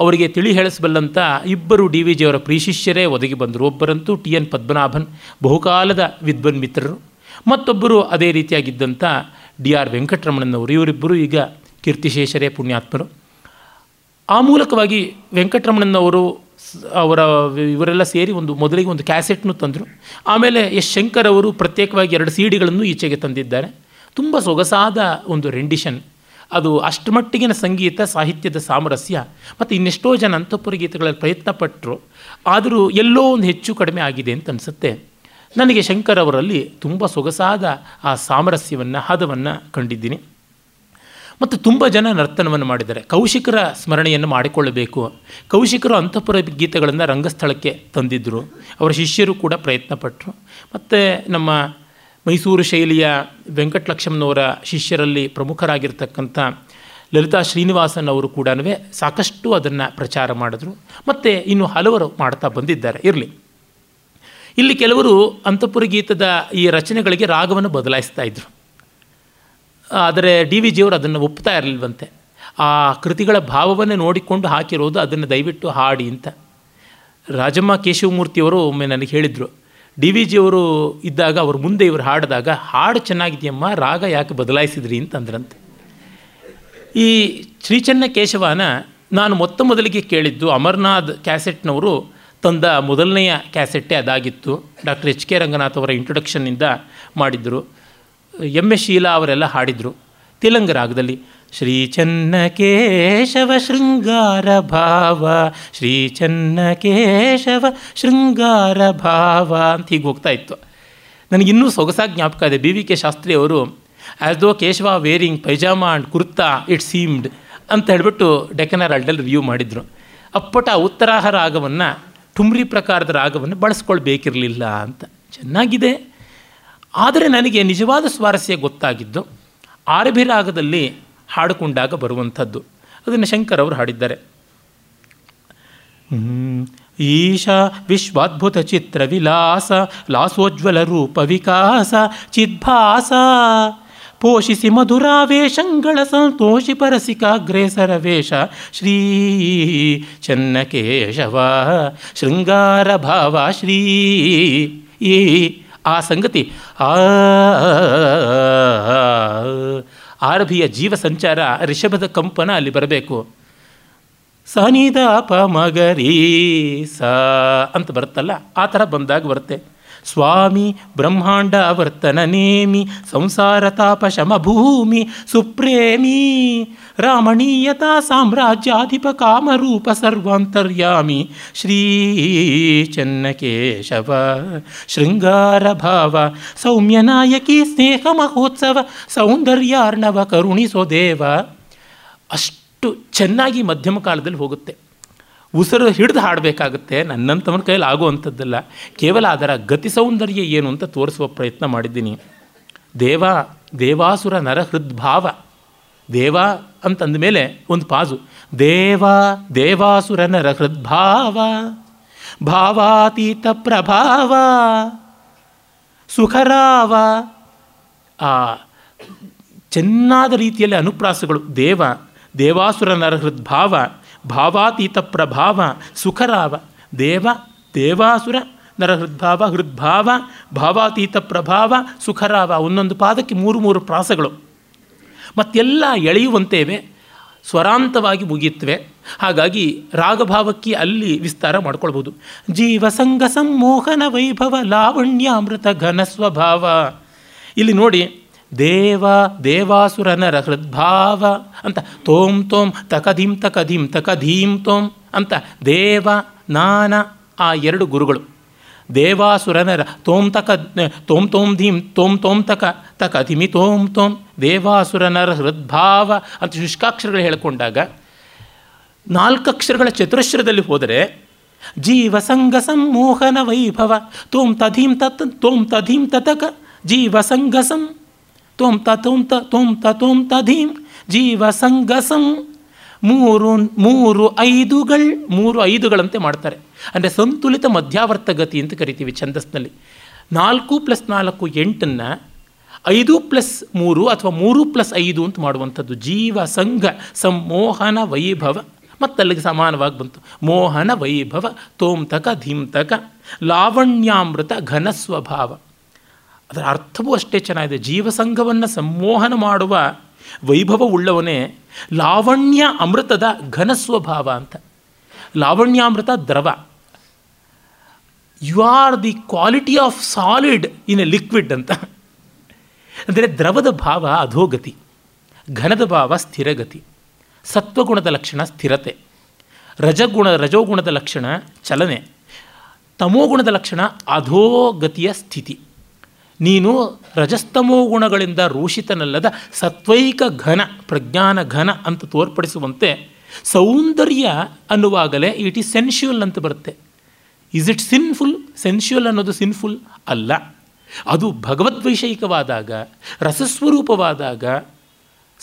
ಅವರಿಗೆ ತಿಳಿ ಹೇಳಿಸಬಲ್ಲಂಥ ಇಬ್ಬರು ಡಿ ವಿ ಜಿಯವರ ಪ್ರಿಯ ಶಿಷ್ಯರೇ ಒದಗಿ ಬಂದರು. ಒಬ್ಬರಂತೂ ಟಿ ಎನ್ ಪದ್ಮನಾಭನ್, ಬಹುಕಾಲದ ವಿದ್ವನ್ ಮಿತ್ರರು, ಮತ್ತೊಬ್ಬರು ಅದೇ ರೀತಿಯಾಗಿದ್ದಂಥ ಡಿ ಆರ್ ವೆಂಕಟರಮಣನವರು. ಇವರಿಬ್ಬರು ಈಗ ಕೀರ್ತಿಶೇಷರೇ ಪುಣ್ಯಾತ್ಮರು. ಆ ಮೂಲಕವಾಗಿ ವೆಂಕಟರಮಣನವರು ಅವರ ಇವರೆಲ್ಲ ಸೇರಿ ಒಂದು ಮೊದಲಿಗೆ ಒಂದು ಕ್ಯಾಸೆಟ್ನು ತಂದರು. ಆಮೇಲೆ ಎಸ್ ಶಂಕರ್ ಅವರು ಪ್ರತ್ಯೇಕವಾಗಿ ಎರಡು ಸಿ ಡಿಗಳನ್ನು ಈಚೆಗೆ ತಂದಿದ್ದಾರೆ. ತುಂಬ ಸೊಗಸಾದ ಒಂದು ರೆಂಡಿಷನ್ ಅದು. ಅಷ್ಟಮಟ್ಟಿಗಿನ ಸಂಗೀತ ಸಾಹಿತ್ಯದ ಸಾಮರಸ್ಯ. ಮತ್ತು ಇನ್ನೆಷ್ಟೋ ಜನ ಅಂತಃಪುರ ಗೀತೆಗಳಲ್ಲಿ ಪ್ರಯತ್ನ ಪಟ್ಟರು, ಆದರೂ ಎಲ್ಲೋ ಒಂದು ಹೆಚ್ಚು ಕಡಿಮೆ ಆಗಿದೆ ಅಂತ ಅನಿಸುತ್ತೆ. ನನಗೆ ಶಂಕರ್ ಅವರಲ್ಲಿ ತುಂಬ ಸೊಗಸಾದ ಆ ಸಾಮರಸ್ಯವನ್ನು, ಹದವನ್ನು ಕಂಡಿದ್ದೀನಿ. ಮತ್ತು ತುಂಬ ಜನ ನರ್ತನವನ್ನು ಮಾಡಿದ್ದಾರೆ. ಕೌಶಿಕರ ಸ್ಮರಣೆಯನ್ನು ಮಾಡಿಕೊಳ್ಳಬೇಕು. ಕೌಶಿಕರು ಅಂತಃಪುರ ಗೀತೆಗಳನ್ನು ರಂಗಸ್ಥಳಕ್ಕೆ ತಂದಿದ್ದರು. ಅವರ ಶಿಷ್ಯರು ಕೂಡ ಪ್ರಯತ್ನಪಟ್ಟರು. ಮತ್ತು ನಮ್ಮ ಮೈಸೂರು ಶೈಲಿಯ ವೆಂಕಟಲಕ್ಷ್ಮಣನವರ ಶಿಷ್ಯರಲ್ಲಿ ಪ್ರಮುಖರಾಗಿರ್ತಕ್ಕಂಥ ಲಲಿತಾ ಶ್ರೀನಿವಾಸನ್ ಅವರು ಕೂಡ ಸಾಕಷ್ಟು ಅದನ್ನು ಪ್ರಚಾರ ಮಾಡಿದ್ರು. ಮತ್ತು ಇನ್ನು ಹಲವರು ಮಾಡ್ತಾ ಬಂದಿದ್ದಾರೆ. ಇರಲಿ, ಇಲ್ಲಿ ಕೆಲವರು ಅಂತಃಪುರ ಗೀತದ ಈ ರಚನೆಗಳಿಗೆ ರಾಗವನ್ನು ಬದಲಾಯಿಸ್ತಾ ಇದ್ದರು. ಆದರೆ ಡಿ ವಿ ಜಿಯವರು ಅದನ್ನು ಒಪ್ತಾ ಇರಲಿಲ್ವಂತೆ. ಆ ಕೃತಿಗಳ ಭಾವವನ್ನು ನೋಡಿಕೊಂಡು ಹಾಕಿರೋದು, ಅದನ್ನು ದಯವಿಟ್ಟು ಹಾಡಿ ಅಂತ. ರಾಜಮ್ಮ ಕೇಶವಮೂರ್ತಿಯವರು ಒಮ್ಮೆ ನನಗೆ ಹೇಳಿದರು, ಡಿ ವಿ ಜಿಯವರು ಇದ್ದಾಗ ಅವ್ರ ಮುಂದೆ ಇವರು ಹಾಡಿದಾಗ ಹಾಡು ಚೆನ್ನಾಗಿದೆಯಮ್ಮ, ರಾಗ ಯಾಕೆ ಬದಲಾಯಿಸಿದ್ರಿ ಅಂತಂದ್ರಂತೆ. ಈ ಶ್ರೀಚನ್ನ ಕೇಶವನ ನಾನು ಮೊತ್ತ ಮೊದಲಿಗೆ ಕೇಳಿದ್ದು ಅಮರ್ನಾಥ್ ಕ್ಯಾಸೆಟ್ನವರು ತಂದ ಮೊದಲನೆಯ ಕ್ಯಾಸೆಟ್ಟೇ ಅದಾಗಿತ್ತು. ಡಾಕ್ಟರ್ ಎಚ್ ಕೆ ರಂಗನಾಥ್ ಅವರ ಇಂಟ್ರೊಡಕ್ಷನ್ನಿಂದ ಮಾಡಿದ್ದರು. ಎಮ್ ಎಸ್ ಶೀಲಾ ಅವರೆಲ್ಲ ಹಾಡಿದರು ತೆಲಂಗ ರಾಗದಲ್ಲಿ. ಶ್ರೀ ಚನ್ನ ಕೇಶವ ಶೃಂಗಾರ ಭಾವ, ಶ್ರೀ ಚನ್ನ ಕೇಶವ ಶೃಂಗಾರ ಭಾವ ಅಂತ ಹೀಗೆ ಹೋಗ್ತಾ ಇತ್ತು. ನನಗಿನ್ನೂ ಸೊಗಸಾಗಿ ಜ್ಞಾಪಕ ಇದೆ, ಬಿ ವಿ ಕೆ ಶಾಸ್ತ್ರಿ ಅವರು as though Keshava wearing pyjama and kurta it seemed ಅಂತ ಹೇಳಿಬಿಟ್ಟು ಡೆಕ್ಕನ್ ಹೆರಾಲ್ಡಲ್ಲಿ ರಿವ್ಯೂ ಮಾಡಿದರು. ಅಪ್ಪಟ ಉತ್ತರಾಹ ರಾಗವನ್ನು, ಠುಮ್ರಿ ಪ್ರಕಾರದ ರಾಗವನ್ನು ಬಳಸ್ಕೊಳ್ಬೇಕಿರಲಿಲ್ಲ ಅಂತ. ಚೆನ್ನಾಗಿದೆ. ಆದರೆ ನನಗೆ ನಿಜವಾದ ಸ್ವಾರಸ್ಯ ಗೊತ್ತಾಗಿದ್ದು ಆರಭಿ ರಾಗದಲ್ಲಿ ಹಾಡಿಕೊಂಡಾಗ ಬರುವಂಥದ್ದು. ಅದನ್ನು ಶಂಕರ್ ಅವರು ಹಾಡಿದ್ದಾರೆ. ಈಶಾ ವಿಶ್ವಾದ್ಭುತ ಚಿತ್ರ ವಿಲಾಸ, ಲಾಸೋಜ್ವಲ ರೂಪ ವಿಕಾಸ, ಚಿದ್ಭಾಸ ಪೋಷಿಸಿ ಮಧುರಾವೇಶಗಳ ಸಂತೋಷಿ ಪರಸಿಕಾಗ್ರೇಸರ ವೇಷ, ಶ್ರೀ ಚನ್ನ ಕೇಶವ ಶೃಂಗಾರ ಭಾವ ಶ್ರೀ. ಈ ಆ ಸಂಗತಿ, ಆ ಆರಭಿಯ ಜೀವ ಸಂಚಾರ, ರಿಷಭದ ಕಂಪನ ಅಲ್ಲಿ ಬರಬೇಕು. ಸನಿದ ಪ ಮಗರಿ ಸ ಅಂತ ಬರುತ್ತಲ್ಲ, ಆ ಥರ ಬಂದಾಗ ಬರುತ್ತೆ. ಸ್ವಾಮಿ ಬ್ರಹ್ಮಾಂಡ ವರ್ತನ ನೇಮಿ, ಸಂಸಾರ ತಾಪ ಶಮ ಭೂಮಿ ಸುಪ್ರೇಮಿ, ರಾಮಣೀಯತಾ ಸಾಮ್ರಾಜ್ಯಾಧಿಪ ಕಾಮರೂಪ ಸರ್ವಾಂತರ್ಯಾಮಿ, ಶ್ರೀ ಚನ್ನ ಕೇಶವ ಶೃಂಗಾರ ಭಾವ, ಸೌಮ್ಯ ನಾಯಕಿ ಸ್ನೇಹ ಮಹೋತ್ಸವ, ಸೌಂದರ್ಯಾರ್ಣವ ಕರುಣಿಸೋ ದೇವ. ಅಷ್ಟು ಚೆನ್ನಾಗಿ ಮಧ್ಯಮ ಕಾಲದಲ್ಲಿ ಹೋಗುತ್ತೆ. ಉಸಿರು ಹಿಡಿದು ಹಾಡಬೇಕಾಗುತ್ತೆ, ನನ್ನಂಥವನ ಕೈಯಲ್ಲಿ ಆಗುವಂಥದ್ದಲ್ಲ. ಕೇವಲ ಅದರ ಗತಿ ಸೌಂದರ್ಯ ಏನು ಅಂತ ತೋರಿಸುವ ಪ್ರಯತ್ನ ಮಾಡಿದ್ದೀನಿ. ದೇವ ದೇವಾಸುರ ನರ ಹೃದ್ಭಾವ, ದೇವ ಅಂತಂದ ಮೇಲೆ ಒಂದು ಪಾಸು, ದೇವ ದೇವಾಸುರ ನರ ಹೃದ್ಭಾವ, ಭಾವಾತೀತ ಪ್ರಭಾವ ಸುಖರಾವ. ಆ ಚೆನ್ನಾದ ರೀತಿಯಲ್ಲಿ ಅನುಪ್ರಾಸಗಳು. ದೇವ ದೇವಾಸುರ ನರ ಹೃದ್ಭಾವ, ಭಾವಾತೀತ ಪ್ರಭಾವ ಸುಖರಾವ, ದೇವ ದೇವಾಸುರ ನರ ಹೃದ್ಭಾವ, ಹೃದ್ಭಾವ ಭಾವಾತೀತ ಪ್ರಭಾವ ಸುಖರಾವ. ಒಂದೊಂದು ಪಾದಕ್ಕೆ ಮೂರು ಮೂರು ಪ್ರಾಸಗಳು, ಮತ್ತೆಲ್ಲ ಎಳೆಯುವಂತೇವೆ, ಸ್ವರಾಂತವಾಗಿ ಮುಗಿಯುತ್ತವೆ. ಹಾಗಾಗಿ ರಾಗಭಾವಕ್ಕೆ ಅಲ್ಲಿ ವಿಸ್ತಾರ ಮಾಡ್ಕೊಳ್ಬೋದು. ಜೀವಸಂಗ ಸಂಮೋಹನ ವೈಭವ, ಲಾವಣ್ಯಾಮೃತ ಘನ ಸ್ವಭಾವ. ಇಲ್ಲಿ ನೋಡಿ, ದೇವ ದೇವಾಸುರ ನರ ಹೃದ್ಭಾವ ಅಂತ ತೋಂ ತೋಂ ತಕಧೀಂ ತಕಧೀಂ ತಕಧೀಂ ತೋಂ ಅಂತ ದೇವ ನಾನ ಆ ಎರಡು ಗುರುಗಳು. ದೇವಾಸುರ ನರ ತೋಂ ತಕ ತೋಂ ತೋಂ ಧೀಂ ತೋಂ ತೋಂ ತಕ ತಕಧಿಮಿ ತೋಂ ತೋಂ, ದೇವಾಸುರ ನರ ಹೃದ್ಭಾವ ಅಂತ ಶುಷ್ಕಾಕ್ಷರಗಳು ಹೇಳಿಕೊಂಡಾಗ ನಾಲ್ಕಕ್ಷರಗಳ ಚತುರಶ್ರದಲ್ಲಿ ಹೋದರೆ ಜೀವಸಂಗ ಸಂಮೋಹನ ವೈಭವ, ತೋಂ ತಧೀಂ ತತ್ ತೋಂ ತಧೀಂ ತತಕ ಜೀವಸಂಗಸಂ ತೋಂ ತ ತೋಂ ತ ತೋಂ ತ ತೋಂ ತ ಧೀಂ ಜೀವಸಂಗಸಂ. ಮೂರು ಮೂರು ಐದುಗಳು, ಮೂರು ಐದುಗಳಂತೆ ಮಾಡ್ತಾರೆ. ಅಂದರೆ ಸಂತುಲಿತ ಮಧ್ಯಾವರ್ತಗತಿ ಅಂತ ಕರಿತೀವಿ ಛಂದಸ್ನಲ್ಲಿ. ನಾಲ್ಕು ಪ್ಲಸ್ ನಾಲ್ಕು ಎಂಟನ್ನು ಐದು ಪ್ಲಸ್ ಮೂರು ಅಥವಾ ಮೂರು ಪ್ಲಸ್ ಐದು ಅಂತ ಮಾಡುವಂಥದ್ದು. ಜೀವಸಂಗ ಸಂಮೋಹನ ವೈಭವ, ಮತ್ತಲ್ಲಿಗೆ ಸಮಾನವಾಗಿ ಬಂತು ಮೋಹನ ವೈಭವ, ತೋಂ ತಕ ಧೀಂ ತಕ, ಲಾವಣ್ಯಾಮೃತ ಘನ ಸ್ವಭಾವ. ಅದರ ಅರ್ಥವೂ ಅಷ್ಟೇ ಚೆನ್ನಾಗಿದೆ. ಜೀವಸಂಘವನ್ನು ಸಂಮೋಹನ ಮಾಡುವ ವೈಭವವುಳ್ಳವನೇ ಲಾವಣ್ಯ ಅಮೃತದ ಘನ ಸ್ವಭಾವ ಅಂತ. ಲಾವಣ್ಯಾಮೃತ ದ್ರವ, you are the quality of solid in a liquid ಅಂತ. ಅಂದರೆ ದ್ರವದ ಭಾವ ಅಧೋಗತಿ, ಘನದ ಭಾವ ಸ್ಥಿರಗತಿ. ಸತ್ವಗುಣದ ಲಕ್ಷಣ ಸ್ಥಿರತೆ, ರಜಗುಣ ರಜೋಗುಣದ ಲಕ್ಷಣ ಚಲನೆ, ತಮೋಗುಣದ ಲಕ್ಷಣ ಅಧೋಗತಿಯ ಸ್ಥಿತಿ. ನೀನು ರಜಸ್ತಮೋ ಗುಣಗಳಿಂದ ರೂಷಿತನಲ್ಲದ ಸತ್ವೈಕ ಘನ ಪ್ರಜ್ಞಾನ ಘನ ಅಂತ ತೋರ್ಪಡಿಸುವಂತೆ ಸೌಂದರ್ಯ ಅನ್ನುವಾಗಲೇ ಇಟ್ ಈಸ್ ಸೆನ್ಶುಯಲ್ ಅಂತ ಬರುತ್ತೆ. Is it sinful? ಸೆನ್ಶುಯಲ್ ಅನ್ನೋದು ಸಿನ್ಫುಲ್ ಅಲ್ಲ. ಅದು ಭಗವದ್ವೈಷಯಿಕವಾದಾಗ, ರಸಸ್ವರೂಪವಾದಾಗ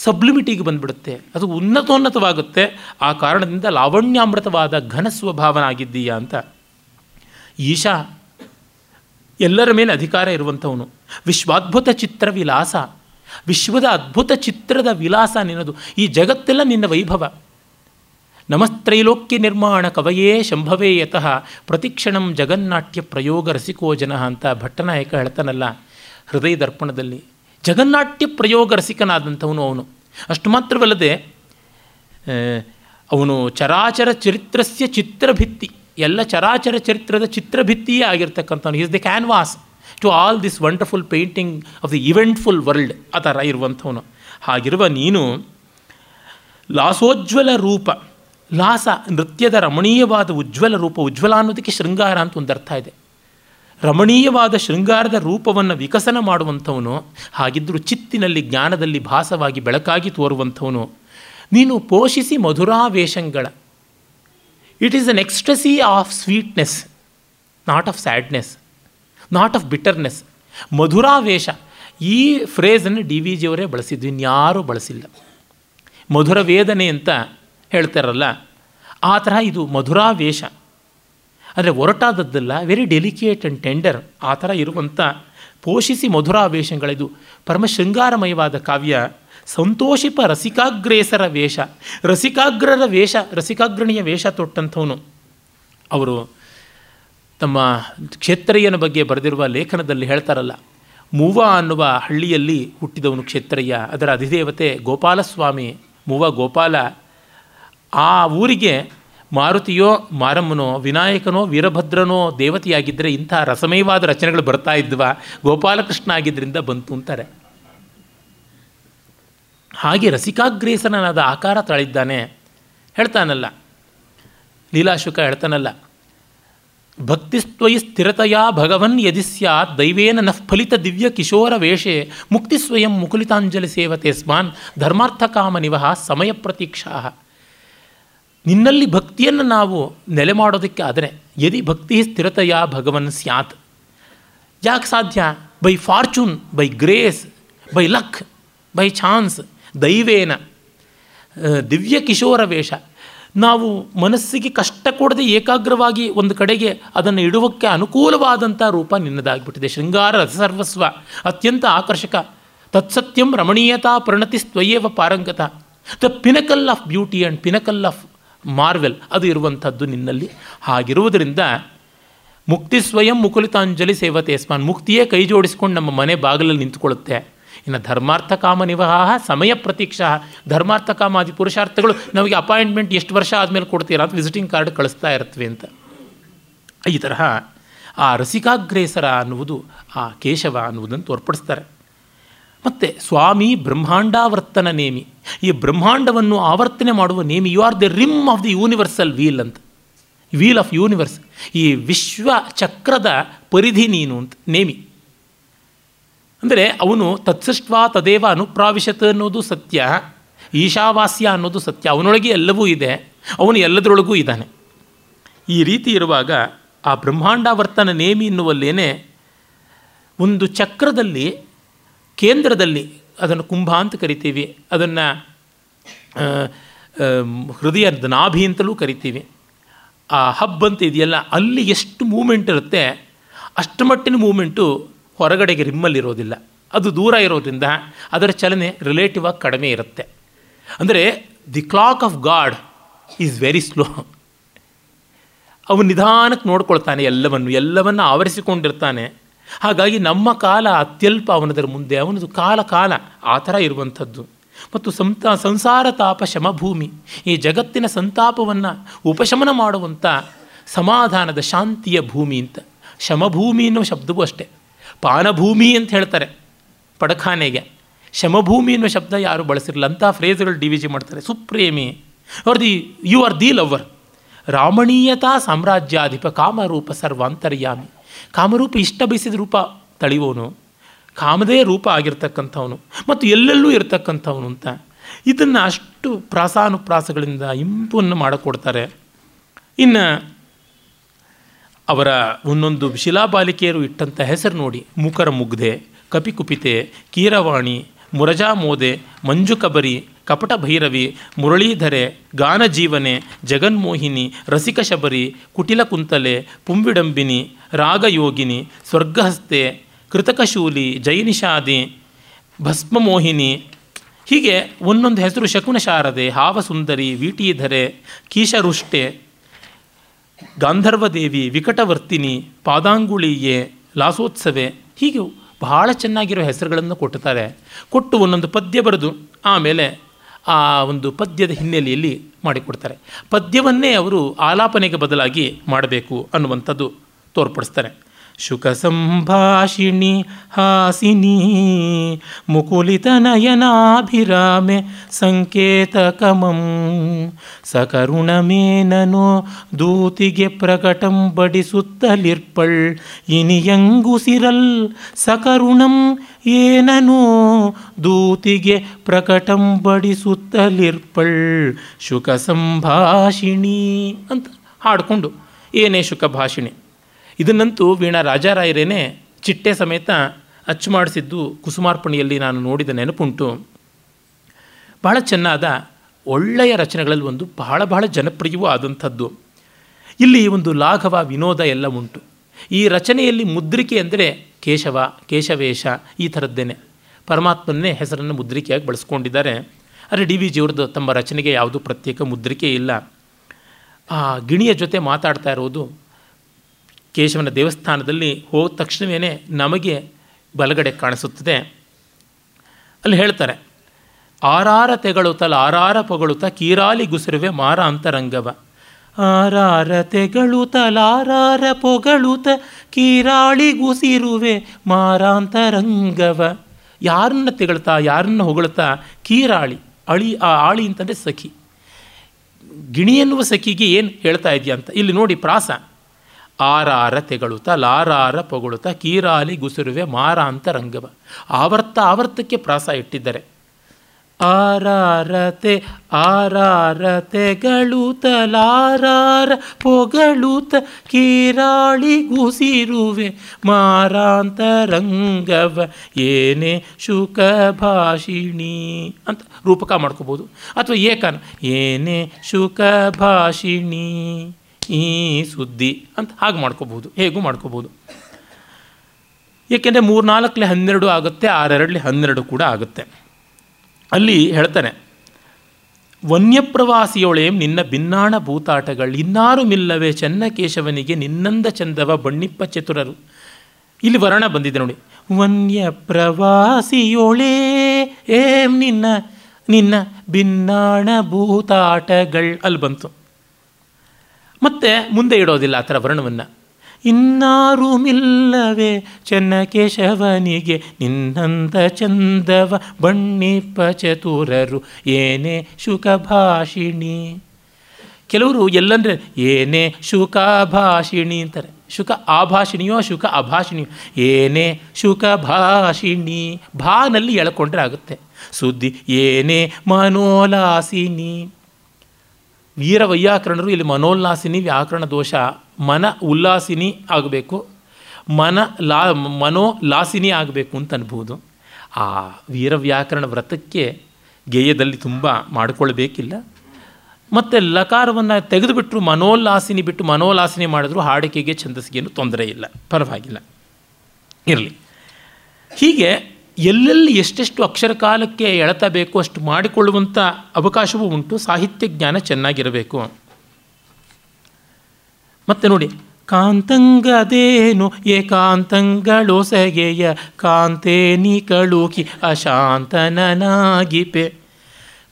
ಸಬ್ಲಿಮಿಟಿಗೆ ಬಂದ್ಬಿಡುತ್ತೆ, ಅದು ಉನ್ನತೋನ್ನತವಾಗುತ್ತೆ. ಆ ಕಾರಣದಿಂದ ಲಾವಣ್ಯಾಮೃತವಾದ ಘನ ಸ್ವಭಾವನಾಗಿದ್ದೀಯಾ ಅಂತ. ಈಶಾ ಎಲ್ಲರ ಮೇಲೆ ಅಧಿಕಾರ ಇರುವಂಥವನು, ವಿಶ್ವಾದ್ಭುತ ಚಿತ್ರ ವಿಲಾಸ, ವಿಶ್ವದ ಅದ್ಭುತ ಚಿತ್ರದ ವಿಲಾಸ ನಿನ್ನದು, ಈ ಜಗತ್ತೆಲ್ಲ ನಿನ್ನ ವೈಭವ. ನಮಸ್ತ್ರೈಲೋಕ್ಯ ನಿರ್ಮಾಣ ಕವಯೇ ಶಂಭವೇ ಯತಃ ಪ್ರತಿಕ್ಷಣಂ ಜಗನ್ನಾಟ್ಯ ಪ್ರಯೋಗ ರಸಿಕೋ ಜನಃ ಅಂತ ಭಟ್ಟನಾಯಕ ಹೇಳ್ತಾನಲ್ಲ ಹೃದಯ ದರ್ಪಣದಲ್ಲಿ. ಜಗನ್ನಾಟ್ಯ ಪ್ರಯೋಗ ರಸಿಕನಾದಂಥವನು ಅವನು. ಅಷ್ಟು ಮಾತ್ರವಲ್ಲದೆ ಅವನು ಚರಾಚರ ಚರಿತ್ರಸ್ಯ ಚಿತ್ರಭಿತ್ತಿ, ಎಲ್ಲ ಚರಾಚರ ಚರಿತ್ರದ ಚಿತ್ರಭಿತ್ತಿಯೇ ಆಗಿರ್ತಕ್ಕಂಥವನು. Is the canvas to all this wonderful painting of the eventful world, ಆ ಥರ ಇರುವಂಥವನು. ಹಾಗಿರುವ ನೀನು ಲಾಸೋಜ್ವಲ ರೂಪ, ಲಾಸ ನೃತ್ಯದ ರಮಣೀಯವಾದ ಉಜ್ವಲ ರೂಪ. ಉಜ್ವಲ ಅನ್ನೋದಕ್ಕೆ ಶೃಂಗಾರ ಅಂತ ಒಂದು ಅರ್ಥ ಇದೆ. ರಮಣೀಯವಾದ ಶೃಂಗಾರದ ರೂಪವನ್ನು ವಿಕಸನ ಮಾಡುವಂಥವನು, ಹಾಗಿದ್ದರೂ ಚಿತ್ತಿನಲ್ಲಿ ಜ್ಞಾನದಲ್ಲಿ ಭಾಸವಾಗಿ ಬೆಳಕಾಗಿ ತೋರುವಂಥವನು ನೀನು. ಪೋಷಿಸಿ ಮಧುರಾವೇಶಂಗಳ, it is an ecstasy of sweetness, not of sadness, not of bitterness. ಮಧುರಾವೇಶ ಈ ಫ್ರೇಸನ್ನು ಡಿ ವಿ ಜಿಯವರೇ ಬಳಸಿದ್ದು, ಇನ್ಯಾರೂ ಬಳಸಿಲ್ಲ. ಮಧುರ ವೇದನೆ ಅಂತ ಹೇಳ್ತಾರಲ್ಲ ಆ ಥರ ಇದು ಮಧುರಾವೇಶ. ಅಂದರೆ ಒರಟಾದದ್ದಲ್ಲ, ವೆರಿ ಡೆಲಿಕೇಟ್ ಆ್ಯಂಡ್ ಟೆಂಡರ್, ಆ ಥರ ಇರುವಂಥ ಪೋಷಿಸಿ ಮಧುರಾವೇಶಗಳಿದು ಪರಮಶೃಂಗಾರಮಯವಾದ ಕಾವ್ಯ. ಸಂತೋಷಿಪ ರಸಿಕಾಗ್ರೇಸರ ವೇಷ, ರಸಿಕಾಗ್ರರ ವೇಷ, ರಸಿಕಾಗ್ರಣಿಯ ವೇಷ ತೊಟ್ಟಂಥವನು. ಅವರು ತಮ್ಮ ಕ್ಷೇತ್ರಯ್ಯನ ಬಗ್ಗೆ ಬರೆದಿರುವ ಲೇಖನದಲ್ಲಿ ಹೇಳ್ತಾರಲ್ಲ, ಮೂವ ಅನ್ನುವ ಹಳ್ಳಿಯಲ್ಲಿ ಹುಟ್ಟಿದವನು ಕ್ಷೇತ್ರಯ್ಯ, ಅದರ ಅಧಿದೇವತೆ ಗೋಪಾಲಸ್ವಾಮಿ, ಮೂವ ಗೋಪಾಲ. ಆ ಊರಿಗೆ ಮಾರುತಿಯೋ ಮಾರಮ್ಮನೋ ವಿನಾಯಕನೋ ವೀರಭದ್ರನೋ ದೇವತೆಯಾಗಿದ್ದರೆ ಇಂಥ ರಸಮಯವಾದ ರಚನೆಗಳು ಬರ್ತಾ ಇದ್ವಾ, ಗೋಪಾಲಕೃಷ್ಣ ಆಗಿದ್ದರಿಂದ ಬಂತು ಅಂತಾರೆ. ಹಾಗೆ ರಸಿಕಾಗ್ರೇಸನಾದ ಆಕಾರ ತಾಳಿದ್ದಾನೆ. ಹೇಳ್ತಾನಲ್ಲ ಲೀಲಾಶುಕ ಹೇಳ್ತಾನಲ್ಲ, ಭಕ್ತಿಸ್ತ್ವಯಿ ಸ್ಥಿರತೆಯ ಭಗವನ್ ಯದಿ ಸ್ಯಾತ್ ದೈವೇನ ನಫಲಿತ ದಿವ್ಯ ಕಿಶೋರ ವೇಷೆ ಮುಕ್ತಿ ಸ್ವಯಂ ಮುಕುಲಿತಾಂಜಲಿ ಸೇವತೆ ಸ್ವಾನ್ ಧರ್ಮಾರ್ಥಕಾಮನಿವಹ ಸಮಯ ಪ್ರತೀಕ್ಷಾ. ನಿನ್ನಲ್ಲಿ ಭಕ್ತಿಯನ್ನು ನಾವು ನೆಲೆ ಮಾಡೋದಕ್ಕೆ ಆದರೆ ಯದಿ ಭಕ್ತಿ ಸ್ಥಿರತೆಯ ಭಗವನ್ ಸ್ಯಾತ್. ಯಾಕೆ ಸಾಧ್ಯ? By fortune, by grace, by luck, by chance, ದೈವೇನ ದಿವ್ಯ ಕಿಶೋರ ವೇಷ. ನಾವು ಮನಸ್ಸಿಗೆ ಕಷ್ಟ ಕೊಡದೆ ಏಕಾಗ್ರವಾಗಿ ಒಂದು ಕಡೆಗೆ ಅದನ್ನು ಇಡುವಕ್ಕೆ ಅನುಕೂಲವಾದಂಥ ರೂಪ ನಿನ್ನದಾಗಿಬಿಟ್ಟಿದೆ. ಶೃಂಗಾರ ಸರ್ವಸ್ವ, ಅತ್ಯಂತ ಆಕರ್ಷಕ. ತತ್ಸತ್ಯಂ ರಮಣೀಯತಾ ಪ್ರಣತಿ ಸ್ವಯೇವ ಪಾರಂಗತ, the pinnacle of beauty and pinnacle of marvel, ಅದು ಇರುವಂಥದ್ದು ನಿನ್ನಲ್ಲಿ. ಹಾಗಿರುವುದರಿಂದ ಮುಕ್ತಿ ಸ್ವಯಂ ಮುಕುಲಿತಾಂಜಲಿ ಸೇವತೆ ಯಸ್ಮಾನ್, ಮುಕ್ತಿಯೇ ಕೈ ಜೋಡಿಸ್ಕೊಂಡು ನಮ್ಮ ಮನೆ ಬಾಗಿಲಲ್ಲಿ ನಿಂತುಕೊಳ್ಳುತ್ತೆ. ಇನ್ನು ಧರ್ಮಾರ್ಥ ಕಾಮ ನಿವಹ ಸಮಯ ಪ್ರತೀಕ್ಷಾ, ಧರ್ಮಾರ್ಥ ಕಾಮಾದಿ ಪುರುಷಾರ್ಥಗಳು ನಮಗೆ ಅಪಾಯಿಂಟ್ಮೆಂಟ್ ಎಷ್ಟು ವರ್ಷ ಆದಮೇಲೆ ಕೊಡ್ತೀರಾ ಅಂತ ವಿಸಿಟಿಂಗ್ ಕಾರ್ಡ್ ಕಳಿಸ್ತಾ ಇರ್ತವೆ ಅಂತ. ಈ ತರಹ ಆ ರಸಿಕಾಗ್ರೇಸರ ಅನ್ನುವುದು ಆ ಕೇಶವ ಅನ್ನುವುದನ್ನು ತೋರ್ಪಡಿಸ್ತಾರೆ. ಮತ್ತು ಸ್ವಾಮಿ ಬ್ರಹ್ಮಾಂಡಾವರ್ತನ ನೇಮಿ, ಈ ಬ್ರಹ್ಮಾಂಡವನ್ನು ಆವರ್ತನೆ ಮಾಡುವ ನೇಮಿ. You are the rim of the universal wheel ಅಂತ, ವೀಲ್ ಆಫ್ ಯೂನಿವರ್ಸ್, ಈ ವಿಶ್ವ ಚಕ್ರದ ಪರಿಧಿ ನೀನು ಅಂತ ನೇಮಿ. ಅಂದರೆ ಅವನು ತತ್ಸೃಷ್ಟ್ವಾ ತದೇವ ಅನುಪ್ರಾವಿಶತ್ ಅನ್ನೋದು ಸತ್ಯ, ಈಶಾವಾಸ್ಯ ಅನ್ನೋದು ಸತ್ಯ. ಅವನೊಳಗೆ ಎಲ್ಲವೂ ಇದೆ, ಅವನು ಎಲ್ಲದರೊಳಗೂ ಇದ್ದಾನೆ. ಈ ರೀತಿ ಇರುವಾಗ ಆ ಬ್ರಹ್ಮಾಂಡಾವರ್ತನ ನೇಮಿ ಎನ್ನುವಲ್ಲೇನೆ ಒಂದು ಚಕ್ರದಲ್ಲಿ ಕೇಂದ್ರದಲ್ಲಿ, ಅದನ್ನು ಕುಂಭ ಅಂತ ಕರಿತೀವಿ, ಅದನ್ನು ಹೃದಯದ ನಾಭಿ ಅಂತಲೂ ಕರಿತೀವಿ, ಆ ಹಬ್ ಅಂತ ಇದೆಯಲ್ಲ ಅಲ್ಲಿ ಎಷ್ಟು ಮೂಮೆಂಟ್ ಇರುತ್ತೆ ಅಷ್ಟು ಮಟ್ಟಿನ ಮೂಮೆಂಟು ಹೊರಗಡೆಗೆ ರಿಮ್ಮಲ್ಲಿರೋದಿಲ್ಲ. ಅದು ದೂರ ಇರೋದ್ರಿಂದ ಅದರ ಚಲನೆ ರಿಲೇಟಿವ್ ಆಗಿ ಕಡಿಮೆ ಇರುತ್ತೆ. ಅಂದರೆ the clock of God is very slow. ಅವನು ನಿಧಾನಕ್ಕೆ ನೋಡ್ಕೊಳ್ತಾನೆ, ಎಲ್ಲವನ್ನು ಎಲ್ಲವನ್ನು ಆವರಿಸಿಕೊಂಡಿರ್ತಾನೆ. ಹಾಗಾಗಿ ನಮ್ಮ ಕಾಲ ಅತ್ಯಲ್ಪ ಅವನದರ ಮುಂದೆ, ಅವನದು ಕಾಲ ಕಾಲ ಆ ಥರ ಇರುವಂಥದ್ದು. ಮತ್ತು ಸಂತಾ ಸಂಸಾರ ತಾಪ ಶಮಭೂಮಿ, ಈ ಜಗತ್ತಿನ ಸಂತಾಪವನ್ನು ಉಪಶಮನ ಮಾಡುವಂಥ ಸಮಾಧಾನದ ಶಾಂತಿಯ ಭೂಮಿ ಅಂತ. ಶಮಭೂಮಿ ಅನ್ನೋ ಶಬ್ದವೂ ಅಷ್ಟೇ, ಪಾನಭೂಮಿ ಅಂತ ಹೇಳ್ತಾರೆ ಪಡಖಾನೆಗೆ, ಶಮಭೂಮಿ ಅನ್ನೋ ಶಬ್ದ ಯಾರೂ ಬಳಸಿರಲಿಲ್ಲ. ಅಂಥ ಫ್ರೇಸ್ಗಳು ಡಿ ವಿ ಜಿ ಮಾಡ್ತಾರೆ. ಸುಪ್ರೇಮಿ ಅವ್ರ the you are the lover. ರಾಮಣೀಯತಾ ಸಾಮ್ರಾಜ್ಯಾಧಿಪ ಕಾಮರೂಪ ಸರ್ವಾಂತರ್ಯಾಮಿ, ಕಾಮರೂಪ ಇಷ್ಟ ಬಯಸಿದ ರೂಪ ತಳಿಯೋನು, ಕಾಮದೇ ರೂಪ ಆಗಿರ್ತಕ್ಕಂಥವನು ಮತ್ತು ಎಲ್ಲೆಲ್ಲೂ ಇರತಕ್ಕಂಥವನು ಅಂತ ಇದನ್ನು ಅಷ್ಟು ಪ್ರಾಸಾನುಪ್ರಾಸಗಳಿಂದ ಇಂಪನ್ನು ಮಾಡಿಕೊಡ್ತಾರೆ. ಇನ್ನು ಅವರ ಒಂದೊಂದು ಶಿಲಾಬಾಲಿಕೆಯರು ಇಟ್ಟಂಥ ಹೆಸರು ನೋಡಿ, ಮೂಕರ ಮುಗ್ಧೆ, ಕಪಿಕುಪಿತೆ, ಕೀರವಾಣಿ, ಮುರಜಾ ಮೋದೆ, ಮಂಜುಕಬರಿ, ಕಪಟ ಭೈರವಿ, ಮುರಳೀಧರೆ, ಗಾನಜೀವನೆ, ಜಗನ್ಮೋಹಿನಿ, ರಸಿಕ ಶಬರಿ, ಕುಟಿಲ ಕುಂತಲೆ, ಪುಂಬಿಡಂಬಿನಿ, ರಾಗಯೋಗಿನಿ, ಸ್ವರ್ಗಹಸ್ತೆ, ಕೃತಕಶೂಲಿ, ಜೈನಿಷಾದಿ, ಭಸ್ಮಮೋಹಿನಿ, ಹೀಗೆ ಒಂದೊಂದು ಹೆಸರು, ಶಕುನಶಾರದೆ, ಹಾವಸುಂದರಿ, ವೀಟೀಧರೆ, ಕೀಶರುಷ್ಟೆ, ಗಾಂಧರ್ವದೇವಿ, ವಿಕಟವರ್ತಿನಿ, ಪಾದಾಂಗುಳಿಯೇ, ಲಾಸೋತ್ಸವೆ, ಹೀಗೆ ಬಹಳ ಚೆನ್ನಾಗಿರೋ ಹೆಸರುಗಳನ್ನು ಕೊಡ್ತಾರೆ. ಕೊಟ್ಟು ಒಂದೊಂದು ಪದ್ಯ ಬರೆದು ಆಮೇಲೆ ಆ ಒಂದು ಪದ್ಯದ ಹಿನ್ನೆಲೆಯಲ್ಲಿ ಮಾಡಿಕೊಡ್ತಾರೆ. ಪದ್ಯವನ್ನೇ ಅವರು ಆಲಾಪನೆಗೆ ಬದಲಾಗಿ ಮಾಡಬೇಕು ಅನ್ನುವಂಥದ್ದು ತೋರ್ಪಡಿಸ್ತಾರೆ. ಶುಕ ಸಂಭಾಷಿಣಿ ಹಾಸಿನಿ ಮುಕುಲಿತ ನಯನಾಭಿರಾಮೆ ಸಂಕೇತ ಕಮಂ ಸಕರುಣ ಮೇನನೋ ದೂತಿಗೆ ಪ್ರಕಟಂ ಬಡಿಸುತ್ತಲಿರ್ಪಳ್ ಇನಿಯಂಗುಸಿರಲ್ ಸಕರುಣಂ ಏನನೋ ದೂತಿಗೆ ಪ್ರಕಟಂ ಬಡಿಸುತ್ತಲಿರ್ಪಳ್ ಶುಕ ಸಂಭಾಷಿಣಿ ಅಂತ ಹಾಡಿಕೊಂಡು ಏನೇ ಶುಕ ಭಾಷಿಣಿ. ಇದನ್ನಂತೂ ವೀಣಾ ರಾಜಾರಾಯರೇನೆ ಚಿಟ್ಟೆ ಸಮೇತ ಅಚ್ಚು ಮಾಡಿಸಿದ್ದು ಕುಸುಮಾರ್ಪಣಿಯಲ್ಲಿ ನಾನು ನೋಡಿದ ನೆನಪುಂಟು. ಬಹಳ ಚೆನ್ನಾದ ಒಳ್ಳೆಯ ರಚನೆಗಳಲ್ಲಿ ಒಂದು, ಬಹಳ ಬಹಳ ಜನಪ್ರಿಯವೂ ಆದಂಥದ್ದು. ಇಲ್ಲಿ ಒಂದು ಲಾಘವ, ವಿನೋದ ಎಲ್ಲ ಉಂಟು ಈ ರಚನೆಯಲ್ಲಿ. ಮುದ್ರಿಕೆ ಅಂದರೆ ಕೇಶವ, ಕೇಶವೇಶ ಈ ಥರದ್ದೇನೆ, ಪರಮಾತ್ಮನೇ ಹೆಸರನ್ನು ಮುದ್ರಿಕೆಯಾಗಿ ಬಳಸ್ಕೊಂಡಿದ್ದಾರೆ. ಆದರೆ ಡಿ ವಿ ಜಿಯವ್ರದ್ದು ತಮ್ಮ ರಚನೆಗೆ ಯಾವುದೂ ಪ್ರತ್ಯೇಕ ಮುದ್ರಿಕೆ ಇಲ್ಲ. ಆ ಗಿಣಿಯ ಜೊತೆ ಮಾತಾಡ್ತಾ ಇರೋದು ಕೇಶವನ ದೇವಸ್ಥಾನದಲ್ಲಿ ಹೋದ ತಕ್ಷಣವೇ ನಮಗೆ ಬಲಗಡೆ ಕಾಣಿಸುತ್ತದೆ. ಅಲ್ಲಿ ಹೇಳ್ತಾರೆ, ಆರಾರ ತೆಗಳುತ್ತಲ್ಲ ಆರಾರ ಪೊಗಳುತ್ತ ಕೀರಾಲಿ ಗುಸುರುವೆ ಮಾರ ಅಂತರಂಗವ ಆರಾರ ತೆಗಳುತ್ತಲಾರಾರ ಪೊಗಳುತ್ತ ಕೀರಾಳಿ ಗುಸಿರುವೆ ಮಾರಾಂತರಂಗವ. ಯಾರನ್ನ ತೆಗಳ್ತಾ ಯಾರನ್ನ ಹೊಗಳುತ್ತಾ? ಕೀರಾಳಿ, ಅಳಿ, ಆ ಆಳಿ ಅಂತಂದರೆ ಸಖಿ. ಗಿಣಿ ಎನ್ನುವ ಸಖಿಗೆ ಏನು ಹೇಳ್ತಾ ಇದೆಯಾ ಅಂತ ಇಲ್ಲಿ ನೋಡಿ ಪ್ರಾಸ. ಆರಾರ ತೆಗಳುತ್ತ ಲಾರಾರ ಪೊಗಳುತ್ತ ಕೀರಾಲಿ ಗುಸುರುವೆ ಮಾರಾಂತರಂಗವ. ಆವರ್ತ ಆವರ್ತಕ್ಕೆ ಪ್ರಾಸ ಇಟ್ಟಿದ್ದಾರೆ. ಆರಾರತೆ ಆರಾರ ತೆಗಳುತ್ತ ಲಾರಾರ ಪೊಗಳುತ್ತ ಕೀರಾಳಿ ಗುಸಿರುವೆ ಮಾರಾಂತರಂಗವ ಏನೇ ಶುಕ ಭಾಷಿಣಿ ಅಂತ ರೂಪಕ ಮಾಡ್ಕೋಬೋದು. ಅಥವಾ ಏಕಾನ ಏನೇ ಶುಕ ಭಾಷಿಣಿ ಈ ಸುದ್ದಿ ಅಂತ ಹಾಗೆ ಮಾಡ್ಕೋಬೋದು, ಹೇಗೂ ಮಾಡ್ಕೋಬೋದು. ಏಕೆಂದರೆ ಮೂರ್ನಾಲ್ಕಲೆ ಹನ್ನೆರಡು ಆಗುತ್ತೆ, ಆರೆರಡಲಿ ಹನ್ನೆರಡು ಕೂಡ ಆಗುತ್ತೆ. ಅಲ್ಲಿ ಹೇಳ್ತಾನೆ, ವನ್ಯಪ್ರವಾಸಿಯೊಳೆಯಂ ನಿನ್ನ ಭಿನ್ನಾಣ ಭೂತಾಟಗಳು ಇನ್ನಾರು ಮಿಲ್ಲವೆ ಚೆನ್ನ ಕೇಶವನಿಗೆ ನಿನ್ನಂದ ಚಂದವ ಬಣ್ಣಿಪ್ಪ ಚತುರರು. ಇಲ್ಲಿ ವರ್ಣ ಬಂದಿದೆ ನೋಡಿ. ವನ್ಯಪ್ರವಾಸಿಯೊಳೆ ಏಂ ನಿನ್ನ ನಿನ್ನ ಭಿನ್ನಾಣ ಭೂತಾಟಗಳು ಅಲ್ಲಿ ಬಂತು. ಮತ್ತೆ ಮುಂದೆ ಇಡೋದಿಲ್ಲ ಆ ಥರ ವರ್ಣವನ್ನು. ಇನ್ನಾರೂ ಮಿಲ್ಲವೇ ಚೆನ್ನ ಕೇಶವನಿಗೆ ನಿನ್ನಂತ ಚಂದವ ಬಣ್ಣಿಪ್ಪ ಚತುರರು ಏನೇ ಶುಕಭಾಷಿಣಿ. ಕೆಲವರು ಎಲ್ಲಂದರೆ ಏನೇ ಶುಕಭಾಷಿಣಿ ಅಂತಾರೆ. ಶುಕ ಆಭಾಷಿಣಿಯೋ ಶುಕ ಅಭಾಷಿಣಿಯೋ ಏನೇ ಶುಕಭಾಷಿಣಿ, ಭಾನಲ್ಲಿ ಎಳ್ಕೊಂಡ್ರೆ ಆಗುತ್ತೆ. ಸುದ್ದಿ ಏನೇ ಮನೋಲಾಸಿನಿ. ವೀರ ವೈಯಾಕರಣರು ಇಲ್ಲಿ ಮನೋಲ್ಲಾಸಿನಿ, ವ್ಯಾಕರಣ ದೋಷ, ಮನ ಉಲ್ಲಾಸಿನಿ ಆಗಬೇಕು, ಮನ ಲಾ ಮನೋಲ್ಲಾಸಿನಿ ಆಗಬೇಕು ಅಂತ ಅನ್ಬೋದು. ಆ ವೀರ ವ್ಯಾಕರಣ ವ್ರತಕ್ಕೆ ಗೇಯದಲ್ಲಿ ತುಂಬ ಮಾಡಿಕೊಳ್ಬೇಕಿಲ್ಲ. ಮತ್ತು ಲಕಾರವನ್ನು ತೆಗೆದುಬಿಟ್ರು, ಮನೋಲ್ಲಾಸಿನಿ ಬಿಟ್ಟು ಮನೋಲ್ಲಾಸಿನಿ ಮಾಡಿದ್ರು ಹಾಡಿಕೆಗೆ ಛಂದಸ್ಸಿಗೇನು ತೊಂದರೆ ಇಲ್ಲ, ಪರವಾಗಿಲ್ಲ, ಇರಲಿ. ಹೀಗೆ ಎಲ್ಲೆಲ್ಲಿ ಎಷ್ಟೆಷ್ಟು ಅಕ್ಷರ ಕಾಲಕ್ಕೆ ಎಳೆತ ಬೇಕೋ ಅಷ್ಟು ಮಾಡಿಕೊಳ್ಳುವಂಥ ಅವಕಾಶವೂ ಉಂಟು. ಸಾಹಿತ್ಯ ಜ್ಞಾನ ಚೆನ್ನಾಗಿರಬೇಕು. ಮತ್ತೆ ನೋಡಿ, ಕಾಂತಂಗದೇನು ಏಕಾಂತಂಗಳೊಸಗೆಯ ಕಾಂತೇನಿ ಕಳುಕಿ ಅಶಾಂತನನಾಗಿಪೆ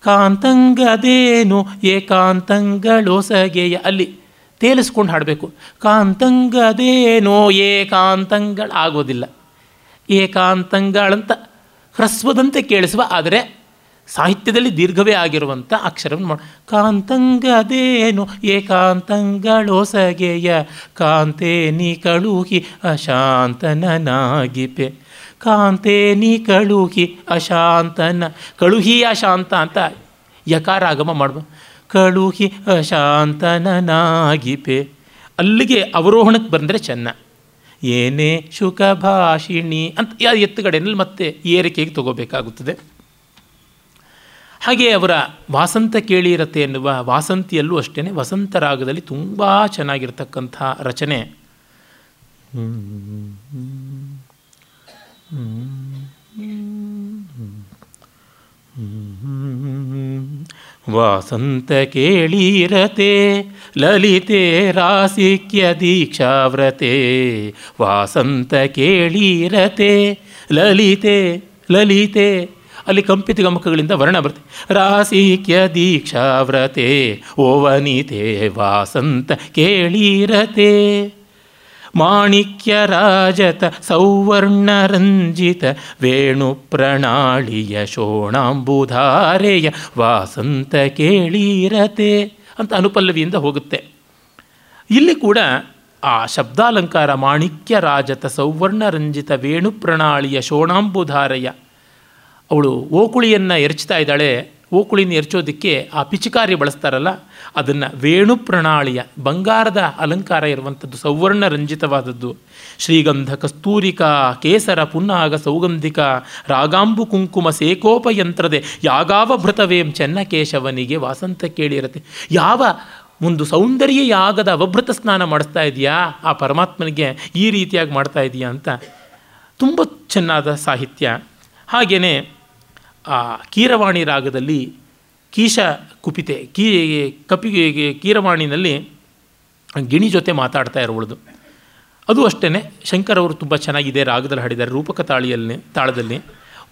ಕಾಂತಂಗದೇನು ಏಕಾಂತಂಗಳೊಸಗೆಯ. ಅಲ್ಲಿ ತೇಲಿಸ್ಕೊಂಡು ಹಾಡಬೇಕು. ಕಾಂತಂಗದೇನೋ ಏಕಾಂತಂಗಳಾಗೋದಿಲ್ಲ, ಏಕಾಂತಂಗಳಂತ ಹ್ರಸ್ವದಂತೆ ಕೇಳಿಸುವ, ಆದರೆ ಸಾಹಿತ್ಯದಲ್ಲಿ ದೀರ್ಘವೇ ಆಗಿರುವಂಥ ಅಕ್ಷರವನ್ನು ಮಾಡಿ ಕಾಂತಂಗದೇನು ಏಕಾಂತಂಗಳೊಸಗೆಯ ಕಾಂತೇ ನೀ ಕಳುಹಿ ಅಶಾಂತನಾಗಿಪೆ ಕಾಂತೇ ನೀ ಕಳುಹಿ ಅಶಾಂತನ ಕಳುಹಿ ಅಶಾಂತ ಅಂತ ಯಕಾರಾಗಮ ಮಾಡ್ಬೋದು ಕಳುಹಿ ಅಶಾಂತನಾಗಿಪೆ ಅಲ್ಲಿಗೆ ಅವರೋಹಣಕ್ಕೆ ಬಂದರೆ ಚೆನ್ನ ಏನೇ ಶುಕ ಭಾಷಿಣಿ ಅಂತ ಎತ್ತುಗಡೆಯಲ್ಲಿ ಮತ್ತೆ ಏರಿಕೆಗೆ ತಗೋಬೇಕಾಗುತ್ತದೆ. ಹಾಗೆಯೇ ಅವರ ವಾಸಂತ ಕೇಳಿರತೆ ಎನ್ನುವ ವಾಸಂತಿಯಲ್ಲೂ ಅಷ್ಟೇ ವಸಂತ ರಾಗದಲ್ಲಿ ತುಂಬ ಚೆನ್ನಾಗಿರ್ತಕ್ಕಂಥ ರಚನೆ. ವಾಸಂತ ಕೇಳಿರತೆ ಲಲಿತೆ ರಾಸಿಕ್ಯ ದೀಕ್ಷಾವ್ರತೆ ವಾಸಂತ ಕೇಳಿರತೆ ಲಲಿತೆ ಲಲಿತೆ ಅಲ್ಲಿ ಕಂಪಿತ ಗಮಕಗಳಿಂದ ವರ್ಣ ಬರುತ್ತೆ. ರಾಸಿಕ್ಯ ದೀಕ್ಷಾವ್ರತೆ ಓವನಿತೆ ವಾಸಂತ ಕೇಳಿರತೆ ಮಾಣಿಕ್ಯ ರಾಜತ ಸೌವರ್ಣ ರಂಜಿತ ವೇಣು ಪ್ರಣಾಳಿಯ ಶೋಣಾಂಬುಧಾರೆಯ ವಾಸಂತ ಕೇಳಿರತೆ ಅಂತ ಅನುಪಲ್ಲವಿಯಿಂದ ಹೋಗುತ್ತೆ. ಇಲ್ಲಿ ಕೂಡ ಆ ಶಬ್ದಾಲಂಕಾರ ಮಾಣಿಕ್ಯ ರಾಜತ ಸೌವರ್ಣ ರಂಜಿತ ವೇಣು ಪ್ರಣಾಳಿಯ ಶೋಣಾಂಬುಧಾರೆಯ, ಅವಳು ಓಕುಳಿಯನ್ನು ಎರಚ್ತಾ ಇದ್ದಾಳೆ. ಓಕುಳಿನ ಎರಚೋದಕ್ಕೆ ಆ ಪಿಚಿಕಾರಿ ಬಳಸ್ತಾರಲ್ಲ, ಅದನ್ನು ವೇಣು ಪ್ರಣಾಳಿಯ ಬಂಗಾರದ ಅಲಂಕಾರ ಇರುವಂಥದ್ದು, ಸೌವರ್ಣ ರಂಜಿತವಾದದ್ದು, ಶ್ರೀಗಂಧ ಕಸ್ತೂರಿಕಾ ಕೇಸರ ಪುನ್ನಾಗ ಸೌಗಂಧಿಕ ರಾಗಾಂಬು ಕುಂಕುಮ ಸೇಕೋಪಯಂತ್ರದೆ ಯಾಗಾವ ಭೃತವೇಂ ಚೆನ್ನ ಕೇಶವನಿಗೆ ವಾಸಂತ ಕೇಳಿರತ್ತೆ. ಯಾವ ಒಂದು ಸೌಂದರ್ಯ ಯಾಗದ ಅವಭೃತ ಸ್ನಾನ ಮಾಡಿಸ್ತಾ ಇದೆಯಾ ಆ ಪರಮಾತ್ಮನಿಗೆ, ಈ ರೀತಿಯಾಗಿ ಮಾಡ್ತಾ ಇದೆಯಾ ಅಂತ ತುಂಬ ಚೆನ್ನಾದ ಸಾಹಿತ್ಯ. ಹಾಗೆಯೇ ಆ ಕೀರವಾಣಿ ರಾಗದಲ್ಲಿ ಕೀಶ ಕುಪಿತೆ ಕೀ ಕಪಿ ಕೀರವಾಣಿನಲ್ಲಿ ಗಿಣಿ ಜೊತೆ ಮಾತಾಡ್ತಾ ಇರೋದು, ಅದು ಅಷ್ಟೇ ಶಂಕರವರು ತುಂಬ ಚೆನ್ನಾಗಿದೆ ರಾಗದಲ್ಲಿ ಹಾಡಿದ್ದಾರೆ, ರೂಪಕ ತಾಳಿಯಲ್ಲಿ ತಾಳದಲ್ಲಿ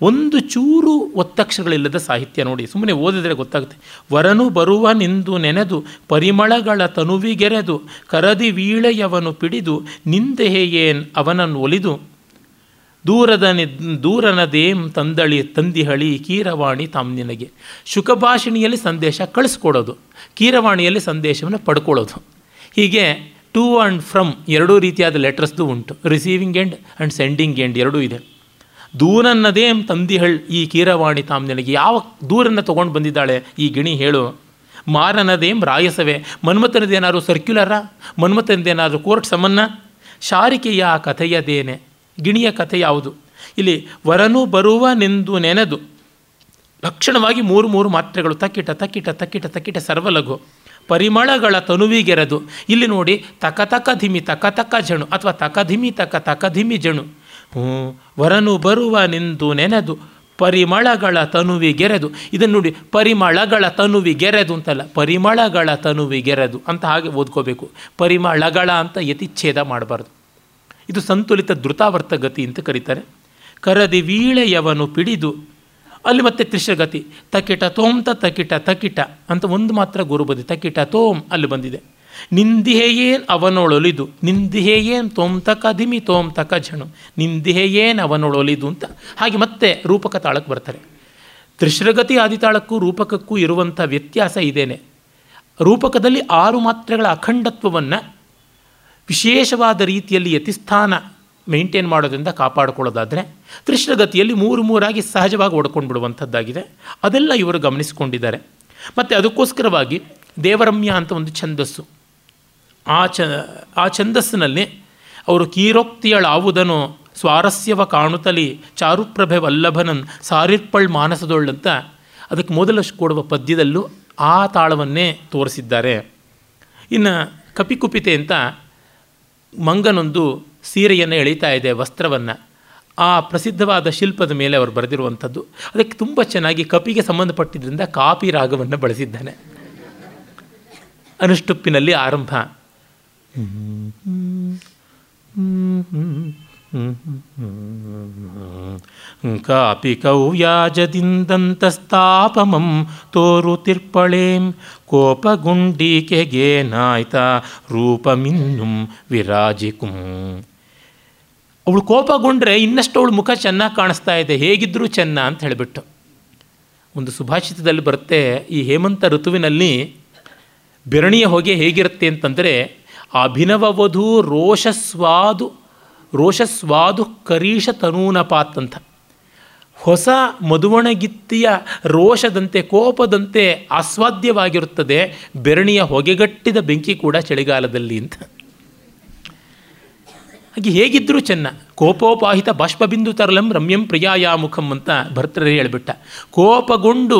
ಒಂದು ಚೂರು ಒತ್ತಕ್ಷರಗಳಿಲ್ಲದ ಸಾಹಿತ್ಯ ನೋಡಿ, ಸುಮ್ಮನೆ ಓದಿದರೆ ಗೊತ್ತಾಗುತ್ತೆ. ವರನು ಬರುವನೆಂದು ನೆನೆದು ಪರಿಮಳಗಳ ತನುವಿಗೆರೆದು ಕರದಿ ವೀಳೆಯವನು ಪಿಡಿದು ನಿಂದೆಹೇ ಏನ್ ಅವನನ್ನು ಒಲಿದು ದೂರದನೆ ದೂರನದೇಮ್ ತಂದಳಿ ತಂದಿಹಳಿ ಕೀರವಾಣಿ ತಾಮ್ ನಿನಗೆ. ಶುಕಭಾಷಿಣಿಯಲ್ಲಿ ಸಂದೇಶ ಕಳಿಸ್ಕೊಡೋದು, ಕೀರವಾಣಿಯಲ್ಲಿ ಸಂದೇಶವನ್ನು ಪಡ್ಕೊಳ್ಳೋದು. ಹೀಗೆ ಟು ಆ್ಯಂಡ್ ಫ್ರಮ್ ಎರಡೂ ರೀತಿಯಾದ ಲೆಟರ್ಸ್ದು ಉಂಟು, receiving end and sending end ಎರಡೂ ಇದೆ. ದೂರನ್ನದೇಮ್ ತಂದಿಹಳ್ ಈ ಕೀರವಾಣಿ ತಾಮ್ ನಿನಗೆ, ಯಾವ ದೂರನ್ನು ತೊಗೊಂಡು ಬಂದಿದ್ದಾಳೆ ಈ ಗಿಣಿ ಹೇಳು. ಮಾರನದೇಮ್ ರಾಯಸವೆ, ಮನ್ಮಥನದೇನಾದ್ರು ಸರ್ಕ್ಯುಲರ, ಮನ್ಮಥನದೇನಾದ್ರು ಕೋರ್ಟ್ ಸಮನ್ನ. ಶಾರಿಕೆಯ ಕಥೆಯದೇನೆ, ಗಿಣಿಯ ಕಥೆ ಯಾವುದು. ಇಲ್ಲಿ ವರನು ಬರುವನೆಂದು ನೆನೆದು ಲಕ್ಷಣವಾಗಿ ಮೂರು ಮೂರು ಮಾತ್ರೆಗಳು, ತಕ್ಕಿಟ ತಕ್ಕಿಟ ತಕ್ಕಿಟ ತಕ್ಕಿಟ ಸರ್ವಲಘು. ಪರಿಮಳಗಳ ತನುವಿಗೆರೆದು, ಇಲ್ಲಿ ನೋಡಿ ತಕ ತಕ ಧಿಮಿ ತಕ ತಕ ಜಣು ಅಥವಾ ತಕ ಧಿಮಿ ತಕ ತಕ ಧಿಮಿ ಜಣು. ಹ್ಞೂ ವರನು ಬರುವನೆಂದು ನೆನೆದು ಪರಿಮಳಗಳ ತನುವಿಗೆರೆದು, ಇದನ್ನು ನೋಡಿ ಪರಿಮಳಗಳ ತನುವಿಗೆರೆದು ಅಂತಲ್ಲ, ಪರಿಮಳಗಳ ತನುವಿಗೆರೆದು ಅಂತ ಹಾಗೆ ಓದ್ಕೋಬೇಕು. ಪರಿಮಳಗಳ ಅಂತ ಯತಿಚ್ಛೇದ ಮಾಡಬಾರ್ದು, ಇದು ಸಂತುಲಿತ ಧೃತಾವರ್ತಗತಿ ಅಂತ ಕರೀತಾರೆ. ಕರದಿ ವೀಳೆಯವನು ಪಿಡಿದು, ಅಲ್ಲಿ ಮತ್ತೆ ತ್ರಿಶಗತಿ ತಕಿಟ ತೋಮ್ತ ತಕಿಟ ತಕಿಟ ಅಂತ ಒಂದು ಮಾತ್ರ ಗುರು ಬಂದಿದೆ, ತಕಿಟ ತೋಮ್ ಅಲ್ಲಿ ಬಂದಿದೆ. ನಿಂದಿಹೇಯೇನ್ ಅವನೊಳೊಲಿದು, ನಿಂದಿಹೇಯೇನ್ ತೋಮ್ತ ಕದಿಮಿ ತೋಮ್ತ ಕಜಣು, ನಿಂದಿಹೇಯೇನ್ ಅವನೊಳೊಲಿದು ಅಂತ ಹಾಗೆ ಮತ್ತೆ ರೂಪಕ ತಾಳಕ್ಕೆ ಬರ್ತಾರೆ. ತ್ರಿಶ್ರಗತಿ ಆದಿತಾಳಕ್ಕೂ ರೂಪಕಕ್ಕೂ ಇರುವಂಥ ವ್ಯತ್ಯಾಸ ಇದೇನೆ. ರೂಪಕದಲ್ಲಿ ಆರು ಮಾತ್ರೆಗಳ ಅಖಂಡತ್ವವನ್ನು ವಿಶೇಷವಾದ ರೀತಿಯಲ್ಲಿ ಯತಿಸ್ಥಾನ ಮೇಂಟೈನ್ ಮಾಡೋದ್ರಿಂದ ಕಾಪಾಡಿಕೊಳ್ಳೋದಾದರೆ, ತ್ರಿಶ್ರಗತಿಯಲ್ಲಿ ಮೂರು ಮೂರಾಗಿ ಸಹಜವಾಗಿ ಓಡ್ಕೊಂಡು ಬಿಡುವಂಥದ್ದಾಗಿದೆ. ಅದೆಲ್ಲ ಇವರು ಗಮನಿಸಿಕೊಂಡಿದ್ದಾರೆ. ಮತ್ತು ಅದಕ್ಕೋಸ್ಕರವಾಗಿ ದೇವರಮ್ಯ ಅಂತ ಒಂದು ಛಂದಸ್ಸು, ಆ ಚ ಆ ಛಂದಸ್ಸಿನಲ್ಲಿ ಅವರು ಕೀರೋಕ್ತಿಯಳಾವುದನು ಸ್ವಾರಸ್ಯವ ಕಾಣುತ್ತಲಿ ಚಾರುಪ್ರಭೆ ವಲ್ಲಭನನ್ ಸಾರಿರ್ಪಳ್ ಮಾನಸದೊಳ್ಳಂತ ಅದಕ್ಕೆ ಮೊದಲಷ್ಟು ಕೊಡುವ ಪದ್ಯದಲ್ಲೂ ಆ ತಾಳವನ್ನೇ ತೋರಿಸಿದ್ದಾರೆ. ಇನ್ನು ಕಪಿಕುಪಿತೆ ಅಂತ ಮಂಗನೊಂದು ಸೀರೆಯನ್ನು ಎಳೀತಾ ಇದೆ, ವಸ್ತ್ರವನ್ನು, ಆ ಪ್ರಸಿದ್ಧವಾದ ಶಿಲ್ಪದ ಮೇಲೆ ಅವರು ಬರೆದಿರುವಂಥದ್ದು. ಅದಕ್ಕೆ ತುಂಬ ಚೆನ್ನಾಗಿ ಕಪಿಗೆ ಸಂಬಂಧಪಟ್ಟಿದ್ದರಿಂದ ಕಾಪಿ ರಾಗವನ್ನು ಬಳಸಿದ್ದಾನೆ. ಅನುಷ್ಟುಪ್ಪಿನಲ್ಲಿ ಆರಂಭ ಕಾಪಿ ಕವ್ಯಾಜದಿಂದಂತಸ್ತಾಪಮಂ ತೋರುತಿರ್ಪಳೇಂ ಕೋಪಗುಂಡಿಕೆಗೇನಾಯ್ತ ರೂಪಮಿನ್ನುಂ ವಿರಾಜಿಕುಂ. ಅವಳು ಕೋಪಗೊಂಡ್ರೆ ಇನ್ನಷ್ಟು ಅವಳು ಮುಖ ಚೆನ್ನಾಗಿ ಕಾಣಿಸ್ತಾ ಇದೆ, ಹೇಗಿದ್ದರೂ ಚೆನ್ನ ಅಂತ ಹೇಳಿಬಿಟ್ಟು ಒಂದು ಸುಭಾಷಿತದಲ್ಲಿ ಬರುತ್ತೆ, ಈ ಹೇಮಂತ ಋತುವಿನಲ್ಲಿ ಬೆರಣಿಯ ಹೊಗೆ ಹೇಗಿರುತ್ತೆ ಅಂತಂದರೆ, ಅಭಿನವವಧೂ ರೋಷಸ್ವಾದು ರೋಷಸ್ವಾದು ಕರೀಶ ತನೂನಪಾತ್ ಅಂತ. ಹೊಸ ಮದುವಣಗಿತ್ತಿಯ ರೋಷದಂತೆ ಕೋಪದಂತೆ ಆಸ್ವಾದ್ಯವಾಗಿರುತ್ತದೆ ಬೆರಣಿಯ ಹೊಗೆಗಟ್ಟಿದ ಬೆಂಕಿ ಕೂಡ ಚಳಿಗಾಲದಲ್ಲಿ ಅಂತ. ಹಾಗೆ ಹೇಗಿದ್ದರೂ ಚೆನ್ನ. ಕೋಪೋಪಾಹಿತ ಬಾಷ್ಪಬಿಂದು ತರಲಂ ರಮ್ಯಂ ಪ್ರಿಯಾಯ ಮುಖಂ ಅಂತ ಭರ್ತರೇ ಹೇಳಿಬಿಟ್ಟ. ಕೋಪಗೊಂಡು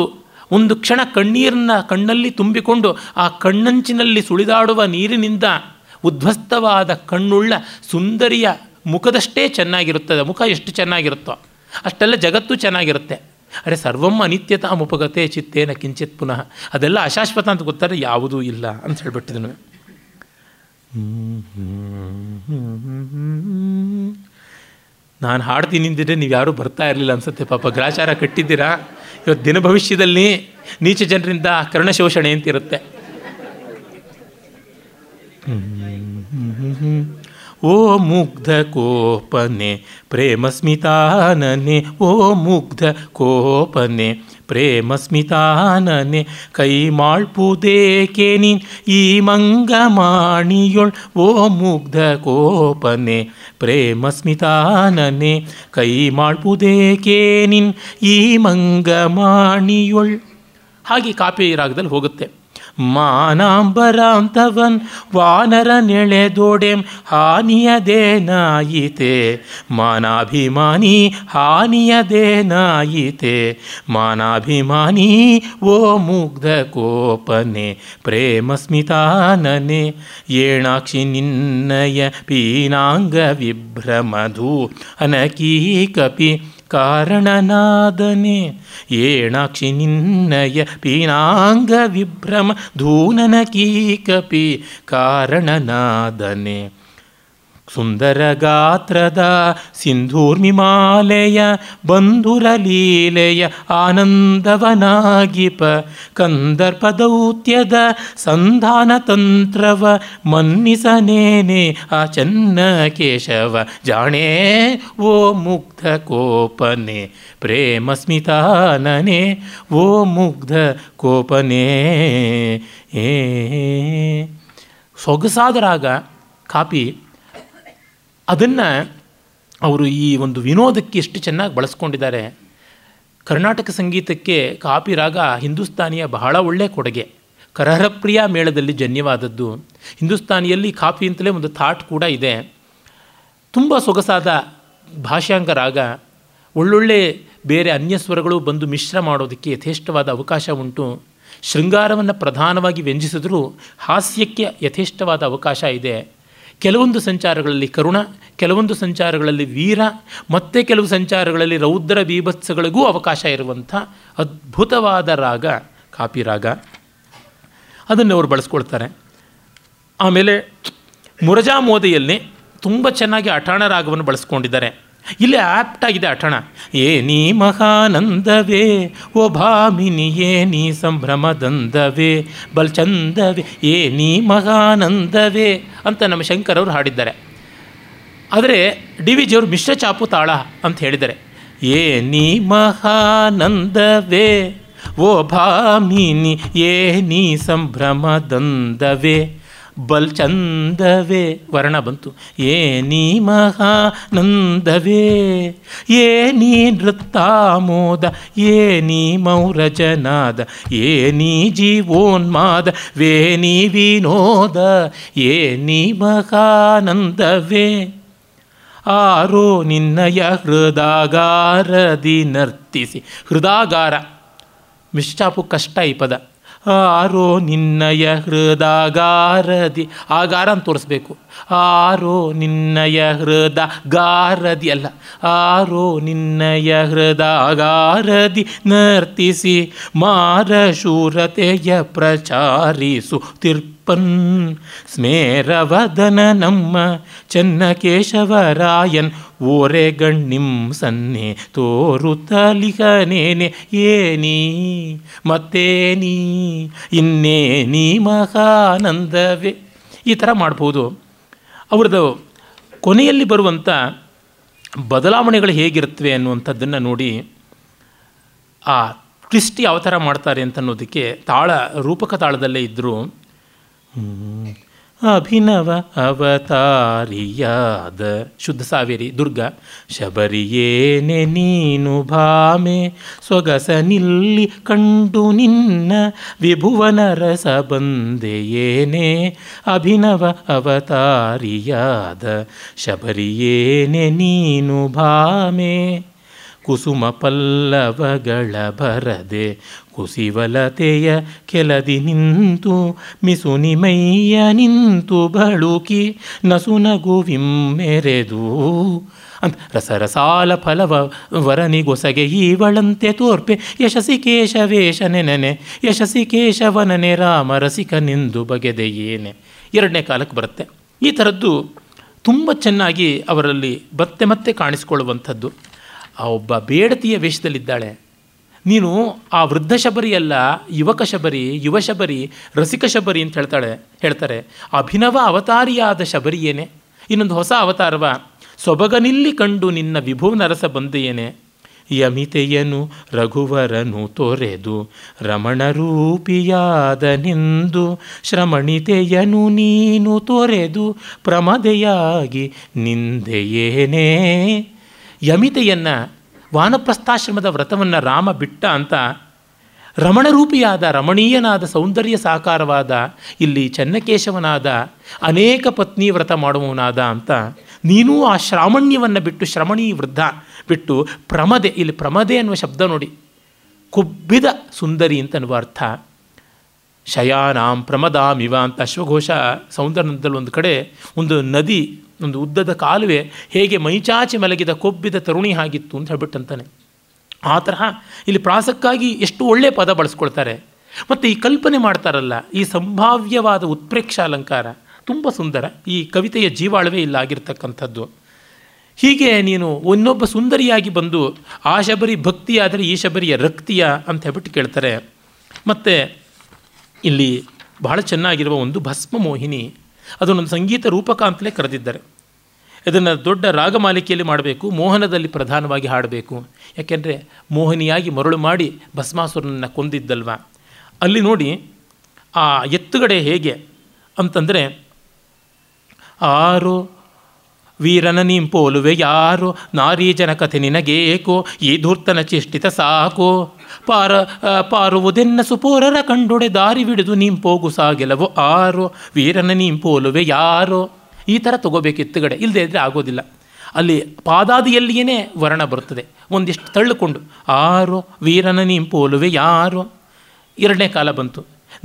ಒಂದು ಕ್ಷಣ ಕಣ್ಣೀರನ್ನ ಕಣ್ಣಲ್ಲಿ ತುಂಬಿಕೊಂಡು ಆ ಕಣ್ಣಂಚಿನಲ್ಲಿ ಸುಳಿದಾಡುವ ನೀರಿನಿಂದ ಉದ್ವಸ್ತವಾದ ಕಣ್ಣುಳ್ಳ ಸುಂದರಿಯ ಮುಖದಷ್ಟೇ ಚೆನ್ನಾಗಿರುತ್ತದೆ. ಮುಖ ಎಷ್ಟು ಚೆನ್ನಾಗಿರುತ್ತೋ ಅಷ್ಟೆಲ್ಲ ಜಗತ್ತು ಚೆನ್ನಾಗಿರುತ್ತೆ. ಅರೆ ಸರ್ವಂ ಅನಿತ್ಯತಾ ಮುಪಗತೆ ಚಿತ್ತೇನ ಕಿಂಚಿತ್ ಪುನಃ, ಅದೆಲ್ಲ ಅಶಾಶ್ವತ ಅಂತ ಗೊತ್ತಾರೆ, ಯಾವುದೂ ಇಲ್ಲ ಅಂತ ಹೇಳ್ಬಿಟ್ಟಿದ್ನು. ನಾನು ಹಾಡ್ತೀನಿ ಅಂದಿದ್ರೆ ನೀವು ಯಾರೂ ಬರ್ತಾ ಇರಲಿಲ್ಲ ಅನಿಸುತ್ತೆ. ಪಾಪ ಗ್ರಾಚಾರ ಕಟ್ಟಿದ್ದೀರಾ. ಇವತ್ತು ದಿನ ಭವಿಷ್ಯದಲ್ಲಿ ನೀಚ ಜನರಿಂದ ಕರ್ಣಶೋಷಣೆ ಅಂತಿರುತ್ತೆ. ಓ ಮುಗ್ಧ ಕೋಪನೆ ಪ್ರೇಮಸ್ಮಿತಾನನೆ, ಓ ಮುಗ್ಧ ಕೋಪನೆ ಪ್ರೇಮಸ್ಮಿತಾನನೆ, ಕೈ ಮಾಳ್ಪುದೇಕೆ ನೀನ್ ಈ ಮಂಗಮಾಣಿಯೊಳ್, ಓ ಮುಗ್ಧ ಕೋಪನೆ ಪ್ರೇಮಸ್ಮಿತಾನನೆ, ಕೈ ಮಾಳ್ಪುದೇಕೆ ನೀನ್ ಈ ಮಂಗಮಾಣಿಯೊಳ್. ಹಾಗೆ ಕಾಪಿ ರಾಗದಲ್ಲಿ ಹೋಗುತ್ತೆ. ಮಾನಾಂಬರಾಂತವನ್ ವಾನರ ನೆಳೆದೋಡೆಂ ಹಾನಿಯದೇನಾಯಿತೆ, ಮಾನಾಭಿಮಾನಿ ಹಾನಿಯದೇನಾಯಿತೆ, ಮಾನಾಭಿಮಾನಿ ಓ ಮುಗ್ಧ ಕೋಪನೆ ಪ್ರೇಮಸ್ಮಿತಾನನೆ, ಏಣಾಕ್ಷಿ ನಿನ್ನಯ ಪೀನಾಂಗ ವಿಭ್ರಮಧೂ ಅನಕೀ ಕಪಿ ಕಾರಣನಾದನೆ, ಏಣಾಕ್ಷಿ ನಿನ್ನಯ ಪೀನಾಂಗ ವಿಭ್ರಮ ಧೂನನ ಕೀಕಪಿ ಕಾರಣನಾದನೆ, ಸುಂದರ ಗಾತ್ರದ ಸಿಂಧೂರ್ಮಿಮಾಲೆಯ ಬಂಧುರ ಲೀಲೆಯ ಆನಂದವನಾಗಿಪ, ಕಂದರ್ಪ ದೌತ್ಯದ ಸಂಧಾನ ತಂತ್ರವ ಮನ್ನಿಸನೇನೆ ಆ ಚನ್ನ ಕೇಶವ ಜಾಣೇ, ಓ ಮುಗ್ಧ ಕೋಪನೆ ಪ್ರೇಮಸ್ಮಿತಾನನೆ, ಓ ಮುಗ್ಧ ಕೋಪನೆ. ಏ ಸೊಗಸಾದ ರಾಗ ಕಾಪಿ, ಅದನ್ನು ಅವರು ಈ ಒಂದು ವಿನೋದಕ್ಕೆ ಎಷ್ಟು ಚೆನ್ನಾಗಿ ಬಳಸ್ಕೊಂಡಿದ್ದಾರೆ. ಕರ್ನಾಟಕ ಸಂಗೀತಕ್ಕೆ ಕಾಪಿ ರಾಗ ಹಿಂದೂಸ್ತಾನಿಯ ಬಹಳ ಒಳ್ಳೆಯ ಕೊಡುಗೆ. ಕರಹರಪ್ರಿಯ ಮೇಳದಲ್ಲಿ ಜನ್ಯವಾದದ್ದು. ಹಿಂದೂಸ್ತಾನಿಯಲ್ಲಿ ಕಾಪಿ ಅಂತಲೇ ಒಂದು ಥಾಟ್ ಕೂಡ ಇದೆ. ತುಂಬ ಸೊಗಸಾದ ಭಾಷಾಂಗ ರಾಗ, ಒಳ್ಳೊಳ್ಳೆ ಬೇರೆ ಅನ್ಯಸ್ವರಗಳು ಬಂದು ಮಿಶ್ರ ಮಾಡೋದಕ್ಕೆ ಯಥೇಷ್ಟವಾದ ಅವಕಾಶ ಉಂಟು. ಶೃಂಗಾರವನ್ನು ಪ್ರಧಾನವಾಗಿ ವ್ಯಂಜಿಸಿದ್ರೂ ಹಾಸ್ಯಕ್ಕೆ ಯಥೇಷ್ಟವಾದ ಅವಕಾಶ ಇದೆ. ಕೆಲವೊಂದು ಸಂಚಾರಗಳಲ್ಲಿ ಕರುಣ, ಕೆಲವೊಂದು ಸಂಚಾರಗಳಲ್ಲಿ ವೀರ, ಮತ್ತೆ ಕೆಲವು ಸಂಚಾರಗಳಲ್ಲಿ ರೌದ್ರ ಬೀಭತ್ಸಗಳಿಗೂ ಅವಕಾಶ ಇರುವಂಥ ಅದ್ಭುತವಾದ ರಾಗ ಕಾಪಿ ರಾಗ. ಅದನ್ನು ಅವರು ಬಳಸ್ಕೊಳ್ತಾರೆ. ಆಮೇಲೆ ಮುರಜಾ ಮೋದೆಯಲ್ಲಿ ತುಂಬ ಚೆನ್ನಾಗಿ ಅಠಾಣ ರಾಗವನ್ನು ಬಳಸ್ಕೊಂಡಿದ್ದಾರೆ. ಇಲ್ಲಿ ಆಪ್ಟಾಗಿದೆ ಅಠಣ. ಏ ನೀ ಮಹಾನಂದವೇ, ಓ ಭಾಮಿನಿ, ಏ ನೀ ಸಂಭ್ರಮದಂದವೇ ಬಲ್ಚಂದವೇ, ಏ ನೀ ಮಹಾನಂದವೇ ಅಂತ ನಮ್ಮ ಶಂಕರವರು ಹಾಡಿದ್ದಾರೆ. ಆದರೆ ಡಿ ವಿ ಜಿಯವರು ಮಿಶ್ರ ಚಾಪು ತಾಳ ಅಂತ ಹೇಳಿದ್ದಾರೆ. ಏ ನೀ ಮಹಾನಂದವೇ, ಓ ಭಾಮಿನಿ, ಏ ನೀ ಸಂಭ್ರಮದಂದವೇ ಬಲ್ಚಂದವೇ, ವರ್ಣ ಬಂತು. ಏ ನೀ ಮಹಾನಂದವೇ, ಏ ನೀ ನೃತ್ತಾಮೋದ, ಏ ನೀ ಮೌರಜನಾದ, ಏ ನೀ ಜೀವೋನ್ಮಾದ, ವೇ ನೀ ವಿನೋದ, ಏ ನೀ ಮಹಾನಂದವೇ, ಆರೋ ನಿನ್ನಯ ಹೃದಯಗಾರದಿ ನರ್ತಿಸಿ, ಹೃದಯಗಾರ ಮಿಶ್ಚಾಪು ಕಷ್ಟ ಈ ಪದ. ಆರೋ ನಿನ್ನಯ ಹೃದಯಗಾರದಿ, ಆ ಗಾರ ಅಂತ ತೋರಿಸ್ಬೇಕು. ಆರೋ ನಿನ್ನಯ ಹೃದಯಗಾರದಿ ಅಲ್ಲ, ಆರೋ ನಿನ್ನಯ ಹೃದಯಗಾರದಿ ನರ್ತಿಸಿ, ಮಾರಶೂರತೆಯ ಪ್ರಚಾರಿಸು ತಿರ್ಪನ್, ಸ್ಮೇರವದನ ನಮ್ಮ ಚೆನ್ನ ಕೇಶವರಾಯನ್, ಓರೆಗಣ್ಣಿಂ ಸನ್ನೆ ತೋರುತ್ತಲಿಹನೇನೆ, ಏನಿ ಮತ್ತೇನಿ ಇನ್ನೇನಿ ಮಹಾನಂದವೇ. ಈ ಥರ ಮಾಡ್ಬೋದು. ಅವ್ರದ್ದು ಕೊನೆಯಲ್ಲಿ ಬರುವಂಥ ಬದಲಾವಣೆಗಳು ಹೇಗಿರುತ್ತವೆ ಅನ್ನುವಂಥದ್ದನ್ನು ನೋಡಿ ಆ ಕ್ಲಿಷ್ಟಿ ಯಾವ ಥರ ಮಾಡ್ತಾರೆ ಅಂತನ್ನೋದಕ್ಕೆ ತಾಳ ರೂಪಕ ತಾಳದಲ್ಲೇ ಇದ್ದರು. ಅಭಿನವ ಅವತಾರಿಯಾದ ಶುದ್ಧ ಸಾವೇರಿ ದುರ್ಗಾ ಶಬರಿಯೇನೆ ನೀನು ಭಾಮೆ ಸೊಗಸನಿಲ್ಲಿ ಕಂಡು ನಿನ್ನ ವಿಭುವನ ರಸ ಬಂದೆಯೇನೆ ಅಭಿನವ ಅವತಾರಿಯಾದ ಶಬರಿಯೇನೆ ನೀನು ಭಾಮೆ ಕುಸುಮ ಪಲ್ಲವಗಳ ಬರದೆ ಕುಸಿವಲತೆಯ ಕೆಲದಿ ನಿಂತು ಮಿಸುನಿಮಯ್ಯ ನಿಂತು ಬಳುಕಿ ನಸುನಗುವಿಮ್ಮೆರೆದು ಅಂತ ರಸರಸಾಲ ಫಲವ ವರನಿಗೊಸಗೆ ಈವಳಂತೆ ತೋರ್ಪೆ ಯಶಸಿ ಕೇಶವೇಶ ನೆನೆ ಯಶಸಿ ಕೇಶವನನೆ ರಾಮ ರಸಿಕನೆಂದು ಬಗೆದೆಯೇನೆ ಎರಡನೇ ಕಾಲಕ್ಕೆ ಬರುತ್ತೆ. ಈ ಥರದ್ದು ತುಂಬ ಚೆನ್ನಾಗಿ ಅವರಲ್ಲಿ ಮತ್ತೆ ಮತ್ತೆ ಕಾಣಿಸ್ಕೊಳ್ಳುವಂಥದ್ದು. ಆ ಒಬ್ಬ ಬೇಡತಿಯ ವೇಷದಲ್ಲಿದ್ದಾಳೆ, ನೀನು ಆ ವೃದ್ಧ ಶಬರಿಯಲ್ಲ, ಯುವಕ ಶಬರಿ, ಯುವ ಶಬರಿ, ರಸಿಕ ಶಬರಿ ಅಂತ ಹೇಳ್ತಾಳೆ ಹೇಳ್ತಾರೆ ಅಭಿನವ ಅವತಾರಿಯಾದ ಶಬರಿಯೇನೆ. ಇನ್ನೊಂದು ಹೊಸ ಅವತಾರವ ಸೊಬಗನಿಲ್ಲಿ ಕಂಡು ನಿನ್ನ ವಿಭುವನರಸ ಬಂದೆಯೇನೆ ಯಮಿತೆಯನು ರಘುವರನು ತೊರೆದು ರಮಣರೂಪಿಯಾದನೆಂದು ಶ್ರಮಣಿತೆಯನು ನೀನು ತೊರೆದು ಪ್ರಮದೆಯಾಗಿ ನಿಂದೆಯೇನೇ. ಯಮಿತೆಯನ್ನು, ವಾನಪ್ರಸ್ಥಾಶ್ರಮದ ವ್ರತವನ್ನು ರಾಮ ಬಿಟ್ಟ ಅಂತ ರಮಣರೂಪಿಯಾದ ರಮಣೀಯನಾದ ಸೌಂದರ್ಯ ಸಾಕಾರವಾದ ಇಲ್ಲಿ ಚನ್ನಕೇಶವನಾದ ಅನೇಕ ಪತ್ನಿ ವ್ರತ ಮಾಡುವವನಾದ ಅಂತ ನೀನು ಆ ಶ್ರಾಮಣ್ಯವನ್ನು ಬಿಟ್ಟು, ಶ್ರಮಣೀ ವೃದ್ಧ ಬಿಟ್ಟು ಪ್ರಮದೆ, ಇಲ್ಲಿ ಪ್ರಮದೆ ಅನ್ನುವ ಶಬ್ದ ನೋಡಿ, ಕುಬ್ಬಿದ ಸುಂದರಿ ಅಂತನ್ನುವ ಅರ್ಥ. ಶಯಾನಾಂ ಪ್ರಮದಾಮಿವ ಅಂತ ಅಶ್ವಘೋಷ ಸೌಂದರ್ಯದಲ್ಲಿ ಒಂದು ಕಡೆ ಒಂದು ನದಿ, ಒಂದು ಉದ್ದದ ಕಾಲುವೆ ಹೇಗೆ ಮೈಚಾಚೆ ಮಲಗಿದ ಕೊಬ್ಬಿದ ತರುಣಿ ಆಗಿತ್ತು ಅಂತ ಹೇಳ್ಬಿಟ್ಟಂತಾನೆ. ಆ ತರಹ ಇಲ್ಲಿ ಪ್ರಾಸಕ್ಕಾಗಿ ಎಷ್ಟು ಒಳ್ಳೆಯ ಪದ ಬಳಸ್ಕೊಳ್ತಾರೆ. ಮತ್ತು ಈ ಕಲ್ಪನೆ ಮಾಡ್ತಾರಲ್ಲ, ಈ ಸಂಭಾವ್ಯವಾದ ಉತ್ಪ್ರೇಕ್ಷಾಲಂಕಾರ ತುಂಬ ಸುಂದರ. ಈ ಕವಿತೆಯ ಜೀವಾಳವೇ ಇಲ್ಲಾಗಿರ್ತಕ್ಕಂಥದ್ದು. ಹೀಗೆ ನೀನು ಇನ್ನೊಬ್ಬ ಸುಂದರಿಯಾಗಿ ಬಂದು ಆ ಶಬರಿ ಭಕ್ತಿ ಆದರೆ ಈ ಶಬರಿಯ ರಕ್ತಿಯ ಅಂತ ಹೇಳ್ಬಿಟ್ಟು ಕೇಳ್ತಾರೆ. ಮತ್ತು ಇಲ್ಲಿ ಬಹಳ ಚೆನ್ನಾಗಿರುವ ಒಂದು ಭಸ್ಮ ಮೋಹಿನಿ, ಅದನ್ನೊಂದು ಸಂಗೀತ ರೂಪಕ ಅಂತಲೇ ಕರೆದಿದ್ದಾರೆ. ಇದನ್ನು ದೊಡ್ಡ ರಾಗಮಾಲಿಕೆಯಲ್ಲಿ ಮಾಡಬೇಕು, ಮೋಹನದಲ್ಲಿ ಪ್ರಧಾನವಾಗಿ ಹಾಡಬೇಕು. ಯಾಕೆಂದರೆ ಮೋಹಿನಿಯಾಗಿ ಮರಳು ಮಾಡಿ ಭಸ್ಮಾಸುರನನ್ನು ಕೊಂದಿದ್ದಲ್ವ. ಅಲ್ಲಿ ನೋಡಿ ಆ ಎತ್ತುಗಡೆ ಹೇಗೆ ಅಂತಂದರೆ, ಆರು ವೀರನ ನಿಂಪೋಲುವೆ ಯಾರು ನಾರೀಜನ ಕಥೆ ನಿನಗೆ ಏಕೋ ಈ ಧೂರ್ತನ ಚೇಷ್ಟಿತ ಸಾಕೋ ಪಾರ ಪಾರುವುದೆನ್ನ ಸುಪೋರರ ಕಂಡೊಡೆ ದಾರಿ ಬಿಡಿದು ನಿಂಪೋಗು ಸಾಗೆಲವೋ ಆರೋ ವೀರನ ನಿಂಪೋಲುವೆ ಯಾರೋ. ಈ ಥರ ತಗೋಬೇಕು ಎತ್ತುಗಡೆ, ಇಲ್ಲದೆ ಇದ್ದರೆ ಆಗೋದಿಲ್ಲ. ಅಲ್ಲಿ ಪಾದಾದಿಯಲ್ಲಿಯೇ ವರ್ಣ ಬರುತ್ತದೆ ಒಂದಿಷ್ಟು ತಳ್ಳಿಕೊಂಡು. ಆರೋ ವೀರನ ನಿಂಪೋಲುವೆ ಯಾರೋ, ಎರಡನೇ ಕಾಲ ಬಂತು.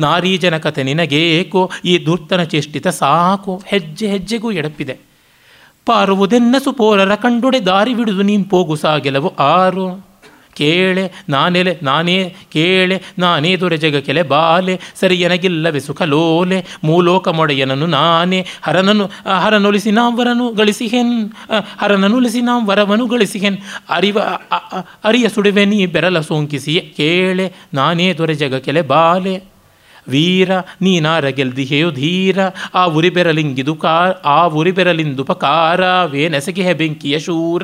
ನಾರೀಜನ ಕಥೆ ನಿನಗೆ ಏಕೋ ಈ ಧೂರ್ತನ ಚೇಷ್ಟಿತ ಸಾಕೋ, ಹೆಜ್ಜೆ ಹೆಜ್ಜೆಗೂ ಎಡಪಿದೆ. ಪಾರುವುದೆನ್ನ ಸುಪೋರರ ಕಂಡೊಡೆ ದಾರಿ ಬಿಡುದು ನೀನು ಪೋಗು ಸಾಗೆಲವು ಆರು. ಕೇಳೆ ನಾನೆಲೆ ನಾನೇ ಕೇಳೆ ನಾನೇ ದೊರೆ ಜಗ ಕೆಲೆ ಬಾಲೆ ಸರಿಯನಗಿಲ್ಲವೆ ಸುಖ ಲೋಲೆ ಮೂಲೋಕ ಮೊಡೆಯನನು ನಾನೇ ಹರನನು ಹರನೊಲಿಸಿ ನಾಂವರನು ಗಳಿಸಿಹೆನ್ ಹರನನುಲಿಸಿ ನಾಂ ವರವನು ಗಳಿಸಿಹೆನ್ ಅರಿವ ಅರಿಯ ಸುಡುವೆ ನೀ ಬೆರಲ ಸೋಂಕಿಸಿಯೇ ಕೇಳೆ ನಾನೇ ದೊರೆ ಜಗ ಕೆಲೆ ಬಾಲೆ ವೀರ ನೀನಾರ ಗೆಲ್ದಿಹೆಯೋ ಧೀರ ಆ ಉರಿಬೆರಲಿಂಗಿದು ಕಾ ಆ ಉರಿಬೆರಲಿಂದುಪಕಾರ ವೇನೆಸಗಿಹೆ ಬೆಂಕಿಯ ಶೂರ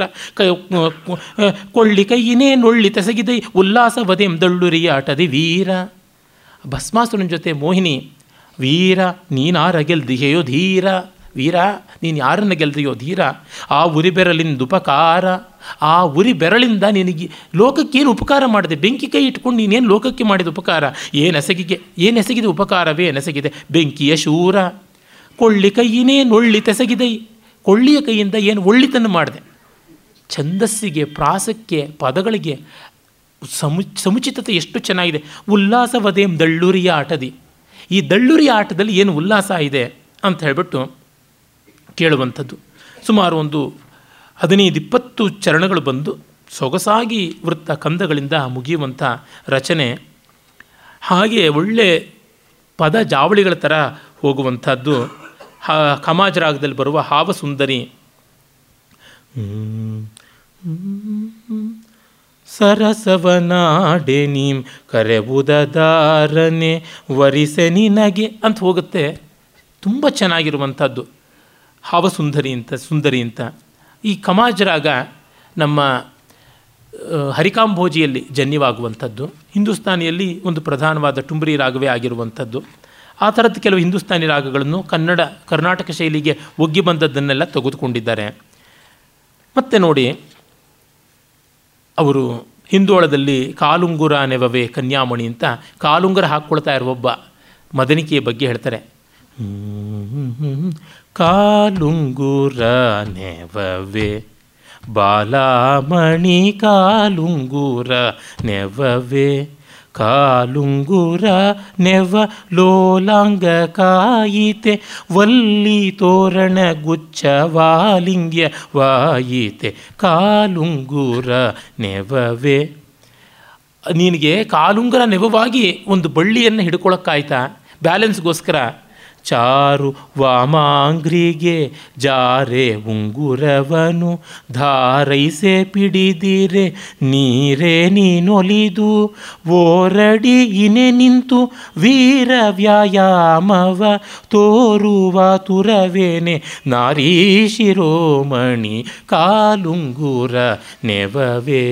ಕೊಳ್ಳಿ ಕೈಯಿನೇ ನೊಳ್ಳಿ ತೆಸಗಿದೈ ಉಲ್ಲಾಸವದೆಂ ದಳ್ಳುರಿಯಾಟದಿ ವೀರ. ಭಸ್ಮಾಸುರನ ಜೊತೆ ಮೋಹಿನಿ, ವೀರ ನೀನಾರ ಗೆಲ್ದಿಹೆಯೋ ಧೀರ, ವೀರ ನೀನು ಯಾರನ್ನು ಗೆಲ್ದಿಯೋ ಧೀರ, ಆ ಉರಿಬೆರಲಿಂದುಪಕಾರ, ಆ ಉರಿ ಬೆರಳಿಂದ ನಿನಗೆ ಲೋಕಕ್ಕೇನು ಉಪಕಾರ ಮಾಡಿದೆ, ಬೆಂಕಿ ಕೈ ಇಟ್ಕೊಂಡು ನೀನೇನು ಲೋಕಕ್ಕೆ ಮಾಡಿದ ಉಪಕಾರ, ಏನೆಸಗಿಗೆ ಏನೆಸಗಿದೆ ಉಪಕಾರವೇ ಎನಸಗಿದೆ ಬೆಂಕಿಯ ಶೂರ ಕೊಳ್ಳಿ ಕೈಯಿನೇನು ಒಳ್ಳಿ ತೆಸಗಿದೈ, ಕೊಳ್ಳಿಯ ಕೈಯಿಂದ ಏನು ಒಳ್ಳಿತನ್ನು ಮಾಡಿದೆ. ಛಂದಸ್ಸಿಗೆ, ಪ್ರಾಸಕ್ಕೆ, ಪದಗಳಿಗೆ ಸಮು ಸಮುಚಿತತೆ ಎಷ್ಟು ಚೆನ್ನಾಗಿದೆ. ಉಲ್ಲಾಸವದೇಂ ದಳ್ಳುರಿಯ ಆಟದಿ, ಈ ದಳ್ಳುರಿಯ ಆಟದಲ್ಲಿ ಏನು ಉಲ್ಲಾಸ ಇದೆ ಅಂತ ಹೇಳಿಬಿಟ್ಟು ಕೇಳುವಂಥದ್ದು. ಸುಮಾರು ಒಂದು ಹದಿನೈದು ಇಪ್ಪತ್ತು ಚರಣಗಳು ಬಂದು ಸೊಗಸಾಗಿ ವೃತ್ತ ಕಂದಗಳಿಂದ ಮುಗಿಯುವಂಥ ರಚನೆ. ಹಾಗೆ ಒಳ್ಳೆ ಪದ ಜಾವಳಿಗಳ ಥರ ಹೋಗುವಂಥದ್ದು. ಕಮಾಜರಾಗದಲ್ಲಿ ಬರುವ ಹಾವಸುಂದರಿ ಸರಸವನಾಡೆ ನೀಂ ಕರೆವುದಾರನೆ ವರಿಸೆ ನಿನಗೆ ಅಂತ ಹೋಗುತ್ತೆ. ತುಂಬ ಚೆನ್ನಾಗಿರುವಂಥದ್ದು ಹಾವಸುಂದರಿ ಅಂತ ಸುಂದರಿ ಅಂತ. ಈ ಕಮಾಜರಾಗ ನಮ್ಮ ಹರಿಕಾಮ್ ಭೋಜಿಯಲ್ಲಿ ಜನ್ಯವಾಗುವಂಥದ್ದು, ಹಿಂದೂಸ್ತಾನಿಯಲ್ಲಿ ಒಂದು ಪ್ರಧಾನವಾದ ಟುಮ್ರಿ ರಾಗವೇ ಆಗಿರುವಂಥದ್ದು, ಆ ಥರದ ಕೆಲವು ಹಿಂದೂಸ್ತಾನಿ ರಾಗಗಳನ್ನು ಕನ್ನಡ ಕರ್ನಾಟಕ ಶೈಲಿಗೆ ಒಗ್ಗಿ ಬಂದದ್ದನ್ನೆಲ್ಲ ತೆಗೆದುಕೊಂಡಿದ್ದಾರೆ. ಮತ್ತು ನೋಡಿ, ಅವರು ಹಿಂದೋಳದಲ್ಲಿ ಕಾಲುಂಗುರ ನೆವವೇ ಕನ್ಯಾಮಣಿ ಅಂತ ಕಾಲುಂಗುರ ಹಾಕ್ಕೊಳ್ತಾ ಇರುವ ಒಬ್ಬ ಮದನಿಕೆಯ ಬಗ್ಗೆ ಹೇಳ್ತಾರೆ. ಕಾಲುಂಗುರ ನೆವವೇ ಬಾಲಾಮಣಿ ಕಾಲುಂಗುರ ನೆವವೇ ಕಾಲುಂಗುರ ನೆವ ಲೋಲಾಂಗ ಕಾಯಿತೆ ವಲ್ಲಿ ತೋರಣ ಗುಚ್ಛ ವಾಲಿಂಗ್ಯ ವಾಯಿತೆ ಕಾಲುಂಗುರ ನೆವವೇ. ನಿನಗೆ ಕಾಲುಂಗುರ ನೆವವಾಗಿ ಒಂದು ಬಳ್ಳಿಯನ್ನು ಹಿಡ್ಕೊಳಕ್ಕಾಯ್ತಾ? ಬ್ಯಾಲೆನ್ಸ್ಗೋಸ್ಕರ ಚಾರು ವಾಮಾಂಗ್ರಿಗೆ ಜಾರೆ ಉಂಗುರವನು ಧಾರೈಸೆ ಪಿಡಿದಿರೆ ನೀರೇ ನೀನೊಲಿದು ಓರಡಿ ಇನೆ ನಿಂತು ವೀರ ವ್ಯಾಯಾಮವ ತೋರುವ ತುರವೇನೆ ನಾರೀ ಶಿರೋಮಣಿ ಕಾಲುಂಗುರ ನೆವವೇ.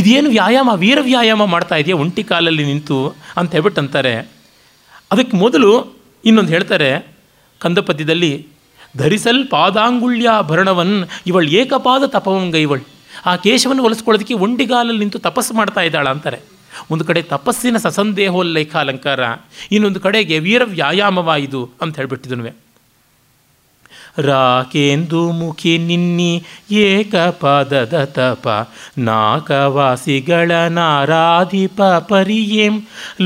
ಇದೇನು ವ್ಯಾಯಾಮ, ವೀರ ವ್ಯಾಯಾಮ ಮಾಡ್ತಾ ಇದೆಯಾ ಒಂಟಿ ಕಾಲಲ್ಲಿ ನಿಂತು ಅಂತ ಹೇಳ್ಬಿಟ್ಟು ಅಂತಾರೆ. ಅದಕ್ಕೆ ಮೊದಲು ಇನ್ನೊಂದು ಹೇಳ್ತಾರೆ ಕಂದಪದ್ಯದಲ್ಲಿ, ಧರಿಸಲ್ ಪಾದಾಂಗುಳ್ಯ ಭರಣವನ್ ಇವಳು ಏಕಪಾದ ತಪವಂಗ ಇವಳು, ಆ ಕೇಶವನ್ನು ಹೊಲಿಸ್ಕೊಳ್ಳೋದಕ್ಕೆ ಒಂಟಿಗಾಲಲ್ಲಿ ನಿಂತು ತಪಸ್ಸು ಮಾಡ್ತಾ ಇದ್ದಾಳ ಅಂತಾರೆ. ಒಂದು ಕಡೆ ತಪಸ್ಸಿನ ಸಸಂದೇಹೋಲ್ಲೇಖ ಅಲಂಕಾರ, ಇನ್ನೊಂದು ಕಡೆಗೆ ವೀರ ವ್ಯಾಯಾಮವಾಯಿದು ಅಂತ ಹೇಳ್ಬಿಟ್ಟಿದನು. ರಾಕೇಂದು ಮುಖಿ ನಿನ್ನಿ ಏಕಪಾದದ ತಪ ನಾಕವಾಸಿಗಳ ನಾರಾಧಿಪ ಪರಿಯೇಂ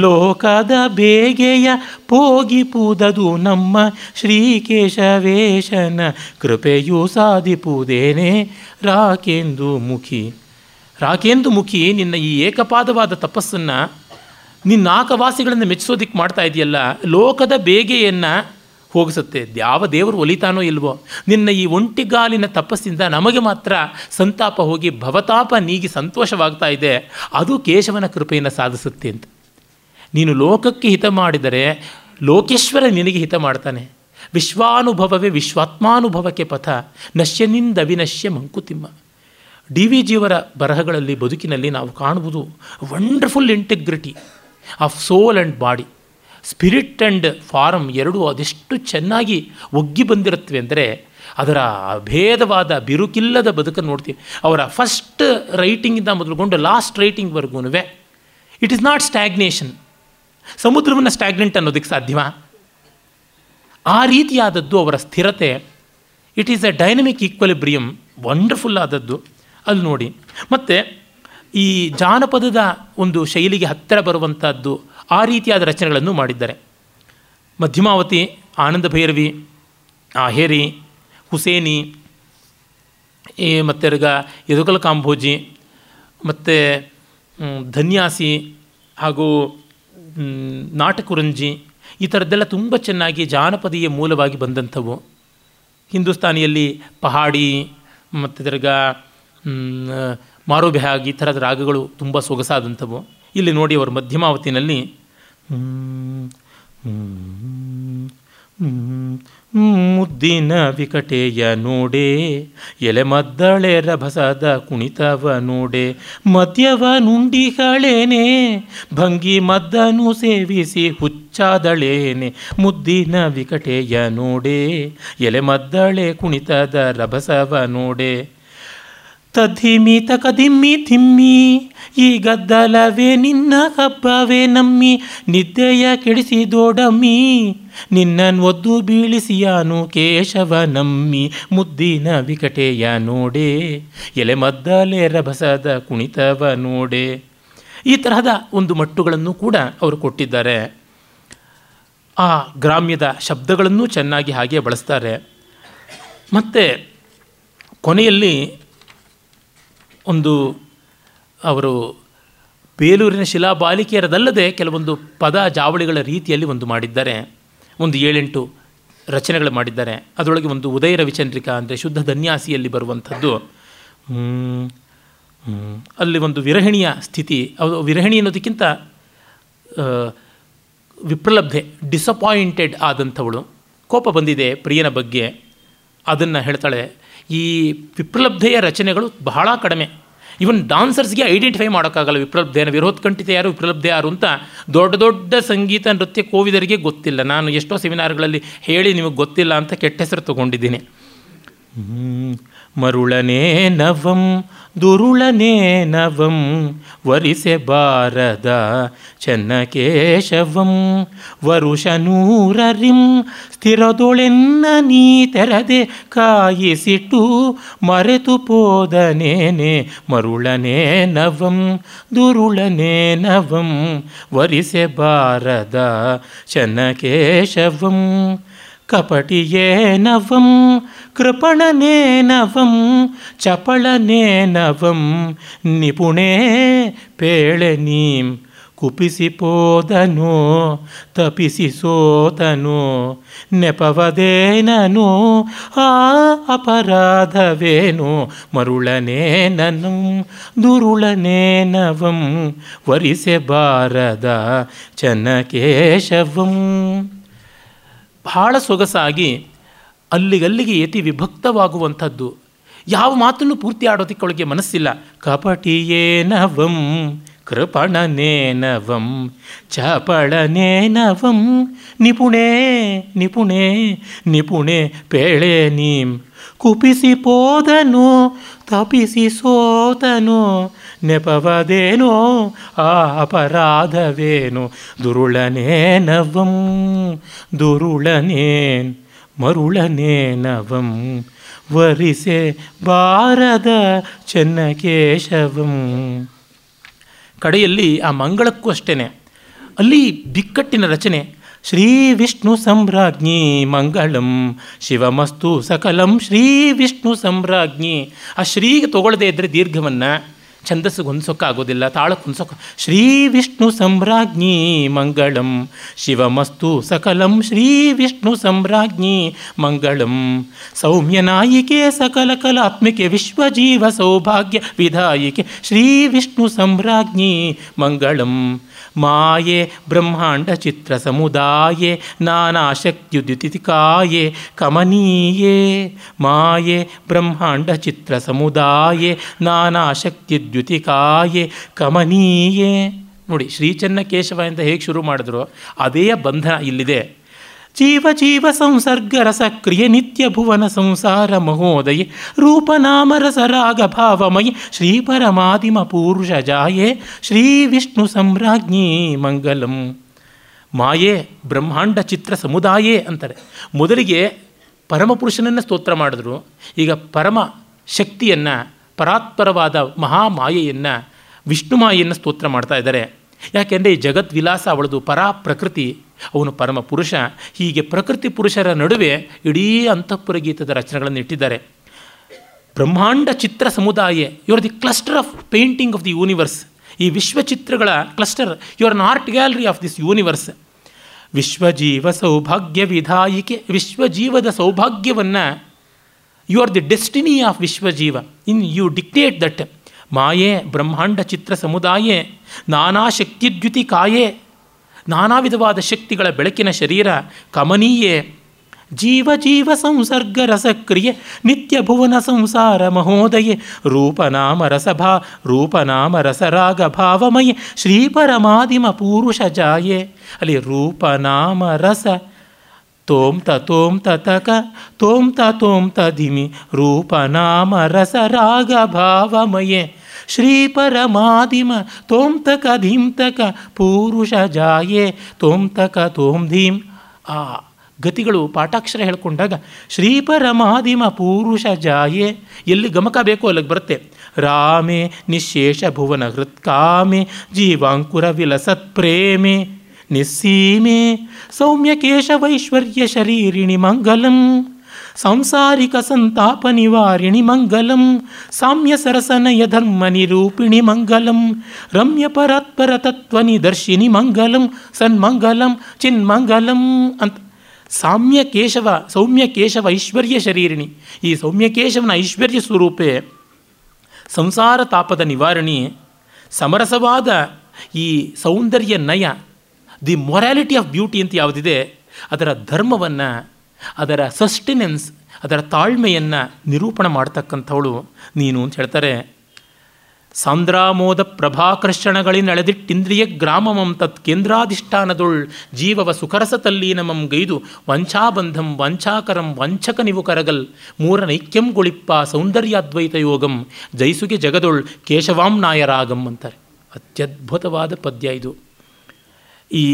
ಲೋಕದ ಬೇಗೆಯ ಪೋಗಿಪುದದು ನಮ್ಮ ಶ್ರೀಕೇಶವೇಶನ ಕೃಪೆಯು ಸಾಧಿಪುದೇನೆ ರಾಕೇಂದು ಮುಖಿ. ರಾಕೇಂದು ಮುಖಿ, ನಿನ್ನ ಈ ಏಕಪಾದವಾದ ತಪಸ್ಸನ್ನು ನಿನ್ನ ನಾಕವಾಸಿಗಳನ್ನು ಮೆಚ್ಚಿಸೋದಿಕ್ಕೆ ಮಾಡ್ತಾ ಇದೆಯಲ್ಲ, ಲೋಕದ ಬೇಗೆಯನ್ನು ಹೋಗಿಸುತ್ತೆ. ಯಾವ ದೇವರು ಒಲಿತಾನೋ ಇಲ್ವೋ, ನಿನ್ನ ಈ ಒಂಟಿಗಾಲಿನ ತಪಸ್ಸಿಂದ ನಮಗೆ ಮಾತ್ರ ಸಂತಾಪ ಹೋಗಿ ಭವತಾಪ ನೀಗಿ ಸಂತೋಷವಾಗ್ತಾ ಇದೆ, ಅದು ಕೇಶವನ ಕೃಪೆಯನ್ನು ಸಾಧಿಸುತ್ತೆ ಅಂತ. ನೀನು ಲೋಕಕ್ಕೆ ಹಿತ ಮಾಡಿದರೆ ಲೋಕೇಶ್ವರ ನಿನಗೆ ಹಿತ ಮಾಡ್ತಾನೆ. ವಿಶ್ವಾನುಭವವೇ ವಿಶ್ವಾತ್ಮಾನುಭವಕ್ಕೆ ಪಥ ನಶ್ಯನಿಂದ ಅವಿನಶ್ಯ ಮಂಕುತಿಮ್ಮ. ಡಿ ವಿ ಜಿಯವರ ಬರಹಗಳಲ್ಲಿ ಬದುಕಿನಲ್ಲಿ ನಾವು ಕಾಣುವುದು wonderful integrity of soul and body. Spirit and form ಎರಡೂ ಅದೆಷ್ಟು ಚೆನ್ನಾಗಿ ಒಗ್ಗಿ ಬಂದಿರುತ್ತವೆ ಅಂದರೆ ಅದರ ಭೇದವಾದ ಬಿರುಕಿಲ್ಲದ ಬದುಕನ್ನು ನೋಡ್ತೀವಿ. ಅವರ ಫಸ್ಟ್ ರೈಟಿಂಗಿಂದ ಮೊದಲುಗೊಂಡು ಲಾಸ್ಟ್ ರೈಟಿಂಗ್ವರೆಗೂ ಇಟ್ ಈಸ್ ನಾಟ್ ಸ್ಟ್ಯಾಗ್ನೇಷನ್. ಸಮುದ್ರವನ್ನು ಸ್ಟ್ಯಾಗ್ನೆಂಟ್ ಅನ್ನೋದಕ್ಕೆ ಸಾಧ್ಯವಾ? ಆ ರೀತಿಯಾದದ್ದು ಅವರ ಸ್ಥಿರತೆ. It is a dynamic equilibrium, wonderful ಆದದ್ದು ಅಲ್ಲಿ ನೋಡಿ. ಮತ್ತು ಈ ಜಾನಪದದ ಒಂದು ಶೈಲಿಗೆ ಹತ್ತಿರ ಬರುವಂಥದ್ದು ಆ ರೀತಿಯಾದ ರಚನೆಗಳನ್ನು ಮಾಡಿದ್ದಾರೆ. ಮಧ್ಯಮಾವತಿ, ಆನಂದ ಭೈರವಿ, ಆಹೇರಿ, ಹುಸೇನಿ, ಮತ್ತೆರ್ಗ ಯದುಕಲ ಕಾಂಬೋಜಿ, ಮತ್ತು ಧನ್ಯಾಸಿ ಹಾಗೂ ನಾಟಕುರಂಜಿ, ಈ ಥರದ್ದೆಲ್ಲ ತುಂಬ ಚೆನ್ನಾಗಿ ಜಾನಪದೀಯ ಮೂಲವಾಗಿ ಬಂದಂಥವು. ಹಿಂದೂಸ್ತಾನಿಯಲ್ಲಿ ಪಹಾಡಿ ಮತ್ತು ದರ್ಗ ಮಾರೋ ಬೆಹಾಗ್ ಈ ಥರದ ರಾಗಗಳು ತುಂಬ ಸೊಗಸಾದಂಥವು. ಇಲ್ಲಿ ನೋಡಿ, ಅವರು ಮಧ್ಯಮಾವತಿನಲ್ಲಿ ಮುದ್ದಿನ ವಿಕಟೆಯ ನೋಡೆ ಎಲೆಮದ್ದಳೆ ರಭಸದ ಕುಣಿತವ ನೋಡೆ ಮದ್ಯವ ನುಂಡಿಗಳೇನೆ ಭಂಗಿ ಮದ್ದನು ಸೇವಿಸಿ ಹುಚ್ಚಾದಳೇನೆ ಮುದ್ದಿನ ವಿಕಟೆಯ ನೋಡೆ ಎಲೆಮದ್ದಳೆ ಕುಣಿತದ ರಭಸವ ನೋಡೆ ತದ್ಧಿಮಿ ತಕದಿಮ್ಮಿ ತಿಮ್ಮಿ ಈ ಗದ್ದಲವೇ ನಿನ್ನ ಹಬ್ಬವೇ ನಮ್ಮಿ ನಿದ್ದೆಯ ಕೆಡಿಸಿದೋಡಮ್ಮಿ ನಿನ್ನನ್ನೊದ್ದು ಬೀಳಿಸಿಯಾನು ಕೇಶವ ನಮ್ಮಿ ಮುದ್ದಿನ ವಿಕಟೆಯ ನೋಡೆ ಎಲೆಮದ್ದಲೆ ರಭಸದ ಕುಣಿತವ ನೋಡೆ. ಈ ತರಹದ ಒಂದು ಮಟ್ಟುಗಳನ್ನು ಕೂಡ ಅವರು ಕೊಟ್ಟಿದ್ದಾರೆ. ಆ ಗ್ರಾಮ್ಯದ ಶಬ್ದಗಳನ್ನು ಚೆನ್ನಾಗಿ ಹಾಗೆ ಬಳಸ್ತಾರೆ. ಮತ್ತು ಕೊನೆಯಲ್ಲಿ ಒಂದು ಅವರು ಬೇಲೂರಿನ ಶಿಲಾಬಾಲಿಕೆಯರದಲ್ಲದೆ ಕೆಲವೊಂದು ಪದ ಜಾವಳಿಗಳ ರೀತಿಯಲ್ಲಿ ಒಂದು ಮಾಡಿದ್ದಾರೆ. ಒಂದು ಏಳೆಂಟು ರಚನೆಗಳು ಮಾಡಿದ್ದಾರೆ. ಅದರೊಳಗೆ ಒಂದು ಉದಯ ರವಿಚಂದ್ರಿಕಾ ಅಂದರೆ ಶುದ್ಧ ಧನ್ಯಾಸಿಯಲ್ಲಿ ಬರುವಂಥದ್ದು. ಅಲ್ಲಿ ಒಂದು ವಿರಹಿಣಿಯ ಸ್ಥಿತಿ, ಅದು ವಿರಹಿಣಿ ಅನ್ನೋದಕ್ಕಿಂತ ವಿಪ್ರಲಬ್ಧೆ, ಡಿಸಪಾಯಿಂಟೆಡ್ ಆದಂಥವಳು, ಕೋಪ ಬಂದಿದೆ ಪ್ರಿಯನ ಬಗ್ಗೆ, ಅದನ್ನು ಹೇಳ್ತಾಳೆ. ಈ ವಿಪ್ರಲಬ್ಧೆಯ ರಚನೆಗಳು ಬಹಳ ಕಡಿಮೆ. ಇವನ್ ಡಾನ್ಸರ್ಸ್ಗೆ ಐಡೆಂಟಿಫೈ ಮಾಡೋಕ್ಕಾಗಲ್ಲ ವಿಪ್ಲಬ್ಧೇನ ವಿರೋಧ ಕಂಠಿತ ಯಾರು ವಿಪ್ಲಬ್ಧೆ ಯಾರು ಅಂತ. ದೊಡ್ಡ ದೊಡ್ಡ ಸಂಗೀತ ನೃತ್ಯ ಕೋವಿದರಿಗೆ ಗೊತ್ತಿಲ್ಲ. ನಾನು ಎಷ್ಟೋ ಸೆಮಿನಾರ್ಗಳಲ್ಲಿ ಹೇಳಿ ನಿಮಗೆ ಗೊತ್ತಿಲ್ಲ ಅಂತ ಕೆಟ್ಟ ಹೆಸರು ತೊಗೊಂಡಿದ್ದೀನಿ. ಮರುಳನೇ ನವಂ ದುರುಳನೇ ನವಂ ವರಿಸೆಬಾರದ ಚನ್ನಕೇಶವಂ ವರುಷನೂರರಿಂ ಸ್ಥಿರದೊಳೆನ್ನ ನೀ ತೆರದೆ ಕಾಯಿಸಿಟ್ಟು ಮರೆತು ಪೋದನೇನೆ ಮರುಳನೇ ನವಂ ದುರುಳನೇ ನವಂ ವರಿಸೆಬಾರದ ಚನ್ನಕೇಶವಂ ಕಪಟಿಯೇ ನವಂ ಕೃಪಣನೇ ನವಂ ಚಪಳನೇ ನವಂ ನಿಪುಣೇ ಪೇಳನೀಂ ಕುಪಿಸಿಪೋದನೋ ತಪಿಸಿ ಸೋತನೋ ನೆಪವದೇನೋ ಆ ಅಪರಾಧವೇನೋ ಮರುಳನೇ ನನು ದುರುಳನೇ ನವಂ ವರಿಸೆಬಾರದ ಚನ್ನಕೇಶವಂ. ಬಹಳ ಸೊಗಸಾಗಿ ಅಲ್ಲಿಗಲ್ಲಿಗೆ ಯತಿ ವಿಭಕ್ತವಾಗುವಂಥದ್ದು. ಯಾವ ಮಾತನ್ನು ಪೂರ್ತಿ ಆಡೋದಕ್ಕೊಳಗೆ ಮನಸ್ಸಿಲ್ಲ. ಕಪಟಿಯೇ ನವಂ ಕೃಪಣನೇ ನವಂ ಚಪಳನೇ ನವಂ ನಿಪುಣೇ ನಿಪುಣೇ ನಿಪುಣೇ ಪೇಳೆ ನೀಂ ಕುಪಿಸಿ ಪೋದನು ತಪಿಸಿ ಸೋತನು ನೆಪವದೇನೋ ಆ ಅಪರಾಧವೇನು ದುರುಳನೇ ನವಂ ದುರುಳನೇ ಮರುಳನೇ ನವಂ ವರಿಸೆ ಬಾರದ ಚನ್ನಕೇಶವಂ. ಕಡೆಯಲ್ಲಿ ಆ ಮಂಗಳಕ್ಕೂ ಅಷ್ಟೇ ಅಲ್ಲಿ ಬಿಕ್ಕಟ್ಟಿನ ರಚನೆ. ಶ್ರೀ ವಿಷ್ಣು ಸಂರಾಜ್ಞಿ ಮಂಗಳಂ ಶಿವಮಸ್ತು ಸಕಲಂ ಶ್ರೀ ವಿಷ್ಣು ಸಂರಾಜ್ಞಿ. ಆ ಶ್ರೀಗೆ ತಗೊಳ್ಳದೇ ಇದ್ದರೆ ದೀರ್ಘವನ್ನು ಛಂದಸ್ಸಿಗೆ ಹೊಂದಿಸೋಕ್ಕಾಗೋದಿಲ್ಲ, ತಾಳಕ್ಕೆ ಹೊಂದಿಸೋಕೆ. ಶ್ರೀ ವಿಷ್ಣು ಸಂರಾಜ್ಞಿ ಮಂಗಳಂ ಶಿವಮಸ್ತು ಸಕಲಂ ಶ್ರೀ ವಿಷ್ಣು ಸಂರಾಜ್ಞಿ ಮಂಗಳಂ. ಸೌಮ್ಯನಾಯಿಕೆ ಸಕಲ ಕಲಾತ್ಮಿಕೆ ವಿಶ್ವಜೀವ ಸೌಭಾಗ್ಯ ವಿಧಾಯಿಕೆ ಶ್ರೀ ವಿಷ್ಣು ಸಂರಾಜ್ಞಿ ಮಂಗಳಂ. ಮಾಯೆ ಬ್ರಹ್ಮಾಂಡ ಚಿತ್ರ ಸಮುದಾಯೆ ನಾನಾಶಕ್ತ್ಯುದ್ಯುತಿಕಾಯೆ ಕಮನೀಯೇ ಮಾಯೆ ಬ್ರಹ್ಮಾಂಡ ಚಿತ್ರ ಸಮುದಾಯೆ ನಾನಾಶಕ್ತ್ಯುದ್ಯುತಿಕಾಯೆ ಕಮನೀಯೇ. ನೋಡಿ, ಶ್ರೀಚನ್ನಕೇಶವ ಅಂತ ಹೇಗೆ ಶುರು ಮಾಡಿದ್ರು ಅದೇ ಬಂಧನ ಇಲ್ಲಿದೆ. ಜೀವ ಜೀವ ಸಂಸರ್ಗ ರಸ ಕ್ರಿಯೆ ನಿತ್ಯ ಭುವನ ಸಂಸಾರ ಮಹೋದಯ ರೂಪನಾಮ ರಸರಾಗ ಭಾವಮಯ ಶ್ರೀ ಪರಮಾದಿಮ ಪೂರುಷ ಜಾಯೇ ಶ್ರೀ ವಿಷ್ಣು ಸಂರಾಜ್ಞಿ ಮಂಗಲಂ. ಮಾಯೆ ಬ್ರಹ್ಮಾಂಡ ಚಿತ್ರ ಸಮುದಾಯೇ ಅಂತಾರೆ. ಮೊದಲಿಗೆ ಪರಮಪುರುಷನನ್ನು ಸ್ತೋತ್ರ ಮಾಡಿದ್ರು, ಈಗ ಪರಮ ಶಕ್ತಿಯನ್ನು, ಪರಾತ್ಪರವಾದ ಮಹಾಮಾಯೆಯನ್ನು, ವಿಷ್ಣು ಮಾಯೆಯನ್ನು ಸ್ತೋತ್ರ ಮಾಡ್ತಾ ಇದ್ದಾರೆ. ಯಾಕೆಂದರೆ ಈ ಜಗದ್ವಿಲಾಸ ಅವಳದು ಪರಾ ಪ್ರಕೃತಿ, ಅವನು ಪರಮ ಪುರುಷ. ಹೀಗೆ ಪ್ರಕೃತಿ ಪುರುಷರ ನಡುವೆ ಇಡೀ ಅಂತಃಪುರ ಗೀತದ ರಚನೆಗಳನ್ನು ಇಟ್ಟಿದ್ದಾರೆ. ಬ್ರಹ್ಮಾಂಡ ಚಿತ್ರ ಸಮುದಾಯ, you are the cluster of painting of the universe. ಈ ವಿಶ್ವಚಿತ್ರಗಳ cluster, you are an art gallery of this universe. ವಿಶ್ವಜೀವ ಸೌಭಾಗ್ಯ ವಿಧಾಯಿಕೆ, ವಿಶ್ವಜೀವದ ಸೌಭಾಗ್ಯವನ್ನು, you are the destiny of ವಿಶ್ವಜೀವ, ಇನ್ ಯು ಡಿಕ್ಟೇಟ್ ದಟ್. ಮಾಯೆ ಬ್ರಹ್ಮಾಂಡ ಚಿತ್ರ ಸಮುದಾಯ ನಾನಾ ಶಕ್ತಿದ್ಯುತಿ ಕಾಯೇ, ನಾನಾ ವಿಧವಾದ ಶಕ್ತಿಗಳ ಬೆಳಕಿನ ಶರೀರ ಕಮನೀಯೇ. ಜೀವ ಜೀವ ಸಂಸರ್ಗ ರಸಕ್ರಿಯೆ ನಿತ್ಯ ಭುವನ ಸಂಸಾರ ಮಹೋದಯೇ ರೂಪನಾಮ ರಸಭಾ ರೂಪನಾಮ ರಸರಾಗ ಭಾವಮಯೇ ಶ್ರೀ ಪರಮಾದಿಮ ಪೂರುಷ ಜಾಯೇ. ಅಲ್ಲಿ ರೂಪನಾಮ ರಸ ತೋಂ ತ ತೋಂ ತ ತಕ ತೋಂ ತ ತೋಂ ತ ಧಿಮಿ ರೂಪನಾಮ ರಸರಾಗ ಭಾವಮಯೇ ಶ್ರೀ ಪರಮಾದಿಮ ತೋಂ ತಕ ಧೀಂ ತಕ ಪೂರುಷ ಜಾಯೇ ತೋಂ ತಕ ತೋಂ ಧೀಂ. ಆ ಗತಿಗಳು ಪಾಠಾಕ್ಷರ ಹೇಳ್ಕೊಂಡಾಗ ಶ್ರೀ ಪರಮಾದಿಮ ಪೂರುಷ ಜಾಯೇ, ಎಲ್ಲಿ ಗಮಕ ಬೇಕೋ ಅಲ್ಲಿಗೆ ಬರುತ್ತೆ. ರಾಮೇ ನಿಶೇಷ ಭುವನ ಹೃತ್ಕಾಮೆ ಜೀವಾಂಕುರ ವಿಲಸತ್ ಪ್ರೇಮೆ ನಿಸ್ಸೀಮೆ ಸೌಮ್ಯ ಕೇಶವೈಶ್ವರ್ಯ ಶರೀರಿಣಿ ಮಂಗಲಂ ಸಾಂಸಾರಿಕ ಸಂತಾಪ ನಿವಾರಿಣಿ ಮಂಗಲಂ ಸಾಮ್ಯ ಸರಸನಯ ಧರ್ಮ ನಿರೂಪಿಣಿ ಮಂಗಲಂ ರಮ್ಯ ಪರಾತ್ಪರ ತತ್ವ ನಿದರ್ಶಿನಿ ಮಂಗಲಂ ಸನ್ಮಂಗಲಂ ಚಿನ್ಮಂಗಲಂ ಅಂತ. ಸಾಮ್ಯ ಕೇಶವ, ಸೌಮ್ಯ ಕೇಶವ ಐಶ್ವರ್ಯ ಶರೀರಿಣಿ, ಈ ಸೌಮ್ಯ ಕೇಶವನ ಐಶ್ವರ್ಯ ಸ್ವರೂಪೆ, ಸಂಸಾರ ತಾಪದ ನಿವಾರಣಿ, ಸಮರಸವಾದ ಈ ಸೌಂದರ್ಯ ನಯ, ದಿ ಮೊರಾಲಿಟಿ ಆಫ್ ಬ್ಯೂಟಿ ಅಂತ ಯಾವುದಿದೆ ಅದರ ಧರ್ಮವನ್ನು, ಅದರ ಸಸ್ಟೆನೆನ್ಸ್, ಅದರ ತಾಳ್ಮೆಯನ್ನು ನಿರೂಪಣೆ ಮಾಡ್ತಕ್ಕಂಥವಳು ನೀನು ಅಂತ ಹೇಳ್ತಾರೆ. ಸಾಂದ್ರಾಮೋದ ಪ್ರಭಾಕರ್ಷಣಗಳಿನಳೆದಿಟ್ಟಿಂದ್ರಿಯ ಗ್ರಾಮಮಂ ತತ್ ಕೇಂದ್ರಾಧಿಷ್ಠಾನದೊಳ್ ಜೀವವ ಸುಖರಸತಲ್ಲೀನಮಂ ಗೈದು ವಂಚಾಬಂಧಂ ವಂಚಾಕರಂ ವಂಚಕ ನಿವು ಕರಗಲ್ ಮೂರನೈಕ್ಯಂ ಗೊಳಿಪ್ಪ ಸೌಂದರ್ಯಾದ್ವೈತ ಯೋಗಂ ಜೈಸುಗೆ ಜಗದೊಳ್ ಕೇಶವಾಂ ನಾಯರಾಗಂ ಅಂತಾರೆ. ಅತ್ಯದ್ಭುತವಾದ ಪದ್ಯ ಇದು. ಈ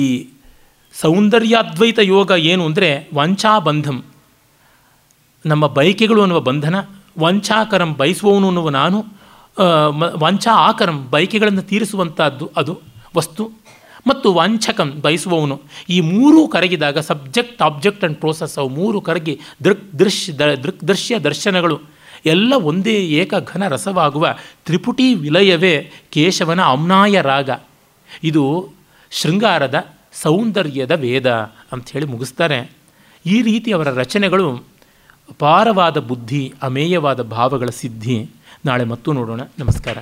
ಸೌಂದರ್ಯಾದ್ವೈತ ಯೋಗ ಏನು ಅಂದರೆ ವಂಚಾಬಂಧಂ ನಮ್ಮ ಬಯಕೆಗಳು ಅನ್ನುವ ಬಂಧನ, ವಂಚಾಕರಂ ಬಯಸುವವನು ಅನ್ನುವ ನಾನು, ವಾಂಛಾ ಆಕರಂ ಬಯಕೆಗಳನ್ನು ತೀರಿಸುವಂಥದ್ದು ಅದು ವಸ್ತು, ಮತ್ತು ವಾಂಛಕಂ ಬಯಸುವವನು, ಈ ಮೂರೂ ಕರಗಿದಾಗ ಸಬ್ಜೆಕ್ಟ್ ಆಬ್ಜೆಕ್ಟ್ ಆ್ಯಂಡ್ ಪ್ರೋಸೆಸ್ ಅವು ಮೂರು ಕರಗಿ ದೃಕ್ ದೃಶ್ಯ ದೃಕ್ ದೃಶ್ಯ ದರ್ಶನಗಳು ಎಲ್ಲ ಒಂದೇ ಏಕ ಘನ ರಸವಾಗುವ ತ್ರಿಪುಟಿ ವಿಲಯವೇ ಕೇಶವನ ಅಮ್ನಾಯ ರಾಗ. ಇದು ಶೃಂಗಾರದ ಸೌಂದರ್ಯದ ವೇದ ಅಂಥೇಳಿ ಮುಗಿಸ್ತಾರೆ. ಈ ರೀತಿ ಅವರ ರಚನೆಗಳು ಅಪಾರವಾದ ಬುದ್ಧಿ, ಅಮೇಯವಾದ ಭಾವಗಳ ಸಿದ್ಧಿ. ನಾಳೆ ಮತ್ತೂ ನೋಡೋಣ. ನಮಸ್ಕಾರ.